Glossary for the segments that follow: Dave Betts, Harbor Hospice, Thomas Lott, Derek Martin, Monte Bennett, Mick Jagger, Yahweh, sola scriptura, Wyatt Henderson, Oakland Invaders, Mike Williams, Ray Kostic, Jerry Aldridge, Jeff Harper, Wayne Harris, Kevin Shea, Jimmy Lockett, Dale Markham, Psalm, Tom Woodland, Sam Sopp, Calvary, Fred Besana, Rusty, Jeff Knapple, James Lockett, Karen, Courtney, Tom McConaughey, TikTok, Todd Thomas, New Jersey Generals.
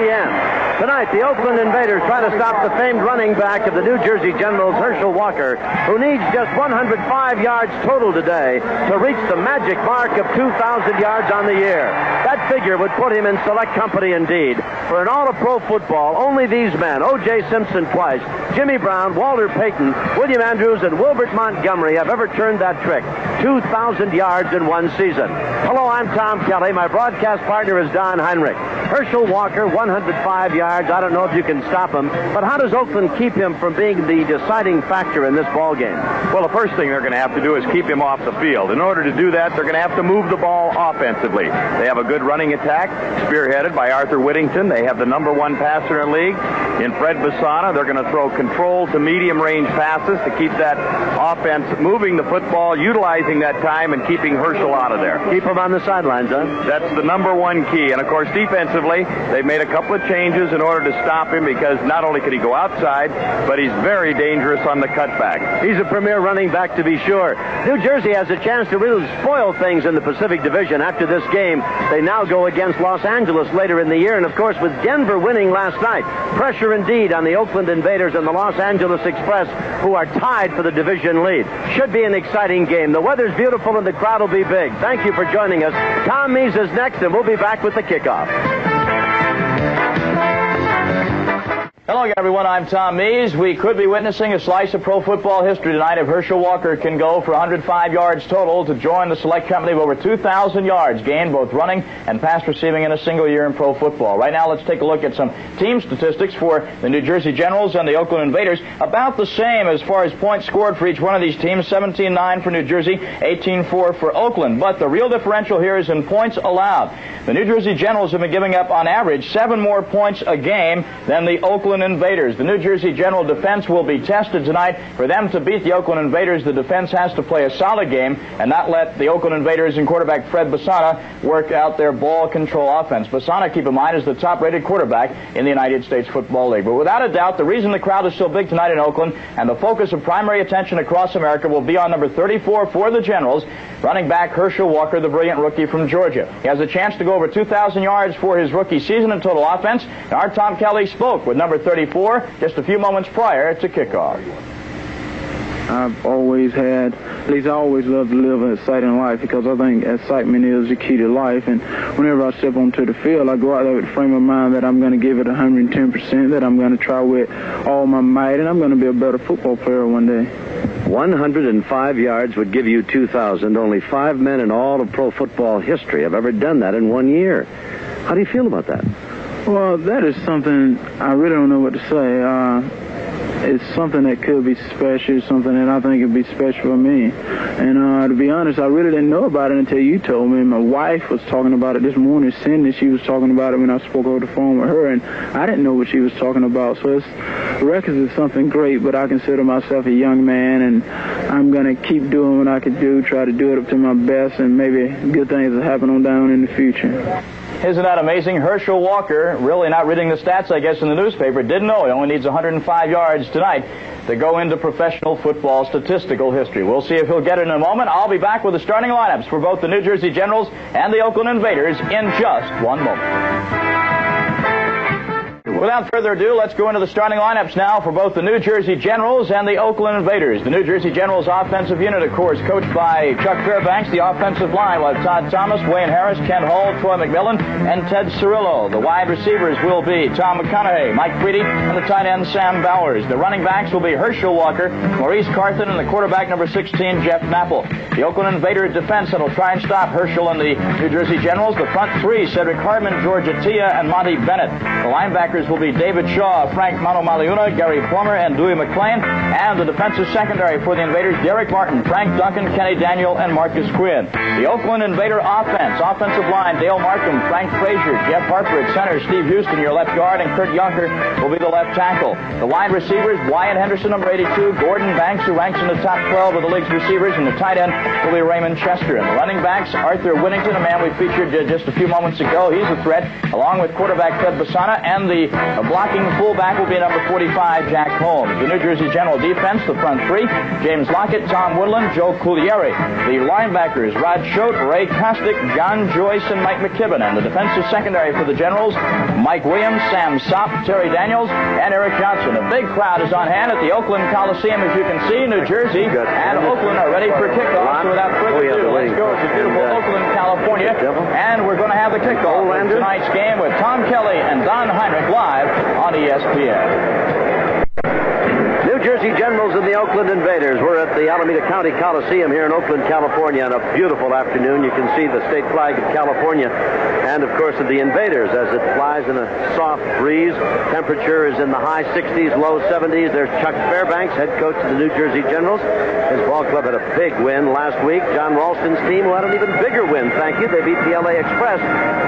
p.m. Tonight, the Oakland Invaders try to stop the famed running back of the New Jersey Generals, Herschel Walker, who needs just 105 yards total today to reach the magic mark of 2,000 yards on the year. That figure would put him in select company indeed. For an all-pro football, only these men, O.J. Simpson twice, Jimmy Brown, Walter Payton, William Andrews, and Wilbert Montgomery have ever turned that trick, 2,000 yards in one season. Hello, I'm Tom Kelly. My broadcast partner is Don Heinrich. Herschel Walker, 105 yards. I don't know if you can stop him, but how does Oakland keep him from being the deciding factor in this ball game? Well, the first thing they're going to have to do is keep him off the field. In order to do that, they're going to have to move the ball offensively. They have a good running attack, spearheaded by Arthur Whittington. They have the number one passer in the league in Fred Besana. They're going to throw control to medium-range passes to keep that offense moving the football, utilizing that time, and keeping Herschel out of there. Keep him on the sidelines, huh? That's the number one key. And, of course, defensively, they've made a couple of changes in order to stop him because not only could he go outside, but he's very dangerous on the cutback. He's a premier running back, to be sure. New Jersey has a chance to really spoil things in the Pacific Division after this game. They now go against Los Angeles later in the year, and, of course, with Denver winning last night, pressure indeed on the Oakland Invaders and the Los Angeles Express, who are tied for the division lead. Should be an exciting game. The weather's beautiful and the crowd will be big. Thank you for joining us. Tom Mees is next, and we'll be back with the kickoff. Hello, everyone. I'm Tom Mees. We could be witnessing a slice of pro football history tonight if Herschel Walker can go for 105 yards total to join the select company of over 2,000 yards gained both running and pass receiving in a single year in pro football. Right now, let's take a look at some team statistics for the New Jersey Generals and the Oakland Invaders. About the same as far as points scored for each one of these teams, 17-9 for New Jersey, 18-4 for Oakland. But the real differential here is in points allowed. The New Jersey Generals have been giving up, on average, 7 more points a game than the Oakland Invaders. The New Jersey General defense will be tested tonight. For them to beat the Oakland Invaders, the defense has to play a solid game and not let the Oakland Invaders and quarterback Fred Besana work out their ball control offense. Besana, keep in mind, is the top-rated quarterback in the United States Football League. But without a doubt, the reason the crowd is so big tonight in Oakland and the focus of primary attention across America will be on number 34 for the Generals, running back Herschel Walker, the brilliant rookie from Georgia. He has a chance to go over 2,000 yards for his rookie season in total offense. And our Tom Kelly spoke with number 34 just a few moments prior to kickoff. I've always loved to live an exciting life because I think excitement is the key to life. And whenever I step onto the field, I go out there with a frame of mind that I'm going to give it 110%, that I'm going to try with all my might, and I'm going to be a better football player one day. 105 yards would give you 2,000. Only 5 men in all of pro football history have ever done that in one year. How do you feel about that? Well, that is something I really don't know what to say. It's something that could be special, something that I think would be special for me. And to be honest, I really didn't know about it until you told me. My wife was talking about it this morning, Cindy. She was talking about it when I spoke over the phone with her, and I didn't know what she was talking about. So records is something great, but I consider myself a young man, and I'm going to keep doing what I can do, try to do it up to my best, and maybe good things will happen on down in the future. Isn't that amazing? Herschel Walker, really not reading the stats, I guess, in the newspaper, didn't know he only needs 105 yards tonight to go into professional football statistical history. We'll see if he'll get it in a moment. I'll be back with the starting lineups for both the New Jersey Generals and the Oakland Invaders in just one moment. Without further ado, let's go into the starting lineups now for both the New Jersey Generals and the Oakland Invaders. The New Jersey Generals offensive unit, of course, coached by Chuck Fairbanks. The offensive line will have Todd Thomas, Wayne Harris, Kent Hall, Troy McMillan, and Ted Cirillo. The wide receivers will be Tom McConaughey, Mike Creedy, and the tight end Sam Bowers. The running backs will be Herschel Walker, Maurice Carthen, and the quarterback number 16, Jeff Knapple. The Oakland Invader defense that'll try and stop Herschel and the New Jersey Generals. The front three, Cedric Hardman, Georgia Tia, and Monte Bennett. The linebackers will be David Shaw, Frank Mano Maliuna, Gary Plummer, and Dewey McClain. And the defensive secondary for the Invaders, Derek Martin, Frank Duncan, Kenny Daniel, and Marcus Quinn. The Oakland Invader offensive line, Dale Markham, Frank Frazier, Jeff Harper at center, Steve Houston, your left guard, and Kurt Yonker will be the left tackle. The wide receivers, Wyatt Henderson, number 82, Gordon Banks, who ranks in the top 12 of the league's receivers, and the tight end will be Raymond Chester. And the running backs, Arthur Whittington, a man we featured just a few moments ago. He's a threat, along with quarterback Fred Besana and the A blocking fullback will be number 45, Jack Holmes. The New Jersey General defense, the front three, James Lockett, Tom Woodland, Joe Cuglieri. The linebackers, Rod Schote, Ray Kostic, John Joyce, and Mike McKibben. And the defensive secondary for the Generals, Mike Williams, Sam Sopp, Terry Daniels, and Eric Johnson. A big crowd is on hand at the Oakland Coliseum, as you can see. New Jersey and Oakland are ready for kickoff. So without further ado, let's go to beautiful Oakland, California. And we're going to have the kickoff in tonight's game with Tom Kelly and Don Heinrich live on ESPN. New Jersey Generals and the Oakland Invaders. We're at the Alameda County Coliseum here in Oakland, California on a beautiful afternoon. You can see the state flag of California and, of course, of the Invaders as it flies in a soft breeze. Temperature is in the high 60s, low 70s. There's Chuck Fairbanks, head coach of the New Jersey Generals. His ball club had a big win last week. John Ralston's team had an even bigger win, thank you. They beat the L.A. Express,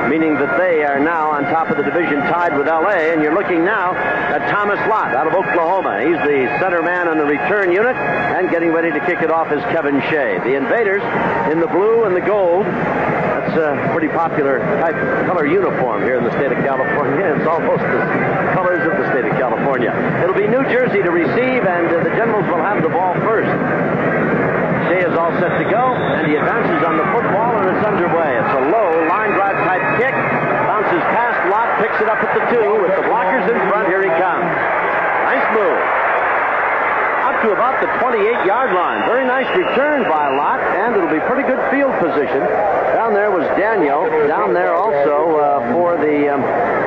meaning that they are now on top of the division tied with L.A. And you're looking now at Thomas Lott out of Oklahoma. He's the center man on the return unit, and getting ready to kick it off is Kevin Shea. The Invaders in the blue and the gold. That's a pretty popular type of color uniform here in the state of California. It's almost the colors of the state of California. It'll be New Jersey to receive, and the Generals will have the ball first. Shea is all set to go, and he advances on the football, and it's underway. It's a low line drive type kick. Bounces past Lott, picks it up at the two with the blockers in front. Here he comes. Nice move. To about the 28-yard line. Very nice return by Lott, and it'll be pretty good field position. Down there was Daniel. Down there also for the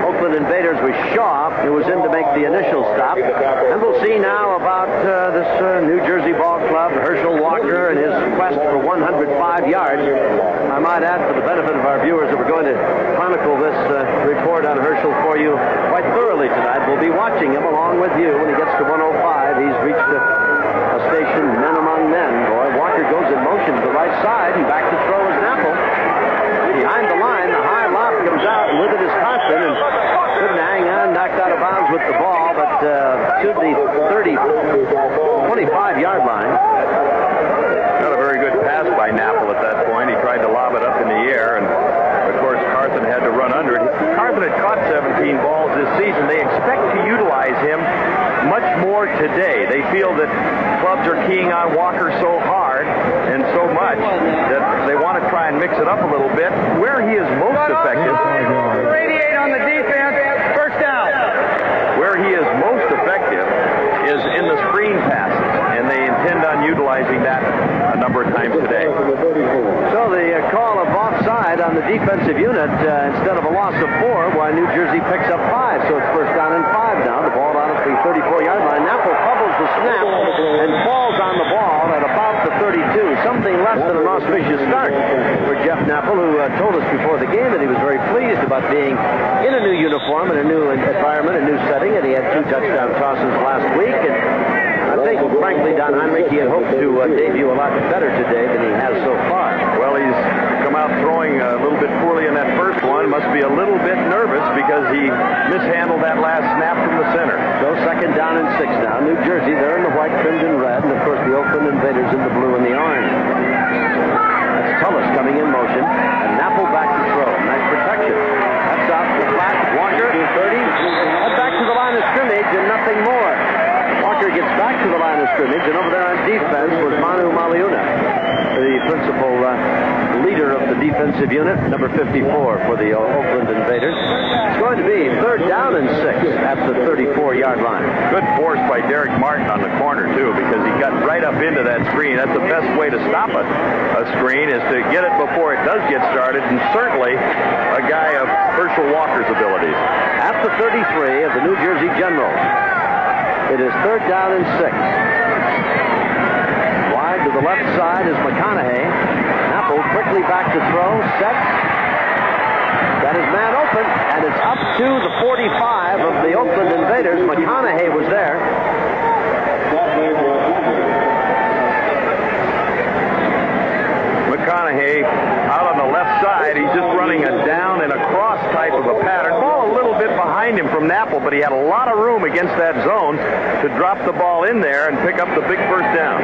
Oakland Invaders was Shaw, who was in to make the initial stop. And we'll see now about this New Jersey ball club, Herschel Walker, and his quest for 105 yards. I might add, for the benefit of our viewers, that we're going to chronicle this report on Herschel for you quite thoroughly tonight. We'll be watching him along with you when he gets to 105. He's reached a station, men among men. Boy, Walker goes in motion to the right side, and back to throw is Knapple. Behind the line, the high lob comes out, and with it is Thompson, and couldn't hang on, knocked out of bounds with the ball, but to the 25-yard line. Not a very good pass by Knapple at that point. He tried to lob it up in the air, and of course, Carson had to run under it. Carson had caught 17 balls this season. They expect to utilize him much more today. They feel that clubs are keying on Walker so hard and so much that they want to try and mix it up a little bit. Where he is most effective. 38 on the defense. First down. Where he is most effective is in the screen passes, and they intend on utilizing that a number of times today. So the call of offside on the defensive unit instead of a loss of 4, why New Jersey picks up 5, so it's first down and 5 now. The ball 34-yard line. Knapple fumbles the snap and falls on the ball at about the 32. Something less than an auspicious start for Jeff Knapple, who told us before the game that he was very pleased about being in a new uniform, in a new environment, a new setting, and he had 2 touchdown tosses last week. And I think, frankly, Don Heinrich, he had hoped to debut a lot better today than he has so far. Well, he's come out throwing a little bit poorly in that first one. Must be a little bit nervous because he mishandled that last snap from the center. So second down and 6 now. New Jersey, they're in the white, trimmed in red, and of course the Oakland Invaders in the blue and the orange. That's Tullis coming in motion, and Knapple back to throw. Nice protection. That's out to Flat. Walker, 230. And back to the line of scrimmage and nothing more. Walker gets back to the line of scrimmage, and over there on defense was Manu Maliuna, the principal leader of the defensive unit, number 54 for the Oakland Invaders. It's going to be third down and 6 at the 34-yard line. Good force by Derek Martin on the corner, too, because he got right up into that screen. That's the best way to stop a screen is to get it before it does get started, and certainly a guy of Herschel Walker's abilities. At the 33 of the New Jersey Generals, it is third down and 6. To the left side is McConaughey. Knapple quickly back to throw. Sets. Got his man open. And it's up to the 45 of the Oakland Invaders. McConaughey was there. McConaughey out on the left side. He's just running a down and a cross type of a pattern. Ball a little bit behind him from Knapple, but he had a lot of room against that zone to drop the ball in there and pick up the big first down.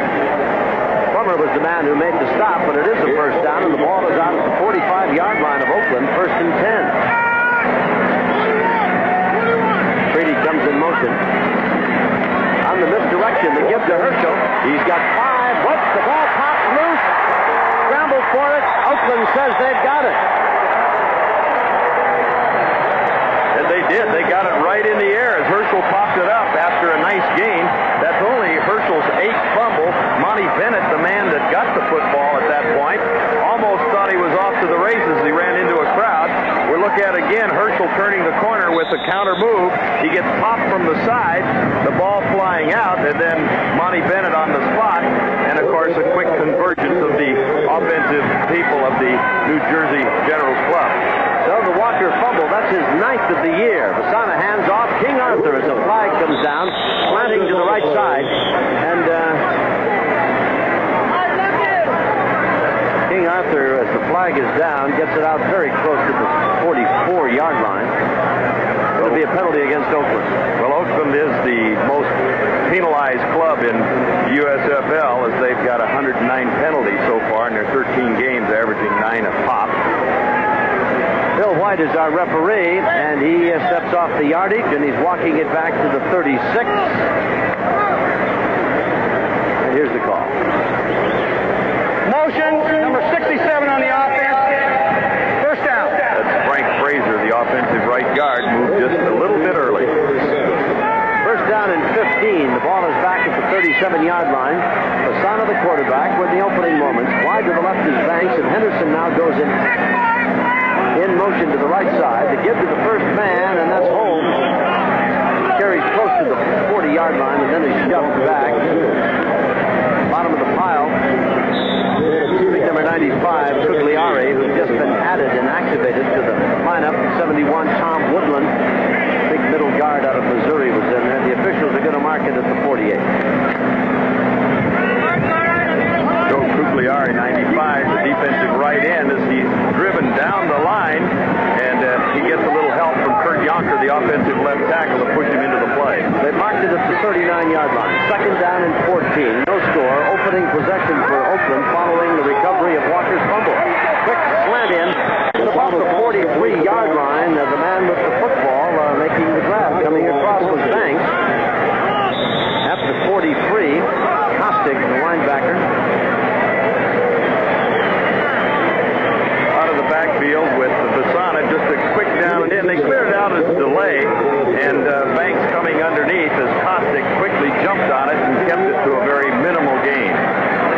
Plummer was the man who made the stop, but it is a first down, and the ball is out at the 45-yard line of Oakland, first and 10. give to Herschel. He's got five. Whoops, the ball popped loose. Scramble for it. Oakland says they've got it. And they did. They got it right in the air as Herschel popped it up after a nice gain. That's only Herschel's eighth fumble. Monte Bennett, the man that got the football at that point, almost thought he was off to the races. He ran into a crowd. We look at again Herschel turning the corner with a counter move. He gets popped from the side, the ball flying out, and then Monte Bennett on the spot. And, of course, a quick convergence of the offensive people of the New Jersey Generals club. So the Walker fumble, that's his ninth of the year. Besana hands off. King Arthur as the flag comes down, slanting to the right side. And King Arthur, as the flag is down, gets it out very close to the 44-yard line. It'll be a penalty against Oakland. Well, Oakland is the most penalized club in USFL, as they've got 109 penalties so far in their 13 games, averaging 9 a pop. Bill White is our referee, and he steps off the yardage, and he's walking it back to the 36. And here's the call. Motion, number 67 on the offense. First down. That's Frank Frazier, the offensive right guard, moved just a little bit early. First down and 15. The ball is back at the 37-yard line. Besana, the quarterback, with the opening moments. Wide to the left is Banks, and Henderson now goes in motion to the right side. The give to the first man, and that's Holmes. Carries close to the 40-yard line, and then is shoved back. Bottom of the pile. Speak number 95, Cuglieri, who's just been added and activated to the lineup. 71, Tom Woodland, big middle guard out of Missouri, was in there. The officials are going to mark it at the 48. Joe Cuglieri, 95, the defensive right end, as he's driven down the line, and he gets a little help from Kurt Yonker, the offensive left tackle, to push him into the play. They marked it at the 39-yard line. Second down and 14. No score. Opening possession for Oakland following the recovery of Walker's fumble. Quick slant in. It's about the 43-yard line. The man with the football making the grab. Coming across was Banks. At the 43, Kostic, the linebacker. Backfield with Besana, just a quick down and in. They cleared out his delay, and Banks coming underneath as Kostic quickly jumped on it and kept it to a very minimal gain.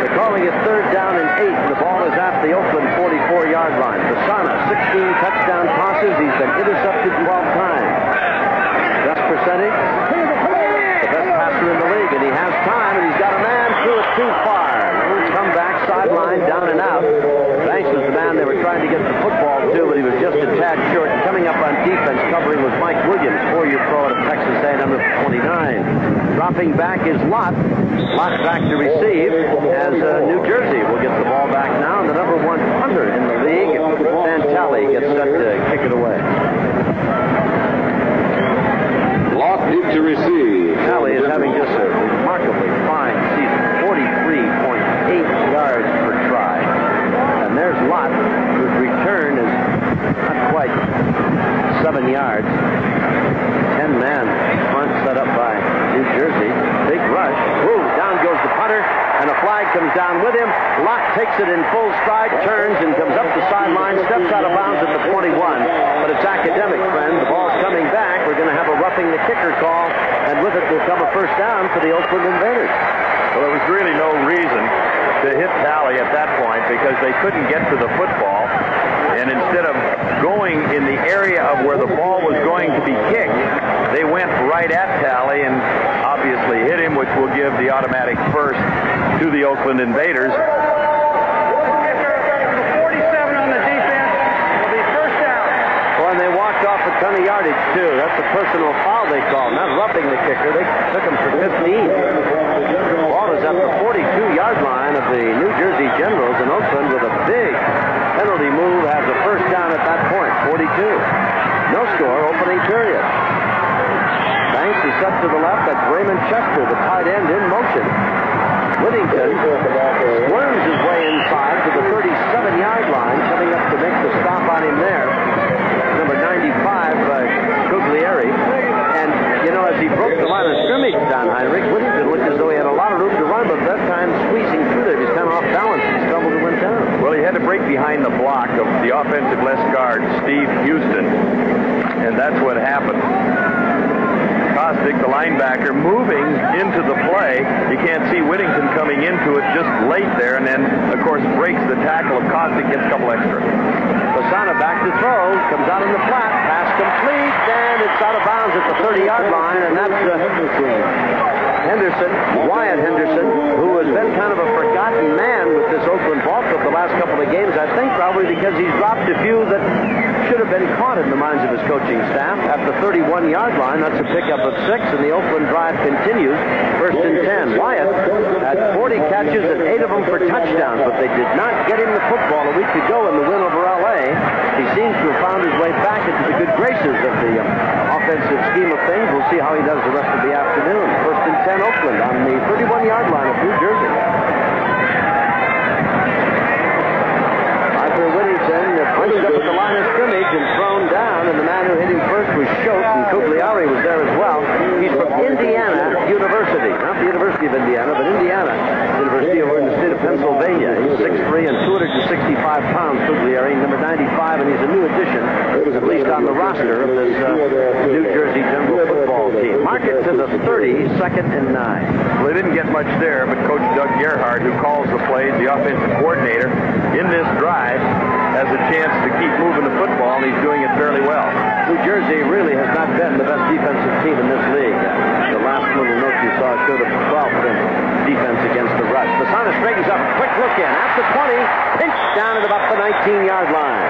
They're calling it third down and 8, and the ball is at the Oakland 44-yard line. Besana, 16 touchdown passes. He's been intercepted 12 times. Best percentage, the best passer in the league, and he has time, and he's got a man through it too far. Come back, sideline, down and out. Banks was the man they were trying to get the football to, but he was just a tad short. Coming up on defense, covering was Mike Williams, four-year pro out of Texas A&M, number 29. Dropping back is Lott. Lott back to receive as New Jersey will get the ball back now. And the number one punter in the league, Santelli, gets set to kick it away. Lott to receive. Santelli is having just a remarkably fine season, 43.8 yards per try. And there's Lott, whose return is not quite 7 yards. 10-man front set up by New Jersey. Big rush. Boom, down goes the punter, and a flag comes down with him. Lott takes it in full stride, turns, and comes up the sideline, steps out of bounds at the 41. But it's academic, friend. The ball's coming back. We're going to have a roughing the kicker call, and with it will come a first down for the Oakland Invaders. Well, there was really no reason to hit Talley at that point because they couldn't get to the football. And instead of going in the area of where the ball was going to be kicked, they went right at Talley and obviously hit him, which will give the automatic first to the Oakland Invaders. They walked off a ton of yardage, too. That's a personal foul they call. Not roughing the kicker. They took him for 15. Ball is at the 42-yard line of the New Jersey Generals, in Oakland with a big penalty move has a first down at that point, 42. No score, opening period. Banks is up to the left. That's Raymond Chester, the tight end, in motion. Whittington squirms his way inside to the 37-yard line, coming up to make the stop on him there. Number 95, Cuglieri. And, you know, as he broke the line of scrimmage, Don Heinrich, Whittington looked as though he had a lot of the offensive left guard, Steve Houston, and that's what happened. Kostic, the linebacker, moving into the play. You can't see Whittington coming into it, just late there, and then, of course, breaks the tackle of Kostic, gets a couple extra. Besana back to throw, comes out in the flat, pass complete, and it's out of bounds at the 30-yard line, and that's Henderson, Wyatt Henderson, who has been kind of a forgotten man with this Oakland ball club the last couple of games, I think probably because he's dropped a few that should have been caught in the minds of his coaching staff. At the 31-yard line, that's a pickup of 6, and the Oakland drive continues, 1st and 10. Wyatt had 40 catches and 8 of them for touchdowns, but they did not get him the football a week ago in the win over L.A. He seems to have found his way back into the good graces of the offensive scheme of things. We'll see how he does the rest of the afternoon. 1st and 10 Oakland on the 31-yard line of New Jersey. Arthur Whittington punched up at the line of scrimmage and thrown down, and the man who hit him first was Schultz, and Cuglieri was there as well. He's from Indiana University. Not the University of Indiana, but Indiana University over in the state of Pennsylvania. He's 6'3" and 265 pounds, Cuglieri, number 95, and he's a new addition, at least on the roster of this New Jersey General football team. Mark it to the 30, 2nd and 9. Well, they didn't get much there, but Coach Doug Gerhardt, who calls the plays, the offensive coordinator, in this drive, has a chance to keep moving the football, and he's doing it fairly well. New Jersey really has not been the best defensive team in this league. The last little note you saw showed a 12th in defense against the rush. Besana straightens up, quick look in, at the 20, pinched down at about the 19-yard line.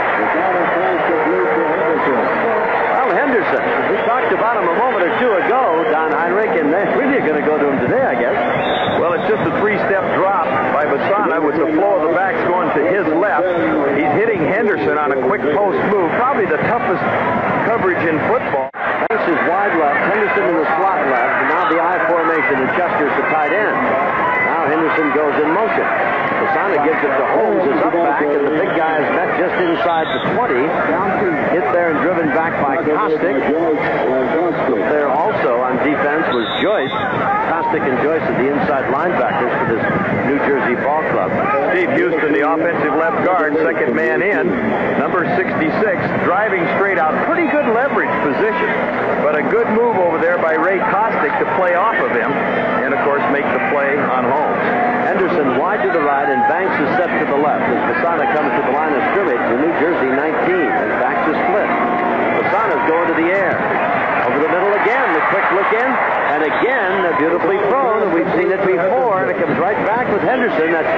Well, Henderson, we talked about him a moment or two ago, Don Heinrich, and they're really going to go to him today, I guess. Well, it's just a 3-step drop by Besana with the flow of the backs going to his left. He's hitting Henderson on a quick post move, probably the toughest coverage in football. Banks is wide left, Henderson in the slot left, and now the I formation, and Chester's the tight end. Now Henderson goes in motion. Besana gives it to Holmes, is up back, and the big guy is met just inside the 20. Hit there and driven back by Kostic. There also on defense was Joyce. Kostic and Joyce are the inside linebackers for this New Jersey ball club. Steve Houston, the offensive left guard, 2nd man in, number 66, driving straight out. Pretty good leverage position, but a good move over there by Ray Kostic to play off of him and, of course, make the play on Holmes. Henderson wide to the right, and Banks is set to the left as Besana comes to the line of scrimmage, the New Jersey 19, and Banks is split. Besana's going to the air. Over the middle again, the quick look in, and again, beautifully thrown. We've seen it before, and it comes right back with Henderson. That's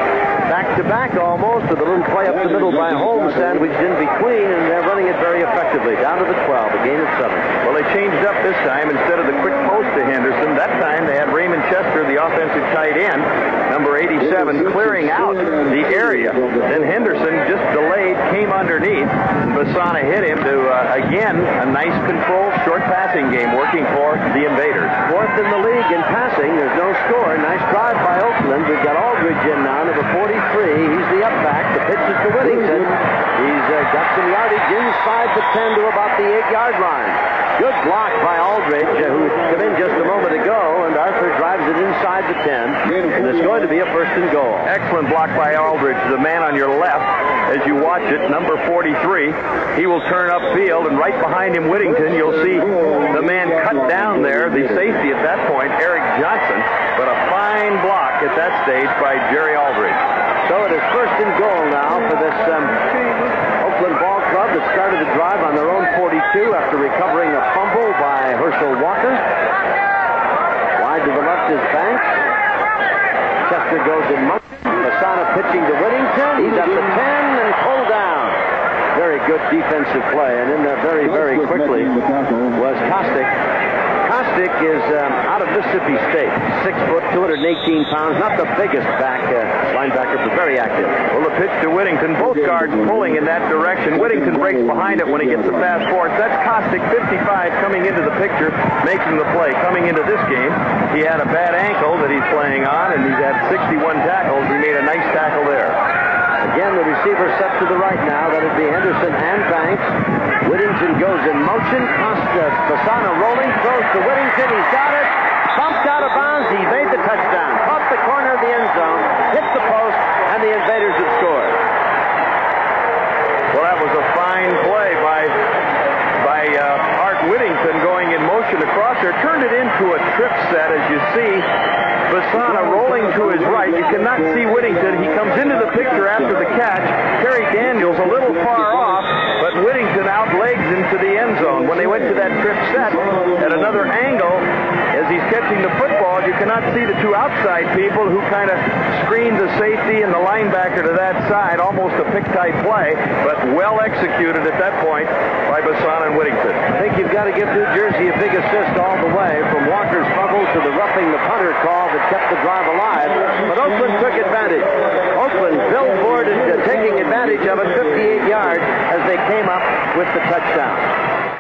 back-to-back almost, with a little play up the middle by Holmes, sandwiched in between, and they're running it very effectively. Down to the 12, a gain of 7. Well, they changed up this time. Instead of the quick post to Henderson, that time they had Raymond Chester, the offensive tight end, number 87, clearing out the area. Then Henderson, just delayed, came underneath, and Besana hit him to, again, a nice controlled short passing game working for the Invaders. 4th in the league in passing. There's no score. Nice drive by Oakland. We've got Aldridge in now, number 43. He's the up back. The pitch is to Whittington. He's got some yardage inside the 10 to about the 8-yard line. Good block by Aldridge, who came in just a moment ago, and Arthur drives it inside the 10, and it's going to be a 1st and goal. Excellent block by Aldridge, the man on your left. As you watch it, number 43, he will turn upfield, and right behind him, Whittington, you'll see the man cut down there, the safety at that point, Eric Johnson, but a fine block at that stage by Jerry Aldridge. So it is 1st and goal now for this Oakland ball club that started the drive on their own 42 after recovering a fumble by Herschel Walker. Wide to the left is Banks. Chester goes in motion. Besana pitching to Whittington. He's at the 10. Very good defensive play, and in there very, very quickly was Kostic. Kostic is out of Mississippi State, 6 foot, 218 pounds, not the biggest back linebacker, but very active. Well, the pitch to Whittington, both guards pulling in that direction. Whittington breaks behind it when he gets the fast forward. That's Kostic, 55, coming into the picture, making the play. Coming into this game, he had a bad ankle that he's playing on, and he's had 61 tackles. He made a nice tackle there. Again, the receiver set to the right now. That'll be Henderson and Banks. Whittington goes in motion. Besana rolling, throws to Whittington. He's got it. Bumped out of bounds. He made the touchdown. Caught the corner of the end zone. Hit the post, and the Invaders have scored. Well, not see Whittington. He comes into the picture after the catch. Terry Daniels a little far off, but Whittington outlegs into the end zone. When they went to that trip set at another angle, as he's catching the football, you cannot see the two outside people who kind of screen the safety and the linebacker to that side. Almost a pick-type play, but well executed at that point by Besana and Whittington. I think you've got to give New Jersey a big assist all the way, from Walker's fumble to the roughing the punter call that kept the drive alive. But Oakland took advantage. Oakland billboarded taking advantage of it 58 yards as they came up with the touchdown.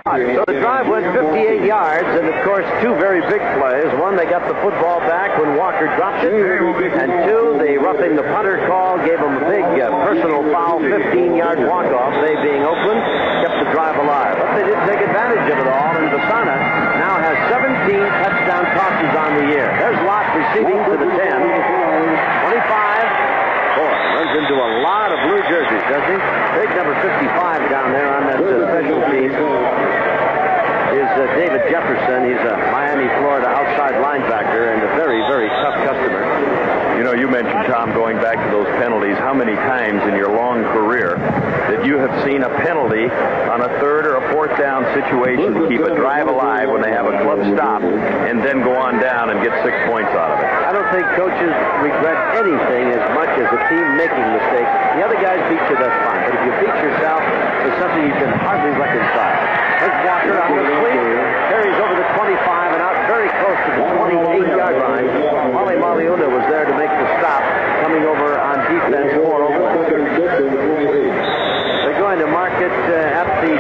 So the drive went 58 yards, and of course, two very big plays. One, they got the football back when Walker dropped it, and two, the roughing the punter call gave them a big personal foul, 15-yard walk-off. They being Oakland, kept the drive alive. But they did take advantage of it all, and Besana now has 17 touchdown passes on the year. There's Lott receiving to the 10, 25. Runs into a lot of blue jerseys, doesn't he? Big number 55 down there on that special team is David Jefferson. He's a Miami, Florida outside linebacker and a very, very tough customer. You know, you mentioned, Tom, going back to those penalties, how many times in your long career that you have seen a penalty on a third or a fourth down situation to keep a drive alive when they have a club stop and then go on down and get 6 points out of it? I don't think coaches regret anything as much as a team making mistakes. The other guys beat you, that's fine. But if you beat yourself, it's something you can hardly reconcile. There's Walker on the sweep. Carries over the 25 and out very close to the 28-yard line. Monte Maliuna was there to make the stop, coming over on defense for Oakland. They're going to mark it at the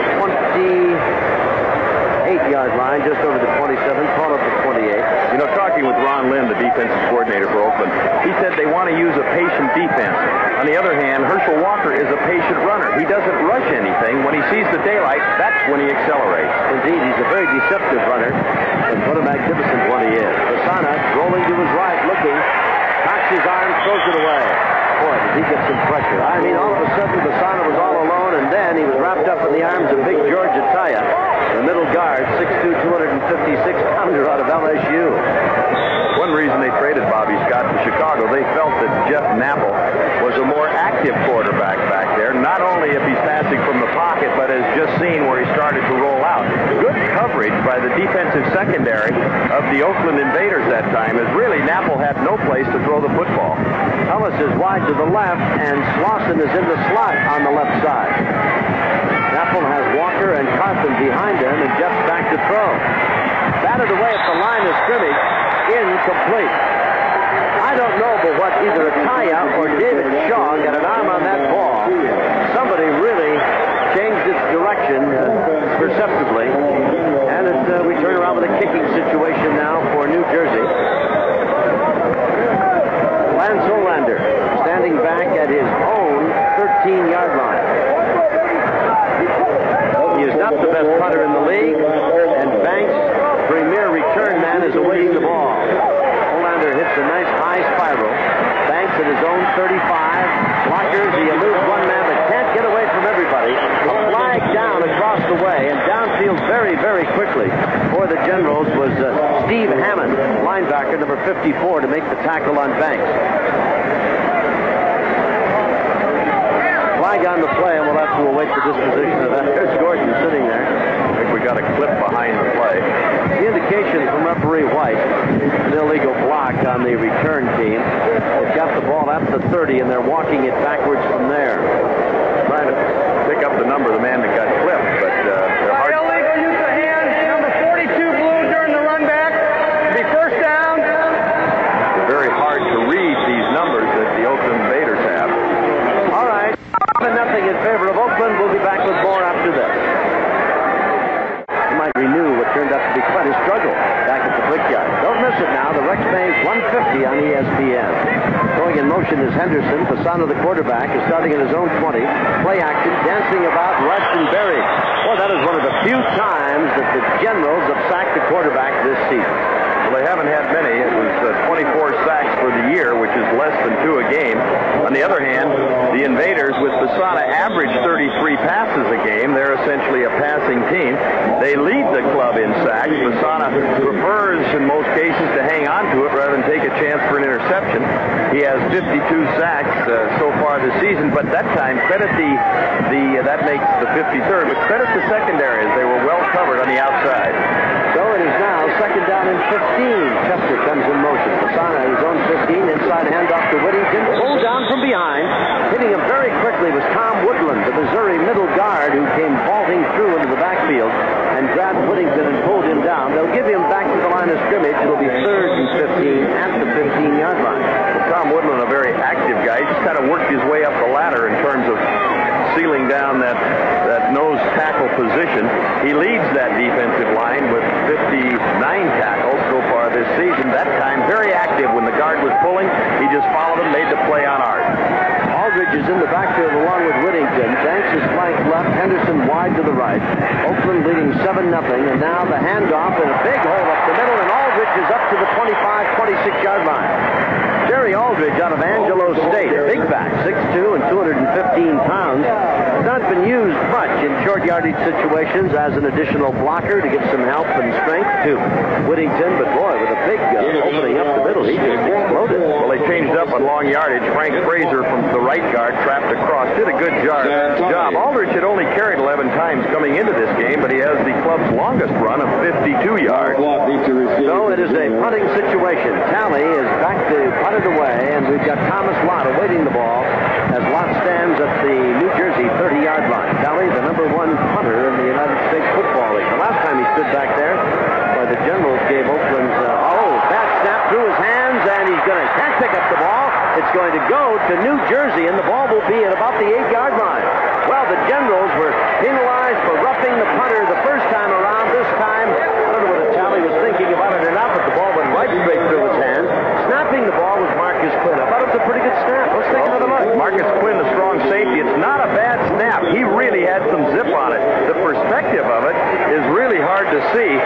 28-yard line, just over the 27, call it the 28. You know, talking with Ron Lynn, the defensive coordinator for Oakland, he said they want to use a patient defense. On the other hand, Herschel Walker is a patient runner. He doesn't rush anything. When he sees the daylight, that's when he accelerates. Indeed, he's a very deceptive runner, and what a magnificent one he is. Besana rolling to his right, looking, cocks his arm, throws it away. Boy, did he get some pressure. I mean, all of a sudden, Besana was all alone, and then he was wrapped up in the arms of big Georgia Tia, the middle guard, 6'2", 256-pounder out of LSU. One reason they traded Bobby Scott to Chicago, they felt that Jeff Knapple was a more active quarterback back there, not only if he's passing from the pocket, but as just seen where he started to roll out. Good coverage by the defensive secondary of the Oakland Invaders that time, as really Knapple had no place to throw the football. Ellis is wide to the left, and Slauson is in the slot on the left side. Knapple has Walker and Carson behind him, and Jeff's back to throw. Batted away at the line of scrimmage. Incomplete. I don't know but what either Ataya or David Shaw got an arm on that ball. Somebody really changed its direction perceptibly. And we turn around with a kicking situation now for New Jersey. Lance Olander standing back at his own 13-yard line. He is not the best punter in the league, and Banks, premier return man, is awaiting the ball. Olander hits a nice high spiral. Banks at his own 35. Blockers, he eludes one man that can't get away from everybody. A flag down across the way, and downfield very, very quickly for the Generals was Steve Hammond, linebacker number 54, to make the tackle on Banks. Flag on the play, and we'll have to await the disposition of that. There's Gordon sitting there. We got a clip behind the play. The indication from referee White, an illegal block on the return team. They've got the ball at the 30, and they're walking it backwards from there. Trying to pick up the number of the man that got clipped, but they're hard. Illegal use of hands, number 42 blue during the run back. It'll be first down. They're very hard to read these numbers that the Oakland Invaders have. All right, 7-0 in favor of Oakland. We'll be back with more after this. Renew what turned out to be quite a struggle back at the Brickyard. Don't miss it now. The Rex Bank 150 on ESPN. Going in motion is Henderson. Besana, the quarterback, is starting at his own 20. Play action, dancing about, rushed and buried. Well, that is one of the few times that the Generals have sacked the quarterback this season. Well, they haven't had many. It was 24 sacks for the year, which is less than two a game. On the other hand, the Invaders, with Besana, average 33 passes a game. They're essentially a passing team. They lead the club in sacks. Besana prefers, in most cases, to hang on to it rather than take a chance for an interception. He has 52 sacks so far this season, but that time, credit that makes the 53rd, but credit the secondary as they were well covered on the outside. So it is now second down and 15. Chester comes in motion. Besana, his own 15, inside handoff to Whittington, pulled down from behind. Hitting him very quickly was Tom Woodland, the Missouri middle guard, who came vaulting through into the backfield and grabbed Whittington and pulled him down. They'll give him back to the line of scrimmage. It'll be third and 15 at the 15-yard line. Well, Tom Woodland, a very active guy. He's kind of worked his way up the ladder in terms of sealing down that nose tackle position. He leads that defensive line with 59 tackles so far this season. That time, very active when the guard was pulling. He just followed him, made the play on Art. Aldridge is in the backfield along with Whittington. Banks is flank left, Henderson wide to the right. Oakland leading 7-0, and now the handoff and a big hole up the middle, and Aldridge is up to the 26-yard line. Jerry Aldridge out of Angelo State, a big back, 6'2" and 215 pounds. Has not been used much in short yardage situations as an additional blocker to give some help and strength to Whittington, but boy, with a big opening up the middle, he just exploded. Well, they changed up on long yardage. Frank Frazier from the right guard trapped across, did a good job. Aldridge had only carried 11 times coming into this game, but he has the club's longest run of 52 yards. So it is a punting situation. Talley is back to punt away, and we've got Thomas Lott awaiting the ball as Lott stands at the New Jersey 30-yard line. Talley, the number one punter in the United States Football League. The last time he stood back there, where the Generals gave Oakland's bad snap through his hands, and he can't pick up the ball. It's going to go to New Jersey, and the ball will be at about the 8-yard line. Well, the Generals were penalized for roughing the punter the first time around. This time, I don't know whether Talley was thinking about it or not, but the ball went right straight through his hand. Snapping the ball was Marcus Quinn. I thought it was a pretty good snap. Let's take another look. Marcus Quinn, a strong safety. It's not a bad snap. He really had some zip on it. The perspective of it is really hard to see.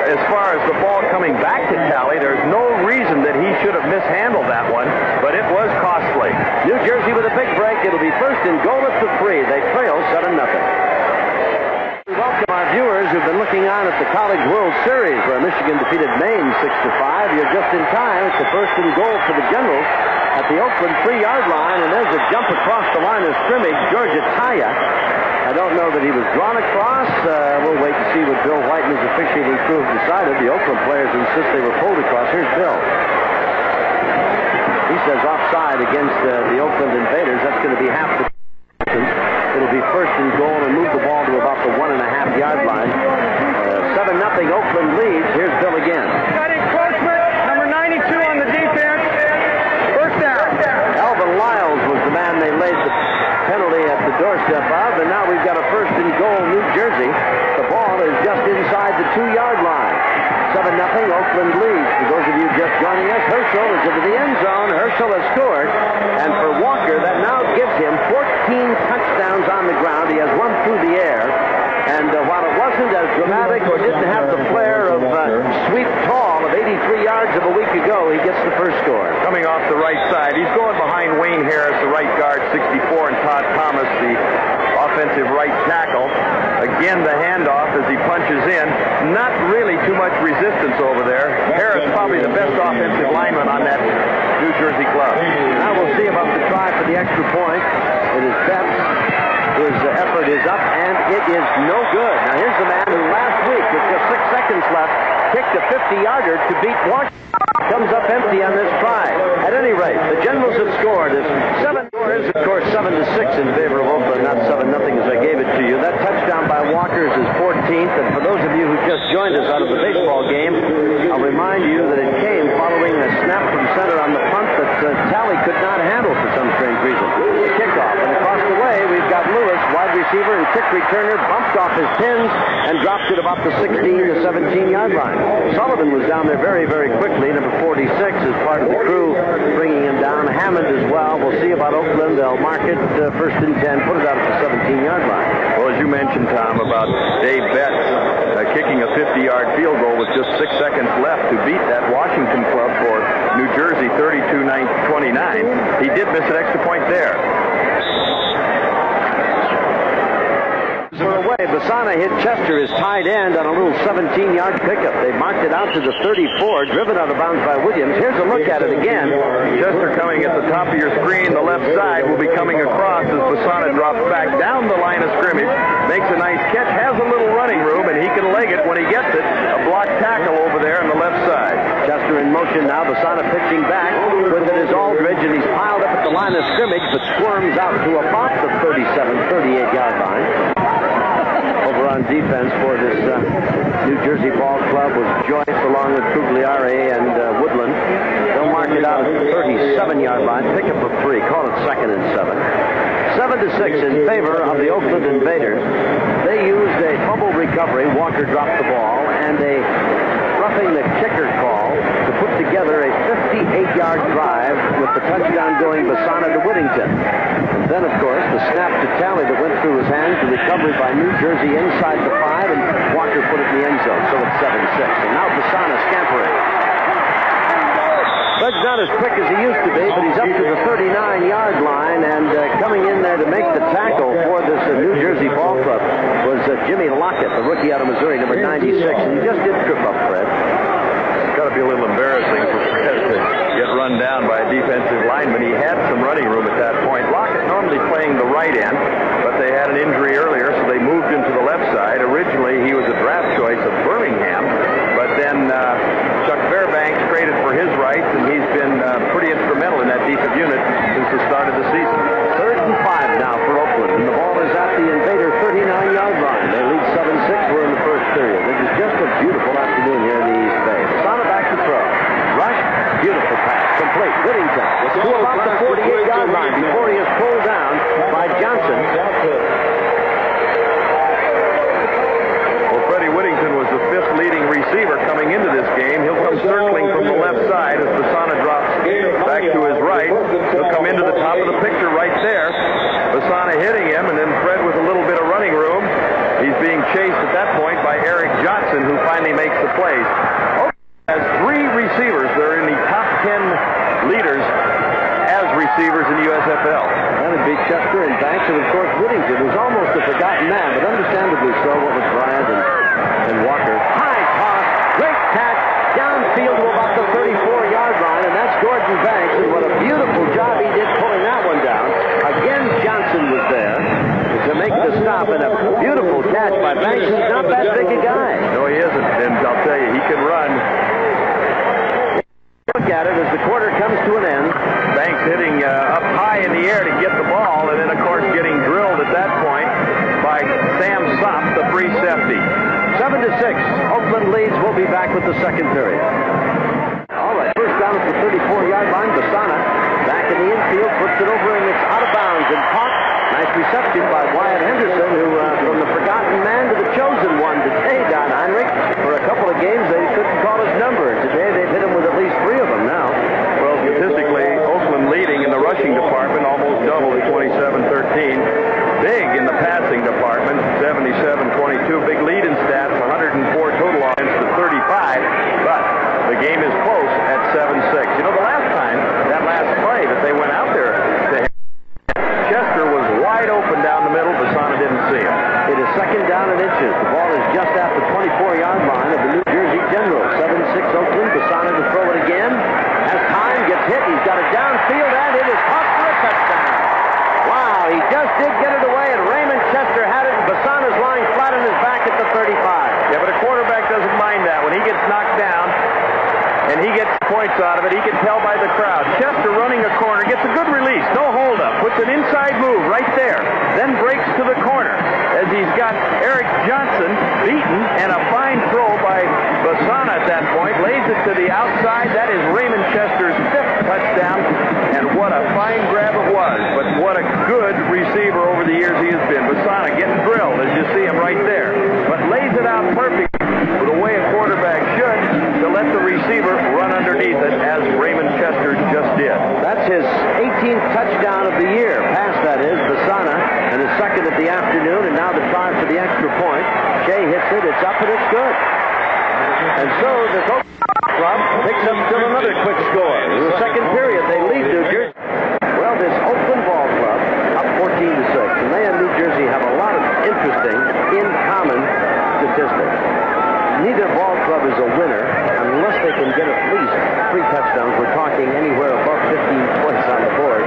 As far as the ball coming back to Talley, there's no reason that he should have mishandled that one, but it was costly. New Jersey with a big break. It'll be first and goal at the 3. They trail 7-0. We welcome our viewers who've been looking on at the College World Series, where Michigan defeated Maine 6-5. You're just in time. It's the first and goal for the Generals at the Oakland 3-yard line, and there's a jump across the line of scrimmage. Georgia Tia. I don't know that he was drawn across. We'll wait to see what Bill White and his officiating crew have decided. The Oakland players insist they were pulled across. Here's Bill. He says offside against the Oakland Invaders. That's going to be half the distance. It'll be first and goal and move the ball to about the 1.5-yard line. 7-0 Oakland leads. Here's Bill again. Got encroachment. Number 92 on the defense. First down. Alvin Lyles was the man they laid the penalty at the doorstep of, and now we've got a first and goal, New Jersey. The ball is just inside the 2-yard line. 7-0 Oakland leads. For those of you just joining us, Herschel is into the end zone. Herschel has scored, and for Walker, that now gives him 14 touchdowns on the ground. He has one through the air, and while it wasn't as dramatic or didn't have the flair of sweep tall of 83 yards of a week ago, he gets the first score. Coming off the right side, he's going behind Wayne Harris, the right guard, 64, and Todd Thomas, the offensive right tackle. Again, the handoff as he punches in. Not really too much resistance over there. Harris probably the best offensive lineman on that New Jersey club. Now we'll see about the try for the extra point. It is Betts. His effort is up, and it is no good. Now here's the man who last week, with just 6 seconds left, kicked a 50-yarder to beat Washington. Comes up empty on this try. At any rate, the Generals have scored. It's 7-6 in favor of Oakland, not 7-0 as I gave it to you. That touchdown by Walker is his 14th, and for those of you who just joined us out of the baseball game, I'll remind you that it came following a snap from center on the punt that Talley could not handle for some strange reason. The kickoff, and across the way, we've got Lewis, wide receiver and kick returner, bumped off his pins and dropped it about the 16 to 17-yard line. Sullivan was down there very, very quickly. Number 46 is part of the crew bringing him down. Hammond as well. We'll see about Oakland. They'll mark it first and 10, put it out at the 17-yard line. Well, as you mentioned, Tom, about Dave Betts kicking a 50-yard field goal with just 6 seconds left to beat that Washington club for New Jersey 32-29. He did miss an extra point there. are away. Besana hit Chester, his tight end, on a little 17-yard pickup. They marked it out to the 34, driven out of bounds by Williams. Here's a look at it again. Chester coming at the top of your screen. The left side will be coming across as Besana drops back down the line of scrimmage, makes a nice catch, has a little running room, and he can leg it when he gets it. A blocked tackle over there on the left side. Chester in motion now. Besana pitching back. With it is Aldridge, and he's piled up at the line of scrimmage, but squirms out to about the 38-yard line. Over on defense for this New Jersey ball club was Joyce, along with Cuglieri and Woodland. They'll mark it out at the 37-yard line. Pick up a free. Call it 2nd and 7. 7-6 in favor of the Oakland Invaders. They used a fumble recovery. Walker dropped the ball, and a roughing the kicker call to put together a 58-yard drive with the touchdown going Besana to Whittington. Then, of course, the snap to Talley that went through his hands, the recovery by New Jersey inside the 5, and Walker put it in the end zone, so it's 7-6. And now Besana scampering. Fred's not as quick as he used to be, but he's up to the 39-yard line, and coming in there to make the tackle for this New Jersey ball club was Jimmy Lockett, the rookie out of Missouri, number 96. And he just did trip up, Fred. It's got to be a little embarrassing for Fred to get run down by a defensive lineman. He had some running room at that point. Normally playing the right end, but they had an injury earlier, so they moved him to the left side. Originally, he was a draft choice of Birmingham, but then Chuck Fairbanks traded for his rights, and he's been pretty instrumental in that defensive unit since the start of the season. 3rd and 5 now for Oakland, and the ball is at the Invader 39-yard line. They lead 7-6. We're in the first period. It is just a beautiful afternoon here in the East Bay. Besana back to throw. Rush, beautiful pass, complete. Whittington. It's all about the 48-yard line before he is pulled down by Johnson. Well, Freddie Whittington was the 5th leading receiver coming into this game. He'll come circling from the left side as Besana drops back to his right. He'll come into the top of the picture right there. Besana hitting him, and then Fred with a little bit of running room. He's being chased at that point by Eric Johnson, who finally makes the play. Has 3 receivers. They're in the top 10 leaders as receivers in the USFL. That would be Chester and Banks, and of course Whittington, who's almost a forgotten man, but understandably so, what with Bryant and Walker. High toss, great catch, downfield to about the 34-yard line, and that's Gordon Banks, and what a beautiful job he did pulling that one down. Again, Johnson was there to make the stop, and a beautiful catch by Banks. He's not that big a guy. No, he isn't, and I'll tell you, he can run. Look at it as the quarter comes to an end. Banks hitting up high in the air to get the ball, and then, of course, getting drilled at that point by Sam Sopp, the free safety. 7-6. Oakland leads. We'll be back with the second period. All right, first down at the 34-yard line. Besana back in the infield, puts it over, and it's out of bounds and caught. Nice reception by Wyatt Henderson, who from the forgotten man to the chosen one today, Don Heinrich. For a couple of games, they couldn't call his number. Today, they've hit him with at least 3 of them now. Well, statistically, Oakland leading in the rushing department, almost double at 27-13. Big in the passing department, 77-22. Big lead in stats, 104 total offense to 35. But the game is close at 7-6. You know, the last time, that last play that they went out there to Chester was wide open down the middle. Besana didn't see him. It is 2nd down and inches. The ball is just at the 24-yard line of the New Jersey Generals. 7-6 Oakland. Besana to throw it again. As time gets hit, he's got it downfield, and it is caught for a touchdown. Wow, he just did get it away, and Raymond Chester had it, and Besana's lying flat on his back at the 35. Yeah, but a quarterback doesn't mind that. When he gets knocked down, and he gets points out of it. He can tell by the crowd. Chester running a corner, gets a good release, no holdup, puts an inside move right there, then breaks to the corner as he's got Eric Johnson beaten, and a fine throw by Besana at that point. Lays it to the outside. That is Raymond Chester's 5th touchdown, and what a fine grab it was. But what a good receiver over the years he has been. Besana getting drilled as you see him right there, but lays it out perfect the way a quarterback should, to let the receiver run underneath it, as Raymond Chester just did. That's his 18th touchdown of the year. Pass, that is, Besana, and his 2nd of the afternoon, and now the drive for the extra point. Shea hits it, it's up, and it's good. And so the Oakland club picks up still another quick score. In the second period, they lead New Jersey. Well, this Oakland ball club up 14-6, and they in New Jersey have a lot of interesting Neither ball club is a winner unless they can get at least 3 touchdowns. We're talking anywhere above 15 points on the board.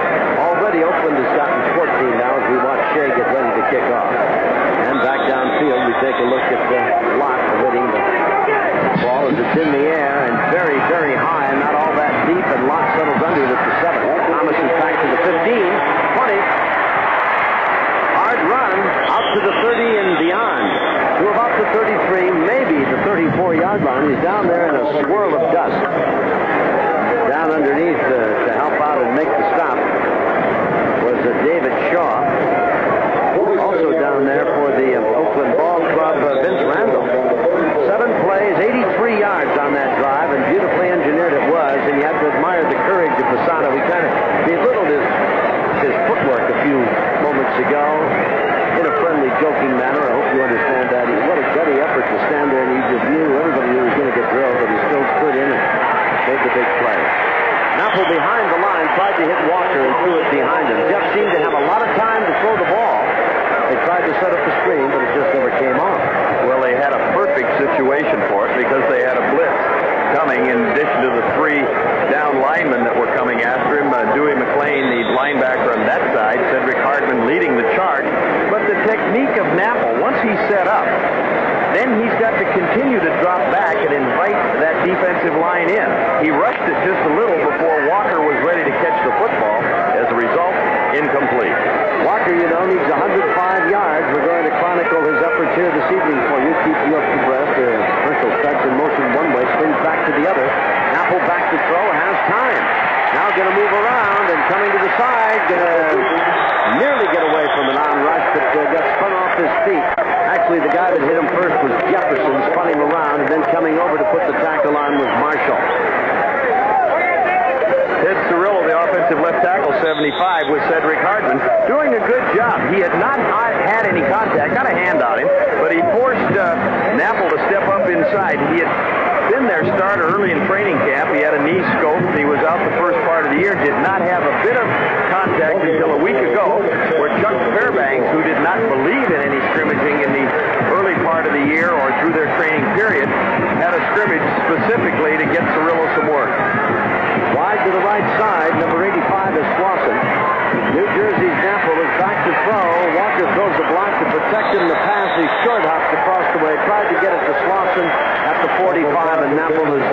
Already Oakland has gotten 14 now as we watch Shea get ready to kick off. And back downfield, we take a look at Lott hitting the ball as it's in the air and very, very high and not all that deep. And Lott settles under it at the 7. Thomas is back to the 15, 20. Run out to the 30 and beyond to about the 33, maybe the 34-yard line. He's down there in a swirl of dust down underneath to help out and make the stop was David Shaw. Also down there for the Oakland Ball Club, Vince Randall. 7 plays, 83 yards on that drive, and beautifully engineered it was, and you have to admire the courage of Besana. He kind of belittled his footwork a few moments ago in a friendly, joking manner. I hope you understand that. What a gutty effort to stand there, and he just knew, everybody knew he was going to get drilled, but he still stood in and made the big play. Knapple behind the line tried to hit Walker and threw it behind him. Jeff seemed to have a lot of time to throw the ball. They tried to set up the screen, but it just never came on. Well, they had a perfect situation for it because they had a blitz coming in addition to the 3 down linemen that were coming after him. Dewey McLean, the linebacker on that side, Cedric Hardman leading the charge. But the technique of Knapple, once he's set up, then he's got to continue to drop back and invite that defensive line in. He rushed it just a little before Walker was ready to catch the football. As a result, incomplete. Walker, you know, needs 105 yards. We're going to chronicle his efforts here this evening for you. Keep you up to breath. Herschel starts in motion one way, spins back to the other. Knapple back to throw, has time. Now going to move around and coming to the side. Going to nearly get away from an on-rush, but got spun off his feet. Actually, the guy that hit him first was Jefferson, spun him around, and then coming over to put the tackle on was Marshall. Ted Cirillo, the offensive left tackle, 75, with Cedric Hardman, doing a good job. He had not had any contact, got a hand on him, but he forced Knapple to step up inside. He had been their starter early in training camp. He had a knee scope. He was out the first part of the year, did not have a bit of contact until a week ago, where Chuck Fairbanks, who did not believe in any scrimmaging in the early part of the year or through their training period, had a scrimmage specifically to get Cirillo some work. Wide to the right side, number 85 is Swanson. New Jersey's Knapple is back to throw. Walker throws a block to protect him. The pass is short hops across the way. Tried to get it to Swanson at the 45, and Knapple is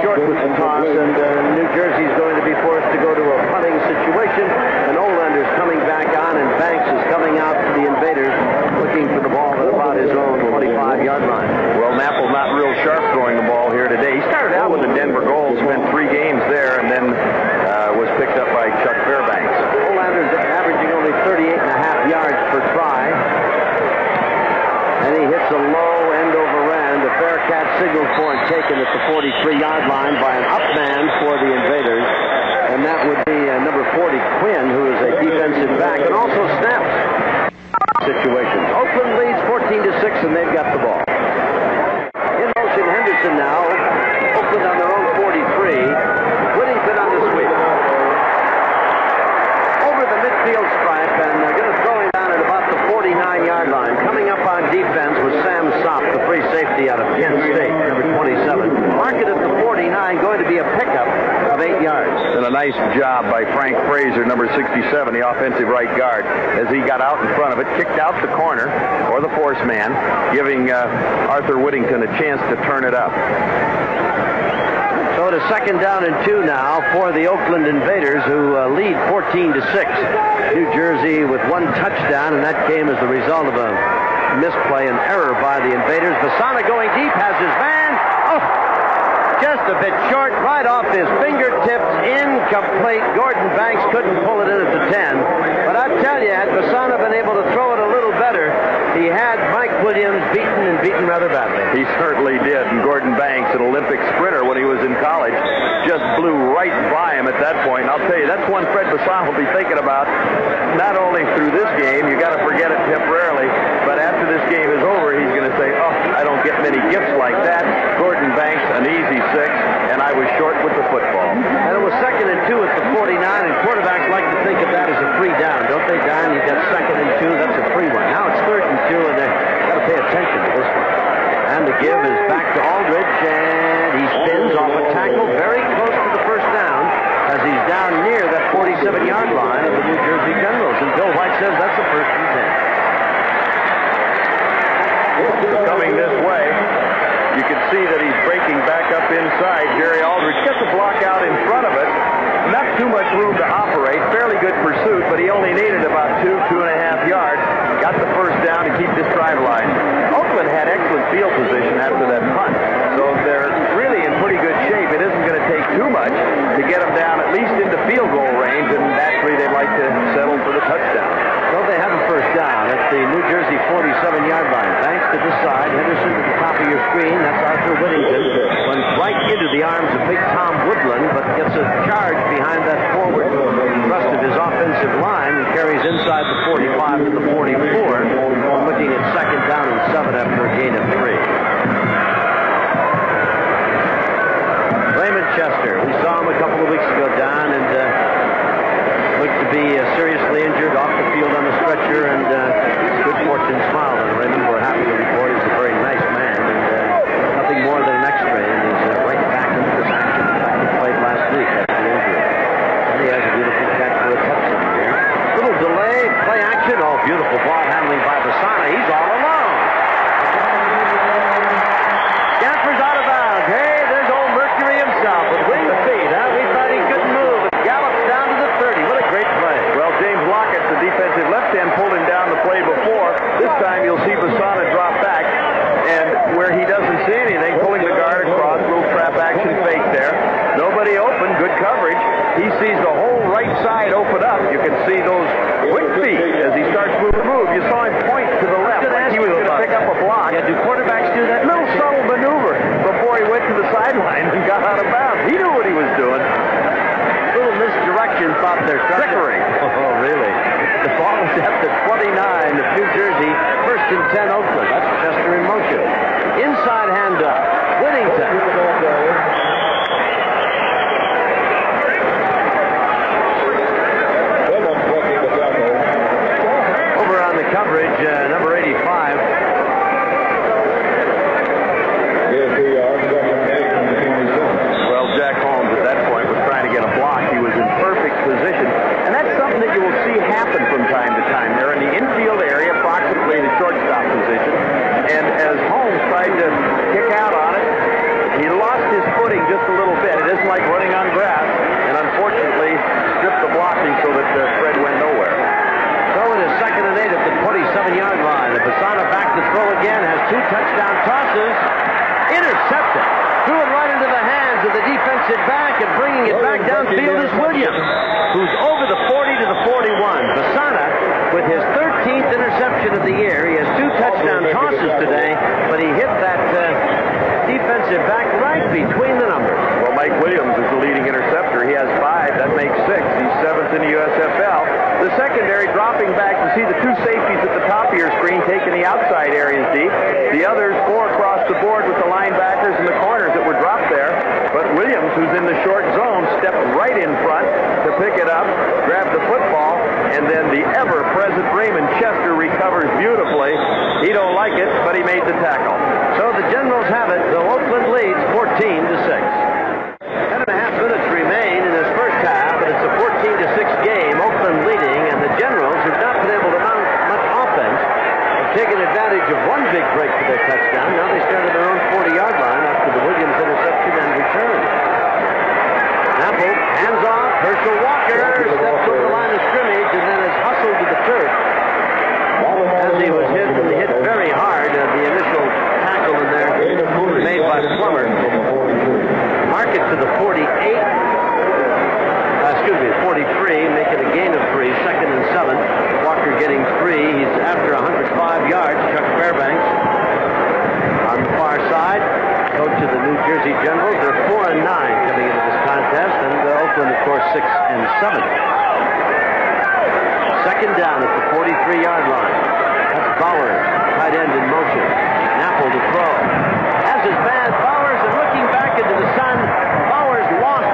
short with the toss, and New Jersey's going to be forced to go to a punting situation. And Olander's coming back on, and Banks is coming out to the Invaders, looking for the ball at about his own 25-yard line. Well, Knapple not real sharp throwing the ball here today. He started out with the Denver Gold, spent 3 games there, and then was picked up by Chuck Fairbanks. Olander's averaging only 38.5 yards per try. And he hits a low end over end. The fair catch signaled for and taken at the 43-yard line by an up man for the Invaders. And that would be number 40, Quinn, who is a defensive back and also snaps situation. Oakland leads 14-6, and they've got the ball. In motion, Henderson now. Oakland on their own 43. Whittington on the sweep. Over the midfield stripe, and they're going to throw him down at about the 49-yard line. Coming up on defense was Sam Sopp, the free safety out of Penn State, number 27. Mark it at the 49, going to be a pickup of 8 yards. And a nice job by Frank Frazier, number 67, the offensive right guard, as he got out in front of it, kicked out the corner, or the force man, giving Arthur Whittington a chance to turn it up. So to 2nd down and 2 now for the Oakland Invaders, who lead 14-6. New Jersey with 1 touchdown, and that came as the result of a misplay and error by the Invaders. Besana going deep, has his man. Oh, just a bit short, right off his fingertips, incomplete. Gordon Banks couldn't pull it in at the 10. But I tell you, had Besana been able to throw it a little better, he had Mike Williams beaten, and beaten rather badly. He certainly did, and Gordon Banks, an Olympic sprinter when he was in college, just blew right by him at that point. And I'll tell you, that's one Fred Besana will be thinking about, not only through this game, you got to forget it temporarily, but after this game is over, he's going to say, oh, I don't get many gifts like that. Gordon Banks, an easy 6, and I was short with the football. And it was 2nd and 2 at the 49, and quarterbacks like to think of that as a free down, don't they, Don? You got 2nd and 2, that's a free one. Now it's 3rd and 2, and they've got to pay attention to this one. And the give is back to 47-yard line of the New Jersey Generals, and Bill White says that's the first and 10. Coming this way, you can see that he's breaking back up inside. Jerry Aldridge gets a block out in front of it. Not too much room to operate. Fairly good pursuit, but he only needed about two and a half yards. Got the first down to keep this drive line. Oakland had excellent field position after that punt, so they're really in pretty good shape. It isn't going to take too much to get them down at least into field goal range, and naturally they'd like to settle for the touchdown. So they have a first down at the New Jersey 47-yard line. Banks to this side, Henderson to the top of your screen. That's Arthur Whittington. Runs right into the arms of big Tom Woodland, but gets a charge behind that forward thrust of his offensive line and carries inside the 45 to the 44. Looking at second down and 7 after a gain of 3. Raymond Chester, we saw him a couple of weeks ago, Don, and looked to be seriously injured, off the field on the stretcher, and good fortune smiled on Raymond. We're happy to report he's a very nice man, and nothing more than an X-ray, and he's right back into the action. He played last week after the injury, and he has a beautiful catch for a touchdown here. Little delay, play action, all beautiful ball handling by Besana. He's all alone. Gasper's out of bounds. Hey, there's old Mercury himself with wing feet. Huh? We thought he couldn't move. It gallops down to the 30. What a great play. Well, James Lockett, the defensive left end, pulled him down the play before. This time you'll see Besana drop back, and where he doesn't see anything, pulling the guard across, little trap action fake there. Nobody open, good coverage. He sees the whole right side open up. You can see those wing feet as he starts to move. You saw him point to the left like he was going to pick up a block. Yeah, do quarterbacks do that? Little subtle maneuver before he went to the sideline and got out of bounds. He knew what he was doing. Little misdirection, thought they're trickery. Oh, really? The ball is at the 29 of New Jersey. First and 10 Oakland. That's Chester in motion. Inside handoff. Whittington. Coverage, number 85. Well, Jack Holmes at that point was trying to get a block. He was in perfect position. And that's something that you will see happen from time to time. They're in the infield area, approximately the shortstop position. And as Holmes tried to kick out on it, he lost his footing just a little bit. It isn't like running on grass. And unfortunately, stripped the blocking so that Fred went nowhere. Second and 8 at the 27-yard line. The Besana back to throw again, has two touchdown tosses. Intercepted. Threw it right into the hands of the defensive back, and bringing it back downfield is Williams, who's over the 40 to the 41. Besana with his 13th interception of the year. He has two touchdown tosses today, but he hit that defensive back right between the numbers. Well, Mike Williams is the leading interceptor. He has 5. That makes 6. He's 7th in the USFL. The secondary dropping back to see the two safeties at the top of your screen taking the outside areas deep. The others 4 across the board with the linebackers and the corners that were dropped there. But Williams, who's in the short zone, stepped right in front to pick it up, grabbed the football, and then the ever-present Raymond Chester recovers beautifully. He don't like it, but he made the tackle. So the Generals have it. The Oakland leads 14-6. 10.5 minutes remain in this first half, but it's a 14-6 game. Oakland leading, and the Generals have not been able to mount much offense. They've taken advantage of one big break for their touchdown. Now they start at their own 40-yard line after the Williams interception and return. Knapple hands off. Herschel Walker steps over the line of scrimmage and then is hustled to the turf as he was hit, and hit very hard at the initial tackle in there made by Plummer. Mark it to the 43, make it a gain of 3, second and 7. Walker getting 3. He's after 105 yards. Chuck Fairbanks on the far side, coach of the New Jersey Generals. They're 4-9 coming into this contest, and Oakland, of course, 6-7. Second down at the 43-yard line. That's Bowers, tight end in motion. Knapple to throw. Has his man Bowers, and looking back into the sun, Bowers lost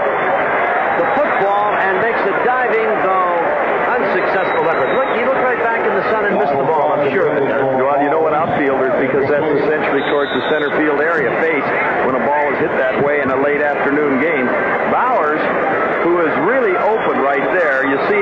the football and makes a diving, though unsuccessful effort. Look, he looked right back in the sun and missed the ball. I'm sure of it. Well, you know what, outfielders, because that's essentially towards the center field area face when a ball is hit that way in a late afternoon game. Bowers, who is really open right there, you see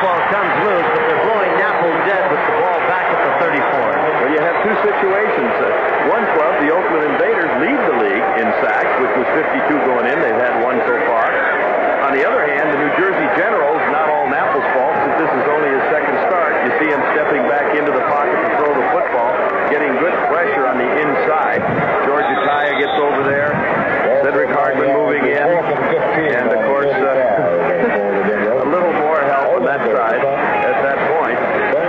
fastball comes loose, but they're blowing Knapple dead with the ball back at the 34. Well, you have two situations. One club, the Oakland Invaders, lead the league in sacks, which was 52 going in. They've had one so far. On the other hand, the New Jersey Generals, not all Knapple's fault, since this is only his second start. You see him stepping back into the pocket to throw the football, getting good pressure on the inside. Georgia Tia gets over there. Cedric Hardman moving in. And, of course, a little more help on that side at that point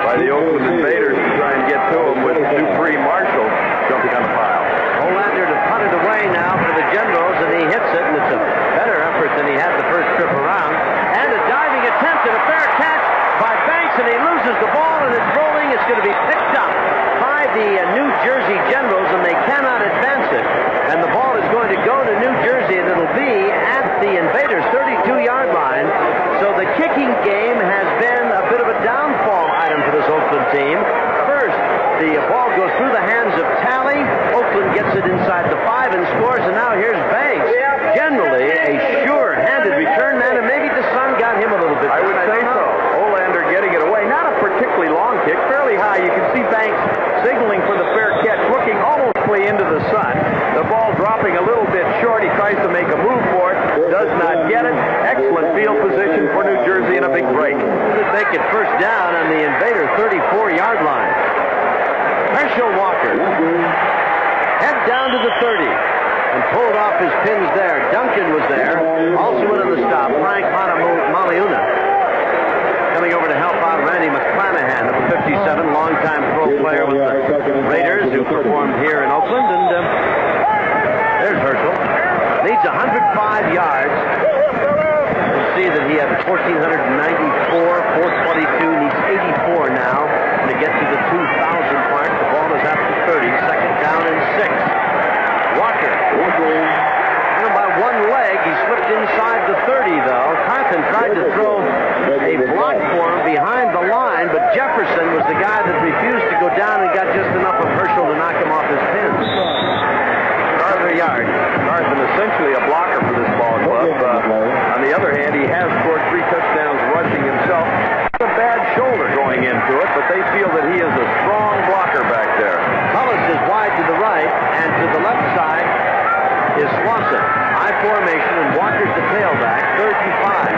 by the Oakland Invaders to try and get to him with Dupree Marshall jumping on the pile. Olander to punt it away now for the Generals, and he hits it, and it's a better effort than he had the first trip around. And a diving attempt and a fair catch by Banks, and he loses the ball, and it's rolling. It's going to be picked up by the New Jersey Generals, and they cannot advance it. And the ball is going to go to New Jersey, and it'll be at the Invaders' 32-yard line. So the kicking game has been a bit of a downfall item for this Oakland team. First, the ball goes through the hands of Talley. Oakland gets it inside the 5 and scores, and now here's Banks. Generally, a sure-handed return man, and maybe the sun got him a little bit. I would say so. Olander getting it away. Not a particularly long kick, fairly high. You can see Banks signaling for the fair catch, looking almost into the sun. The ball dropping a little bit short. He tries to make a move for it. Does not get it. Excellent field position for New Jersey and a big break. They make it first down on the Invader 34-yard line. Herschel Walker head down to the 30 and pulled off his pins there. Duncan was there. Also in on the stop, Frank Mano Maliuna coming over to help out Randy McClanahan, number 57, longtime pro player with the Raiders who performed here in Oakland. And there's Herschel. Needs 105 yards. You see that he had 1,494, 422, needs 84 now to get to the 2,000 mark. The ball is after 30, second down and 6. Walker. By one leg, he slipped inside the 30, though. Carthen tried to throw a block for him behind the line, but Jefferson was the guy that refused to go down and got just enough of Herschel to knock him off his pins. Another yard. Carthen essentially a blocker for this ball club. On the other hand, he has scored 3 touchdowns rushing himself. A bad shoulder going into it, but they feel that he is a strong blocker back there. Hollis is wide to the right, and to the left side is Swanson. High formation, and Walker's the tailback, 35.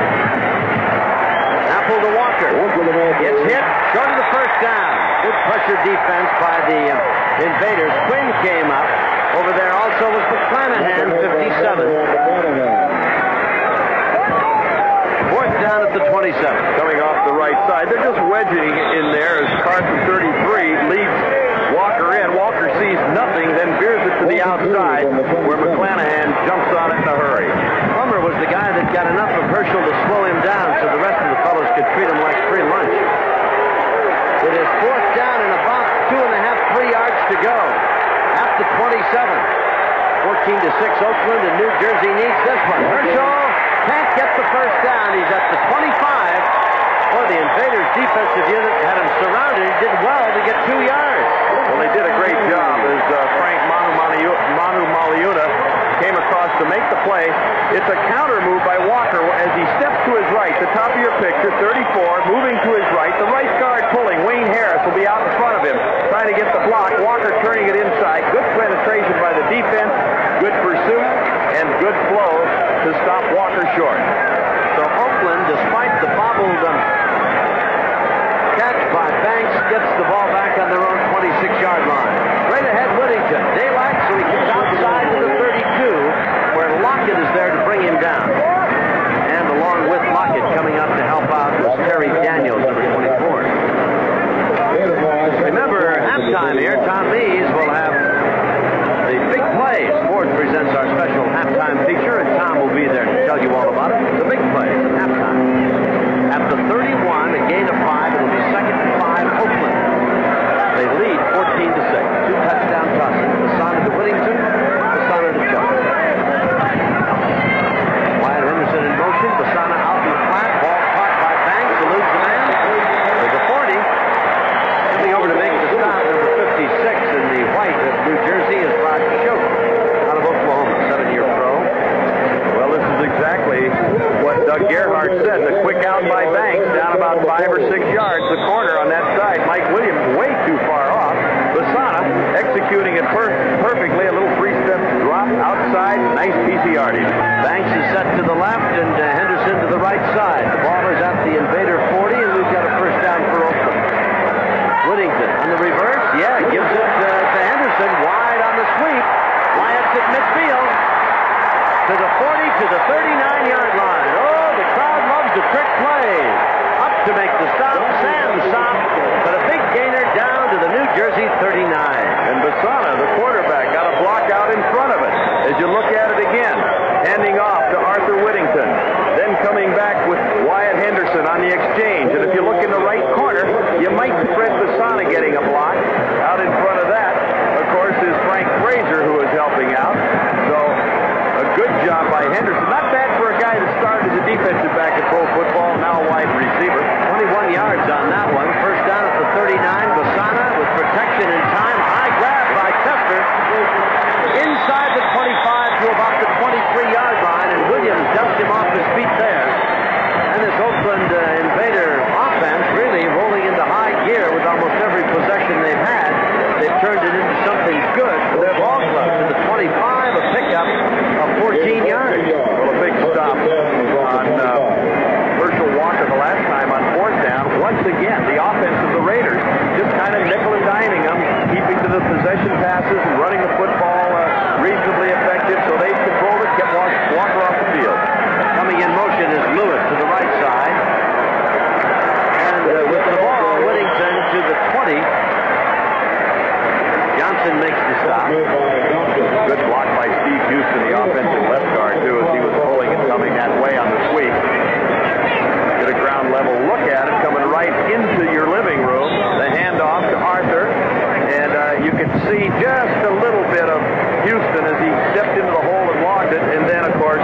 Apple to Walker. Gets hit, short of the first down. Good pressure defense by the Invaders. Quinn came up. Over there also was McClanahan, 57. Fourth down at the 27. Coming off the right side. They're just wedging in there as Carthen, 33, leads Walker in. Walker sees nothing, then veers it to the outside where McClanahan jumps on it in a hurry. Plummer was the guy that got enough of Herschel to slow him down so the rest of the fellows could treat him like free lunch. It is fourth down and about 2.5, 3 yards to go at the 27. 14-6 Oakland, and New Jersey needs this one. Herschel can't get the first down. He's at the 25. Well, the Invaders' defensive unit had him surrounded. He did well to get 2 yards. Well, they did a great job as Frank Mano Maliuna came across to make the play. It's a counter move by Walker as he steps to his right. The top of your picture, 34, moving to his right. The right guard pulling. Wayne Harris will be out in front of him, trying to get the block. Walker turning it inside. Good penetration by the defense, good pursuit, and good flow to stop Walker short. So Oakland, despite the bobbled catch by Banks, gets the ball back on their own 26-yard line. Right ahead, Whittington. Daylight, so he gets outside to the 32, where Lockett is there to bring him down. And along with Lockett coming up to help out was Terry Daniels, number 24. Remember, halftime here, Tom Mees will have the big play. Sports presents our special halftime feature, and Tom will be there to tell you all about it. The big play at halftime. At the 31, a gain of 5. It'll be second and 5, Oakland. 5 or 6 yards, the corner on that side. Mike Williams way too far off. Besana executing it perfectly. A little three-step drop outside. Nice piece of yardage. Banks is set to the left and Henderson to the right side. The ball is at the Invader 40, and we've got a first down for Oakland. Whittington on the reverse. Yeah, gives it to Henderson. Wide on the sweep. Wyatt's at midfield. To the 40, to the 39-yard line. Oh, the crowd loves the trick play. To make the stop, Sam stopped, but a big gainer down to the New Jersey 39. And Besana, the quarterback, got a block out in front of it. As you look at it again, handing off to Arthur Whittington, then coming back with Wyatt Henderson on the exchange. And if you look in the right corner, you might see Fred Besana getting a block. Out in front of that, of course, is Frank Frazier, who is helping out. So a good job by Henderson. Not bad for a guy that started as a defensive back at pro football, now wide receiver. 21 yards on that one. First down at the 39. Besana with protection in time. High grab by Chester. Inside the 25 to about the 23-yard line, and Williams dumped him off his feet there. And this Oakland Invader offense really rolling into high gear with almost every possession they've had. They've turned it into something good for their ball club. To the 25, a pickup of 14 yards. Well, a big stop on Herschel Walker the last time on fourth down. Once again, the offense of the Raiders just kind of nickel and diming them, keeping to the possession passes and running the football reasonably effective. So they controlled it, kept Walker off the field. Coming in motion is Lewis to the right side. And with the ball, Whittington to the 20. Johnson makes the stop. Good block by Steve Houston, the offensive left guard, too, as he was pulling and coming that way on the sweep. Get a ground level look at it, coming right into your living room. The handoff to Arthur, and you can see just a little bit of Houston as he stepped into the hole and logged it, and then, of course,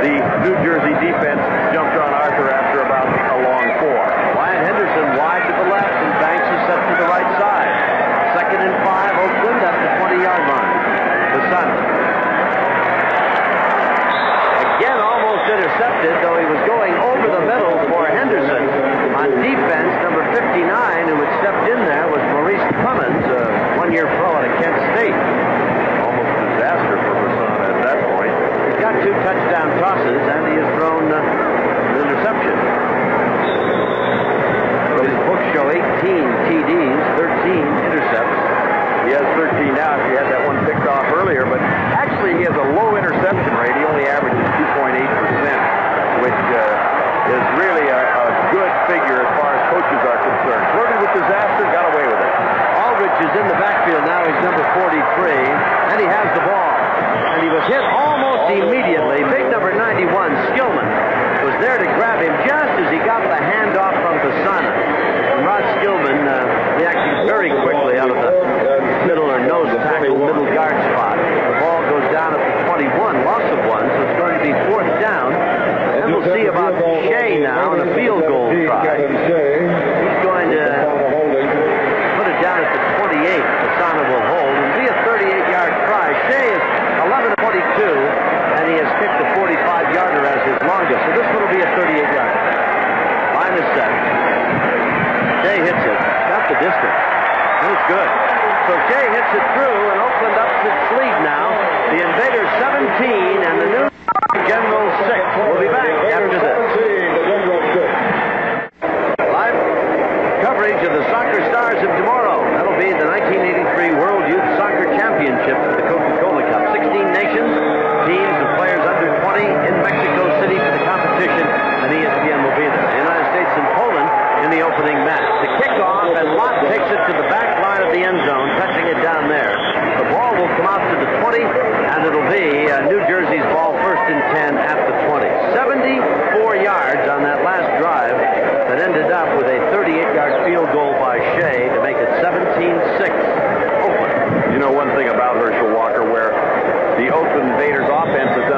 the New Jersey defense jumped on Arthur after about a long four. Wyatt Henderson wide to the left, and Banks is set to the right side. 2nd and 5, Oakland at the 20-yard line. Besana. Intercepted, though he was going over the middle for Henderson. On defense, number 59, who had stepped in there, was Maurice Cummins, a one-year pro out of Kent State. Almost a disaster for Besana at that point. He's got 2 touchdown tosses, and he has thrown an interception. But his books show 18 TDs, 13 intercepts. He has 13 now if he had that one picked off earlier, but actually he has a low interception rate. He only averages 2.8%, which is really a good figure as far as coaches are concerned. Flirted with disaster, got away with it. Aldridge is in the backfield now. He's number 43, and he has the ball. And he was hit almost immediately. Big number 91, Skillman, was there to grab him just as he got the handoff from Besana. And Rod Skillman reacting very quickly out of the middle or nose tackle, middle guard spot. The ball goes down at the 21, loss of 1, so it's going to be 4th down. And we'll see about Shea now in a field goal try. He's going to put it down at the 28. Besana will hold. It'll be a 38-yard try. Shea is 11-22, and he has kicked the 45-yarder as his longest. So this one will be a 38-yard. Line is set. Shea hits it. Got the distance. That was good. So Shea hits it through, and Oakland ups its lead now. The Invaders 17 and the New Generals 6. We'll be back after this. Live coverage of the Soccer Stars of tomorrow. That'll be the 1983 World Youth Soccer Championship at the Coca-Cola Cup. 16 nations, teams and players under 20 in Mexico City for the competition, and ESPN will be there. The United States and Poland in the opening match. The kickoff, and Lott takes it to the back line of the end zone, touching it down there. The ball will come out to the 20, and it'll be New Jersey's ball, 1st and 10 at the 20. 74 yards on that last drive that ended up with a 38-yard field goal by Shea to make it 17-6. Oakland. You know one thing about Herschel Walker, where the Oakland Invaders offensive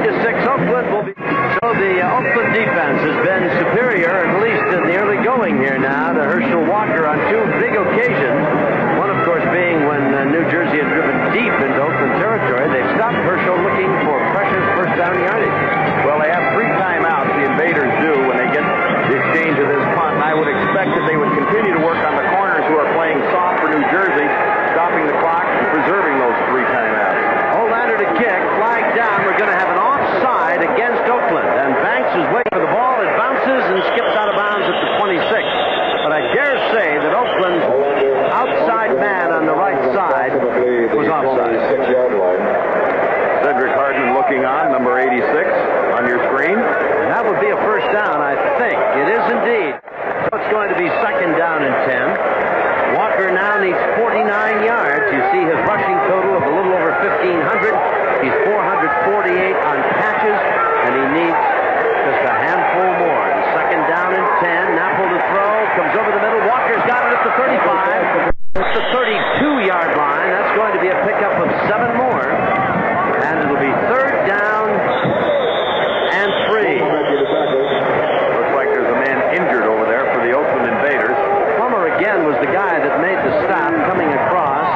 14-6, Oakland will be... So the Oakland defense has been superior, at least in the early going here now, to Herschel Walker on two big occasions. One, of course, being when New Jersey had driven deep into Oakland territory. They stopped Herschel looking for precious first down yardage. Well, they have three timeouts, the Invaders do, when they get the exchange of this punt. I would expect that they would continue to work on the corners who are playing soft for New Jersey, stopping the clock and preserving those three timeouts. Olander to kick, flag down. We're going to have an offside against Oakland. And Banks is waiting for the ball. It bounces and skips out of bounds at the 26. But I dare say that Oakland's outside man on the right side was offside. Cedric Hardman looking on, number 86 on your screen. And that would be a first down, I think. It is indeed. So it's going to be second down and 10. Walker now needs 49 yards. You see his rushing total of a little over 1,500. He's 448 on catches, and he needs just a handful more. Second down and 10. Knapple to throw. Comes over the middle. Walker's got it at the 35. It's the 32-yard line. That's going to be a pickup of 7 more. And it'll be third down and 3. Looks like there's a man injured over there for the Oakland Invaders. Again was the guy that made the stop coming across,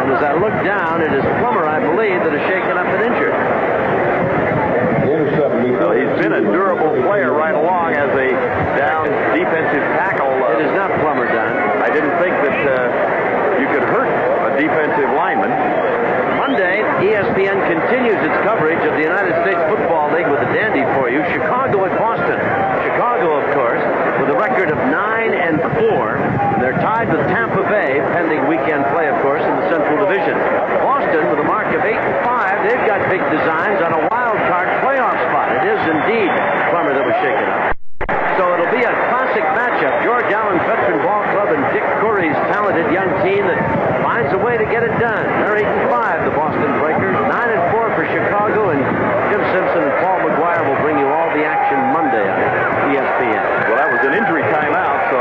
and as I look down, it is Plummer, I believe, that is shaken up and injured. So he's been a durable player right along as a down defensive tackle. It is not Plummer, Don. I didn't think that you could hurt a defensive lineman. Monday, ESPN continues its coverage of the United States Football League with a dandy for you. Chicago at Boston. Chicago, of course, with a record of 9-4. They're tied with Tampa Bay, pending weekend play, of course, in the Central Division. Boston, with a mark of 8-5, they've got big designs on a wild card playoff spot. It is indeed Plummer that was shaken up. So it'll be a classic matchup. George Allen Veteran Ball Club and Dick Curry's talented young team that finds a way to get it done. They're 8-5, the Boston Breakers. 9-4 for Chicago, and Jim Simpson and Paul McGuire will bring you all the action Monday on ESPN. Well, that was an injury timeout, so...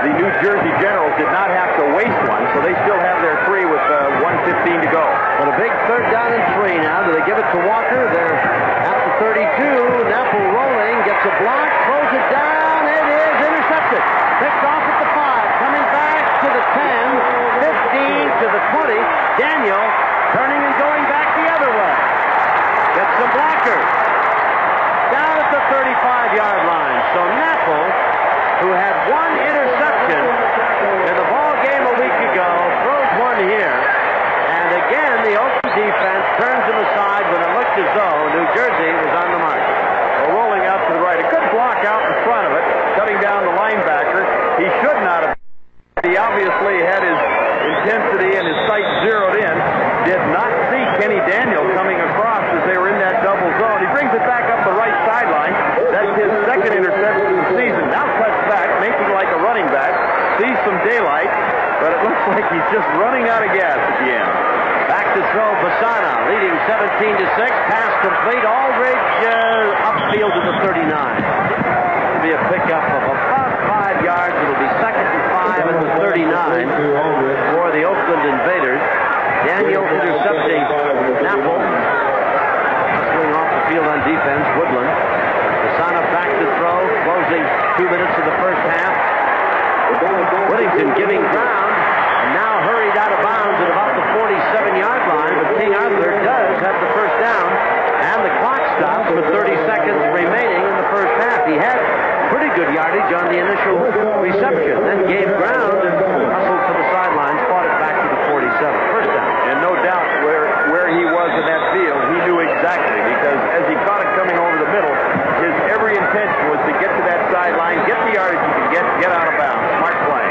the New Jersey Generals did not have to waste one, so they still have their three with 1:15 to go. But a big third down and 3 now. Do they give it to Walker? They're at the 32. Knapple rolling, gets a block, throws it down. It is intercepted. Picked off at the 5. Coming back to the 10, 15 to the 20. Daniel turning and going back the other way. Gets the blocker. Down at the 35-yard line. So Knapple, who had one interception in the ball game a week ago, throws one here. And again, the Oakland defense turns him aside when it looked as though New Jersey was on the mark. Well, rolling out to the right, a good block out in front of it, cutting down the linebacker. He should not have. He obviously had his intensity and his sight zeroed in. Did not see Kenny Daniel coming across as they were in that double zone. He brings it back up the right sideline. That's his second interception of the season. Now cuts back, making like a running back. Sees some daylight, but it looks like he's just running out of gas at the end. Back to throw, Besana leading 17-6. Pass complete. Aldridge upfield to the 39. It'll be a pickup of about 5 yards. It'll be second and 5 at the 39 for the Oakland Invaders. Daniel intercepting Knapple. Going off the field on defense, Woodland. Besana back to throw, closing 2 minutes of the first half. Whittington giving ground, and now hurried out of bounds at about the 47-yard line, but King Arthur does have the first down, and the clock stops with 30 seconds remaining in the first half. He had pretty good yardage on the initial reception, then gave ground and hustled to the sideline, fought it back to the 47. First down. And no doubt where he was in that field, he knew exactly, because as he caught it coming over the middle, his every intention was to get to that sideline, get the yardage he could get out of bounds. Smart play.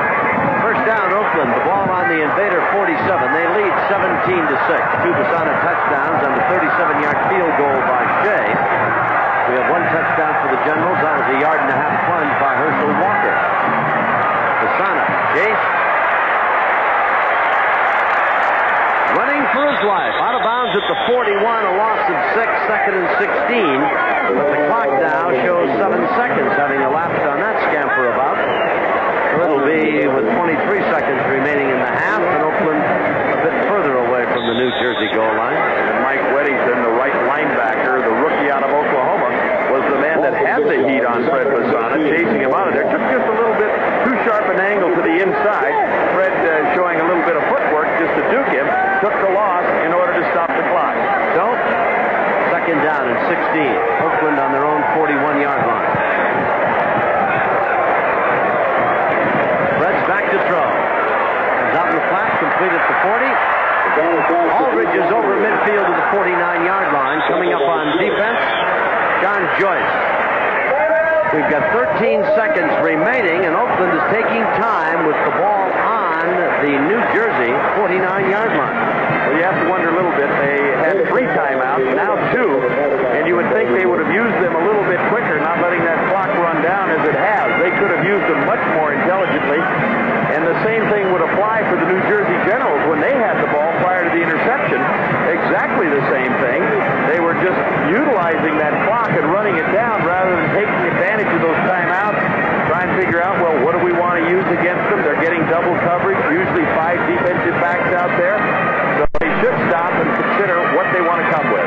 First down. 16. Oakland on their own 41-yard line. Fred's back to throw. Comes out in the flat, completed for 40. Aldridge is over midfield to the 49-yard line. Coming up on defense, John Joyce. We've got 13 seconds remaining, and Oakland is taking time with the ball on the New Jersey 49-yard line. Well, you have to wonder a little bit. They had 3 timeouts, now 2, and you would think they would have used them a little bit quicker, not letting that clock run down as it has. They could have used them much more intelligently, and the same thing would apply for the New Jersey Generals when they had the ball prior to the interception. Exactly the same thing. They were just utilizing that clock and running it down rather than taking advantage of those timeouts, trying to figure out, well, what do we want to use against them? They're getting double coverage, usually 5 defensive backs out there. So they should stop and consider what they want to come with.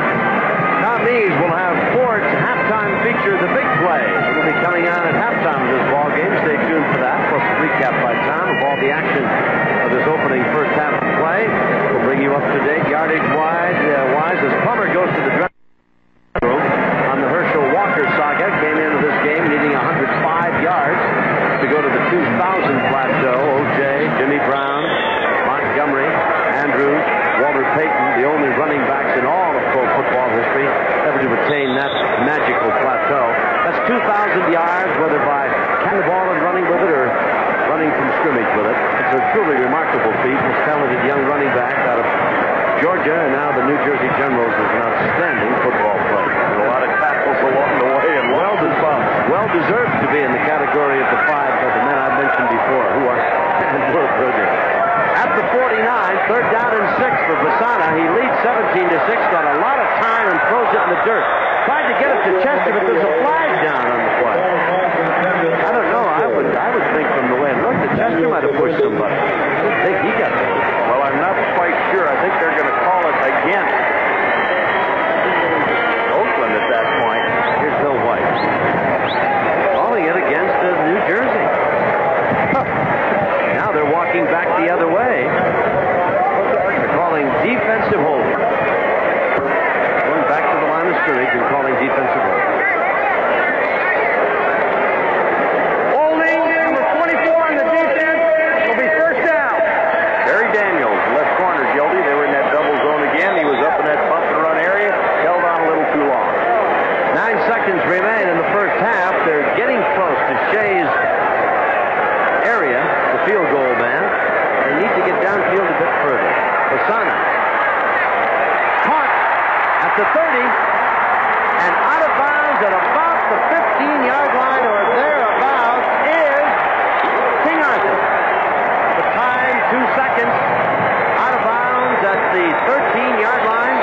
Tom Mees will have Ford's halftime feature, The Big Play. It will be coming on at halftime of this ballgame. Stay tuned for that, plus a recap by Tom of all the action of this opening first half of play. We'll bring you up to date yardage-wise as Plummer goes to the dressing room on the Herschel Walker saga. Came into this game needing 105 yards to go to the 2,000 plateau. O.J., Jimmy Brown, Montgomery, Andrews, Walter Payton, the only running backs in all of pro football history ever to attain that magical plateau. That's 2,000 yards, whether by catching the ball and running with it or running from scrimmage with it. It's a truly remarkable feat. This talented young running back out of Georgia, and now the New Jersey Generals, is an outstanding football player. A lot of tackles along the way, and well deserved to be in the category of the 5 of the men I mentioned before, who are brilliant. At the 49, third down and 6 for Besana. He leads 17-6, got a lot of time, and throws it in the dirt. Tried to get it to Chester, but there's a flag down on the play. I don't know. I would think from the way it looked that Chester might have pushed somebody. I don't think he got it. Well, I'm not quite sure. I think they're going to call it again. Oakland at that point. Here's Bill White. Calling it against New Jersey. Now they're walking back the other way. They're calling defensive hold. Going back to the line of scrimmage and calling defensive hold. Holding number 24 on the defense. It'll be first down. Terry Daniels, left corner, guilty. They were in that double zone again. He was up in that bump and run area. Held on a little too long. 9 seconds remain in the first half. They're getting close to Shea's area, the field goal man. They need to get downfield a bit further. Besana caught at the 30 and out of bounds at about the 15-yard line or thereabouts is King Arthur. The time, 2 seconds, out of bounds at the 13-yard line.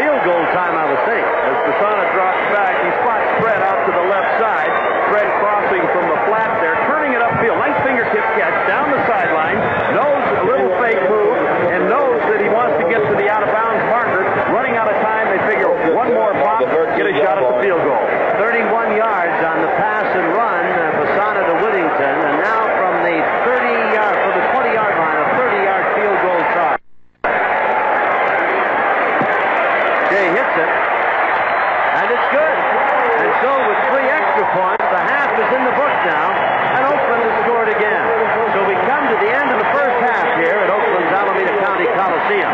Field goal time, I would think. As Besana drops back, he spots Fred out to the left side. Fred crossing from the flat there, turning it upfield. Nice fingertip catch down the sideline. Knows a little fake move and knows that he wants to get to the out-of-bounds marker. Running out of time, they figure one more pop, get a shot at the field goal. 31 yards on the pass and run, Besana to Whittington. And now from the 20-yard line, a 30-yard field goal charge. Jay hits it, and it's good. And so with 3 extra points, the half is in the book now, and Oakland has scored again. So we come to the end of the first half here at Oakland's Alameda County Coliseum.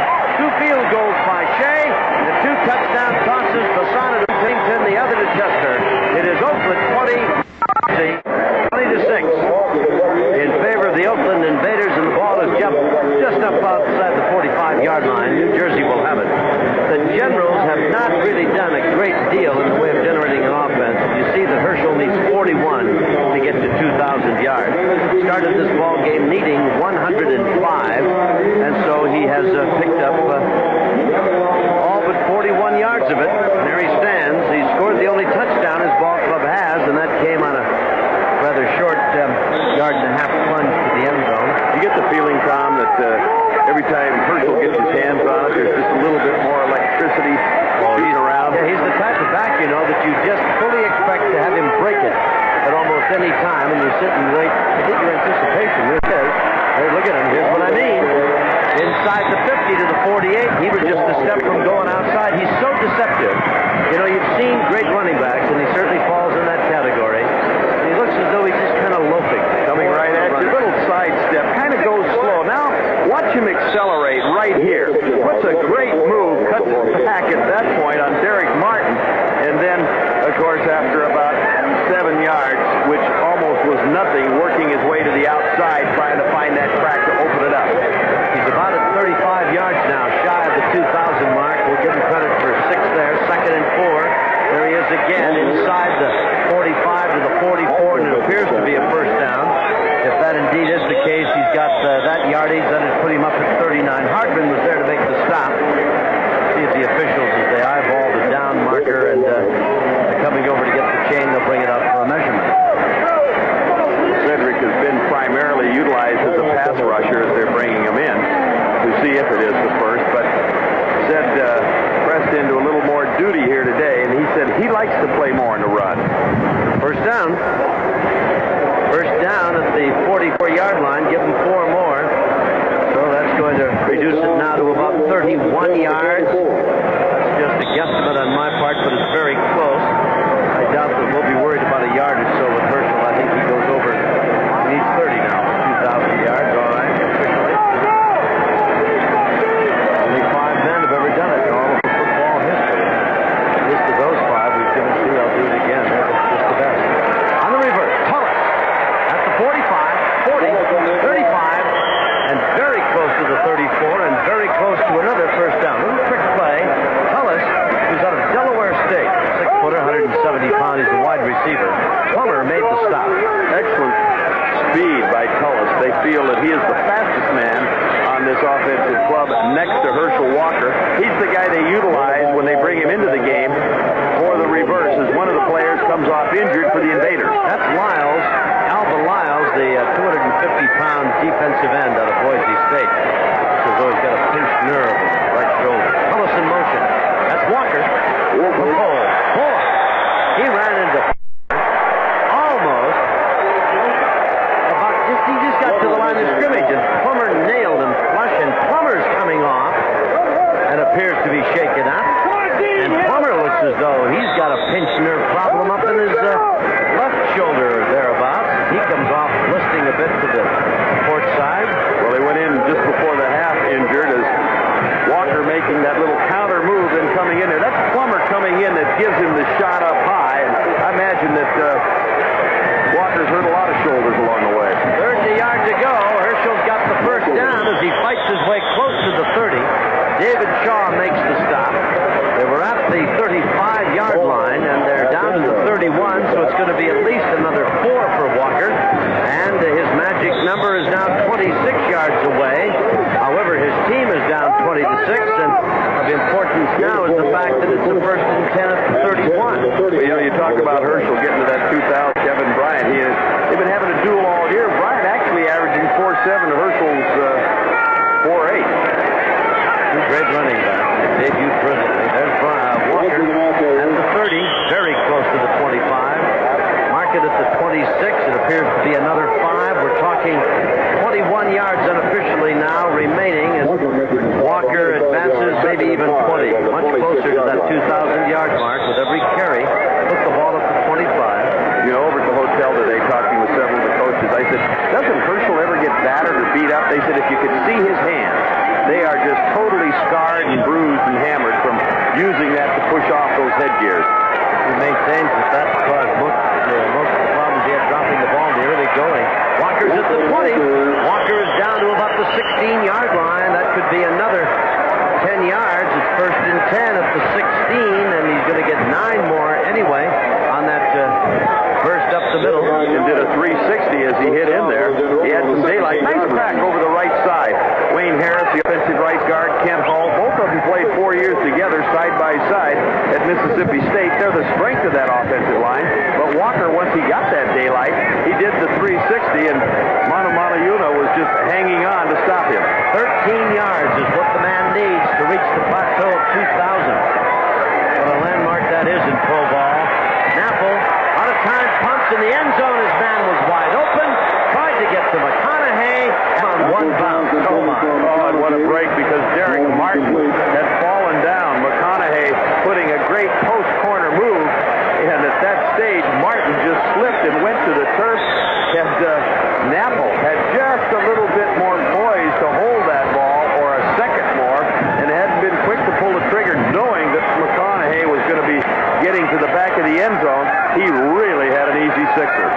2 field goals by Shea, and the 2 touchdown tosses, Besana to Whittington, the other to Chester. It is Oakland 20-6 in favor of the Oakland Invaders, and the ball is just up outside the 45-yard line. New Jersey will have it. The Generals have not really done a great deal in the way of generating an offense. You see that Herschel needs 41 to get to 2,000 yards. Started this ball game needing 105, and so he has picked up they utilize when they bring him into the game, or the reverse, as one of the players comes off injured for the Invaders. That's Lyles, Alvin Lyles, the 250-pound defensive end out of Boise State. This has always got a pinched nerve in his right shoulder. Ellis in motion. That's Walker. Fuller. He ran into almost. He just got to the line of scrimmage, and Plummer nailed him flush, and Plummer's coming off and appears to be shaken up. And Plummer looks as though he's got a pinched nerve problem up in his left shoulder or thereabouts. He comes off listing a bit to the port side. Well, they went in just before the half injured, as Walker making that little counter move and coming in there. That's Plummer coming in that gives him the shot up high. And I imagine that Walker's hurt a lot of shoulders along the way. 30 yards to go. Herschel's got the first down as he fights his way close to the 30. David Shaw makes the stop. They were at the 35-yard line, and they're down to the 31, so it's going to be at least another 4 for Walker. And his magic number is now 26 yards away. However, his team is down 20 to 6, and of importance now is the fact that it's a first and 10 at the 31. Well, you know, you talk about Herschel getting to that 2,000. Kevin Bryant, they've been having a duel all year. Bryant actually averaging 4.7 to Herschel's 4.8. Two great running backs. Debut brilliantly. There's Walker at the 30, very close to the 25. Mark it at the 26. It appears to be another 5. We're talking 21 yards unofficially now remaining as Walker advances, maybe even 20. Much closer to that 2,000-yard mark with every carry. Put the ball up to 25. You know, over at the hotel today, talking with several of the coaches, I said, doesn't Herschel ever get battered or beat up? They said, if you could see his hands, they are just totally scarred and bruised and hammered from using that to push off those headgears. He maintains that that's caused most of the problems he had dropping the ball in the early going. Walker's at the 20. Walker is down to about the 16-yard line. That could be another 10 yards. It's first and 10 at the 16, and he's going to get 9 more anyway on that burst up the middle. And did a 360 as he hit in there. He had some daylight. Nice crack over the right side. Wayne Harris, the offensive right guard, Kent Hall, both of them played 4 years together side by side at Mississippi State. They're the strength of that offensive line. But Walker, once he got that daylight, he did the 360, and Mano Maliuna was just hanging on to stop him. 13 yards is what the man needs to reach the plateau of 2,000. What a landmark that is in pro ball. Knapple, out of time, pumps in the end zone. His man was wide open, tried to get to McConaughey, on one bound. Oh, and what a break, because Derek Martin had fallen down. McConaughey putting a great post-corner move, and at that stage, Martin just slipped and went to the turf, and Knapple had just a little bit more poise to hold that ball, or a second more, and hadn't been quick to pull the trigger, knowing that McConaughey was going to be getting to the back of the end zone. He really had an easy sixer.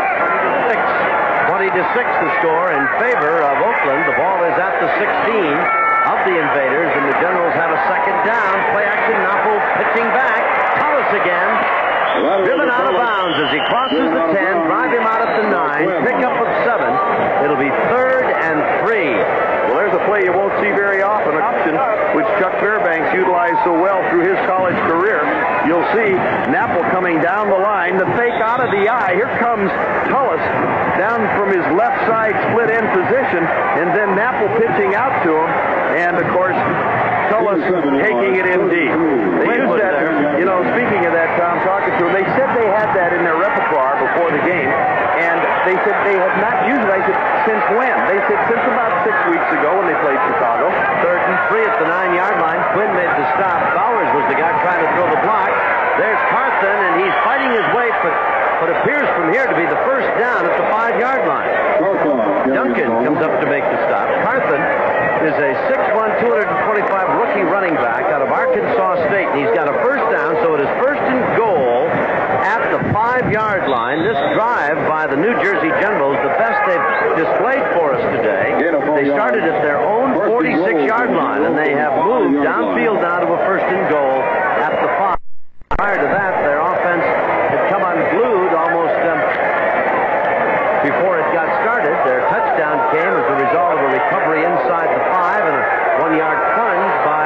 20 to 6 the score in favor of Oakland. The ball is at the 16 of the Invaders, and the Generals have a second down. Play action, Knapple pitching back. Thomas again. Driven out of bounds as he crosses the 10, drive him out at the 9, pick up of 7. It'll be 3rd and 3. Well, there's a play you won't see very often, an option which Chuck Fairbanks utilized so well through his college career. You'll see Knapple coming down the line, the fake out of the eye. Here comes Tullis down from his left side split end position, and then Knapple pitching out to him, and of course Tullis taking it in deep. They used that, you know, speaking of that, Tom, talking to him, they said they had that in their repertoire before the game, and they said they had not used it. I said, since when? They said since about 6 weeks ago when they played Chicago. 3rd and 3 at the 9-yard line. Quinn made the stop. Bowers was the guy trying to throw the block. There's Carson, and he's fighting his way for what appears from here to be the first down at the 5-yard line. Duncan comes up to make the stop. Carson is a 6'1", 225 rookie running back out of Arkansas State, and he's got a first down, so it is first and goal at the 5-yard line. This drive by the New Jersey Generals, the best they've displayed for us today. They started at their own 46-yard line, and they have moved downfield now to a first and goal at the 5. Prior to that, their offense had come unglued almost before it got started. Their touchdown came as a result of a recovery inside the 5 and a 1-yard plunge by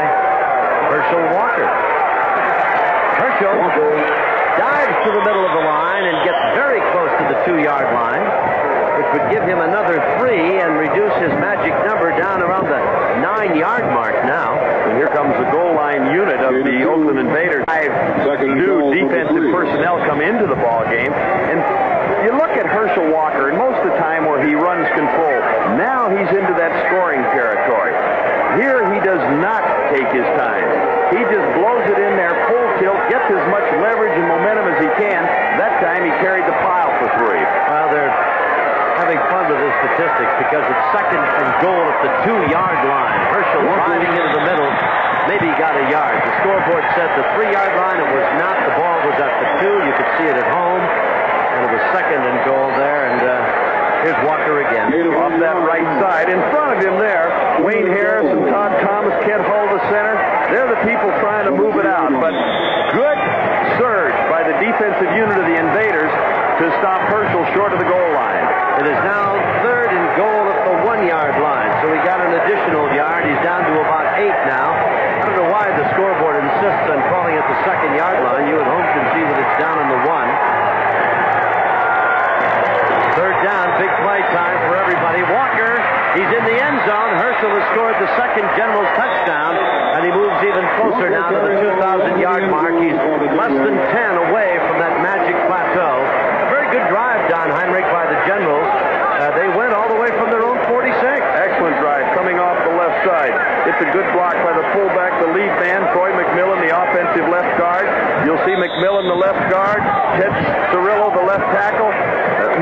Herschel Walker. Herschel dives to the middle of the line and gets very close to the 2-yard line, which would give him another 3 and reduce his magic number down around the 9-yard mark now. And here comes the goal line unit of the Oakland Invaders. 5 new defensive personnel come into the ball game, and you look at Herschel Walker, and most of the time where he runs control, now he's into that scoring territory. Here he does not take his time. He just blows it in there, full tilt, gets as much leverage and momentum as he can. That time he carried the pile for 3. Well, they're having fun with his statistics because it's 2nd and goal at the 2-yard line. Herschel driving into the middle, maybe got a yard. The scoreboard said the 3-yard line. It was not. The ball was up to 2. You could see it at home. And it was 2nd and goal there. And here's Walker again. Off that right side. In front of him there, Wayne Harris and Todd Thomas, Kent Hull, the center. They're the people trying to move it out. But good surge by the defensive unit of the Invaders to stop Herschel short of the goal line. It is now 3rd and goal at the 1-yard line. So he got an additional yard. He's down to about 8 now. I don't know why the scoreboard insists on calling it the 2nd-yard line. You at home can see that it's down on the 1. 3rd down, big play time for everybody. Walker, he's in the end zone. Herschel has scored the 2nd Generals touchdown, and he moves even closer now to the 2,000-yard mark. He's less than 10 away from that magic plateau. A very good drive, Don Heinrich, by the Generals. They went all the way from their own 46. Excellent drive coming off the left side. It's a good block by the fullback, the lead man, Troy McMillan, the offensive left guard. You'll see McMillan, the left guard, Ted Cirillo, the left tackle,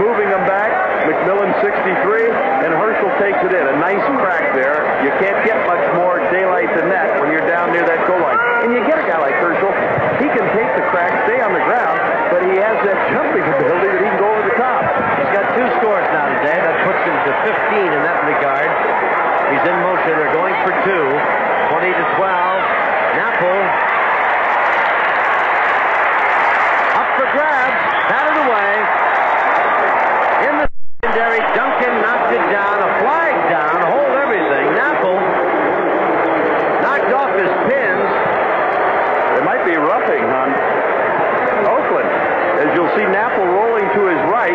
moving them back. McMillan 63, and Herschel takes it in. A nice crack there. You can't get much more daylight than that when you're down near that goal line. And you get a guy like Herschel, he can take the crack, stay on the ground, but he has that jumping ability that he can go over the top. He's got 2 scores now today. That puts him to 15 in that regard. He's in motion. They're going for 2. 20-12. Knapple. Up for grabs. Batted away. Duncan knocked it down, a flag down, hold everything. Knapple knocked off his pins. There might be roughing on Oakland. As you'll see, Knapple rolling to his right,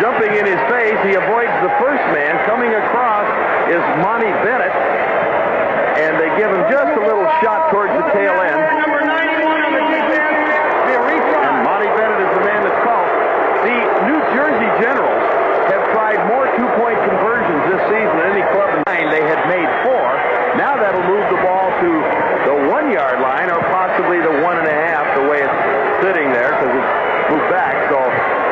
jumping in his face. He avoids the first man. Coming across is Monte Bennett, and they give him just a little shot towards the tail end. Number 91 on the defense. And Monte Bennett is the man that's called. The New Jersey Generals have tried more 2-point conversions this season than any club in nine. They had made 4. Now that'll move the ball to the 1-yard line or possibly the 1.5, the way it's sitting there, because it's moved back. So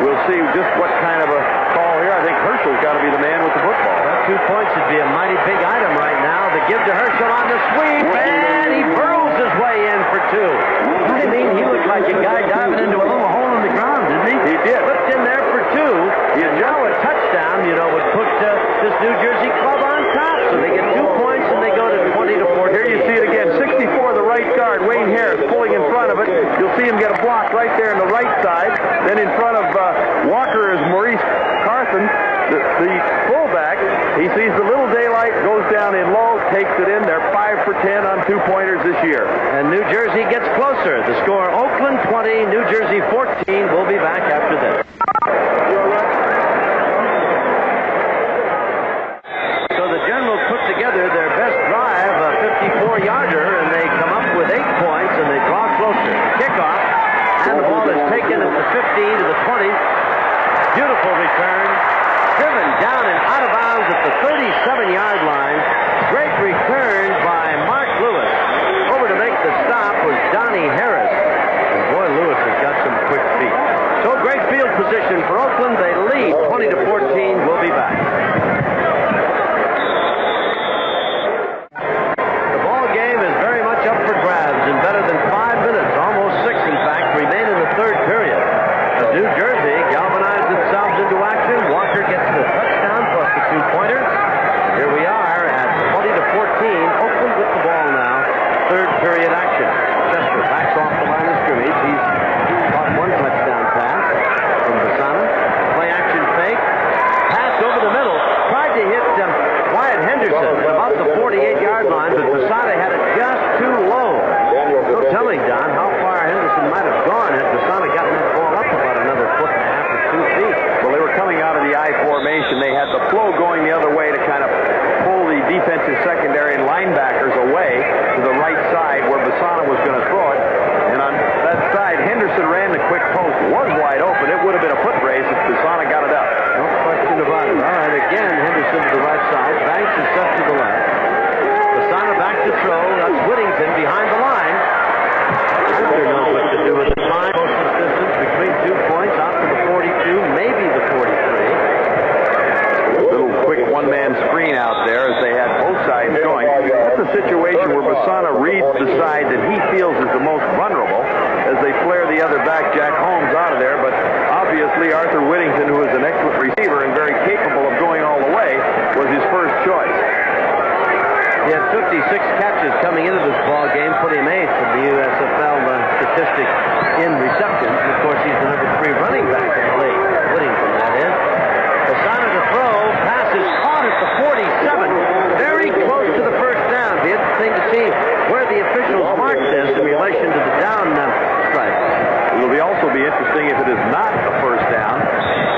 we'll see just what kind of a call here. I think Herschel's got to be the man with the football. That 2 points would be a mighty big item right now. The give to Herschel on the sweep, and he burrows his way in for 2. I mean, he looked like a guy diving into a little hole in the ground, didn't he? He did. Flipped in there for 2. You know, a touchdown, you know, would put this New Jersey club on top. So they get 2 points, and they go to 20-14. Here you see it again. 64, the right guard, Wayne Harris, pulling in front of it. You'll see him get a block right there on the right side. Then in front of Walker is Maurice Carson, the fullback. He sees the little daylight, goes down in low, takes it in. They're 5 for 10 on 2-pointers this year. And New Jersey gets closer. The score, Oakland 20, New Jersey 14. We'll be back after this. So the Generals put together their best drive, a 54-yarder, and they come up with 8 points, and they draw closer. Kickoff, and the ball is taken at the 15 to the 20. Beautiful return. Driven down and out of bounds at the 37-yard line. Great return by Mark Lewis. Over to make the stop was Donnie Harris. And boy, Lewis has got some quick feet. So great field position for Oakland. They lead 20-14. We'll be back. The ball game is very much up for grabs in better than 5 minutes, almost 6 in fact, remain in the 3rd period. As New Jersey galvanized themselves into action, Walker gets the touchdown plus the 2-pointer. Here we are vulnerable as they flare the other back, Jack Holmes, out of there. But obviously Arthur Whittington, who is an excellent receiver and very capable of going all the way, was his first choice. He had 56 catches coming into this ball game, putting him eighth in the USFL statistic in receptions. Of course, he's the number 3 running back in the league. Whittington, that is. Besana to throw, passes caught at the 47. Very close to the first down. It'd be interesting to see where the officials marked this in relation to the down strike. It'll be also be interesting if it is not a first down,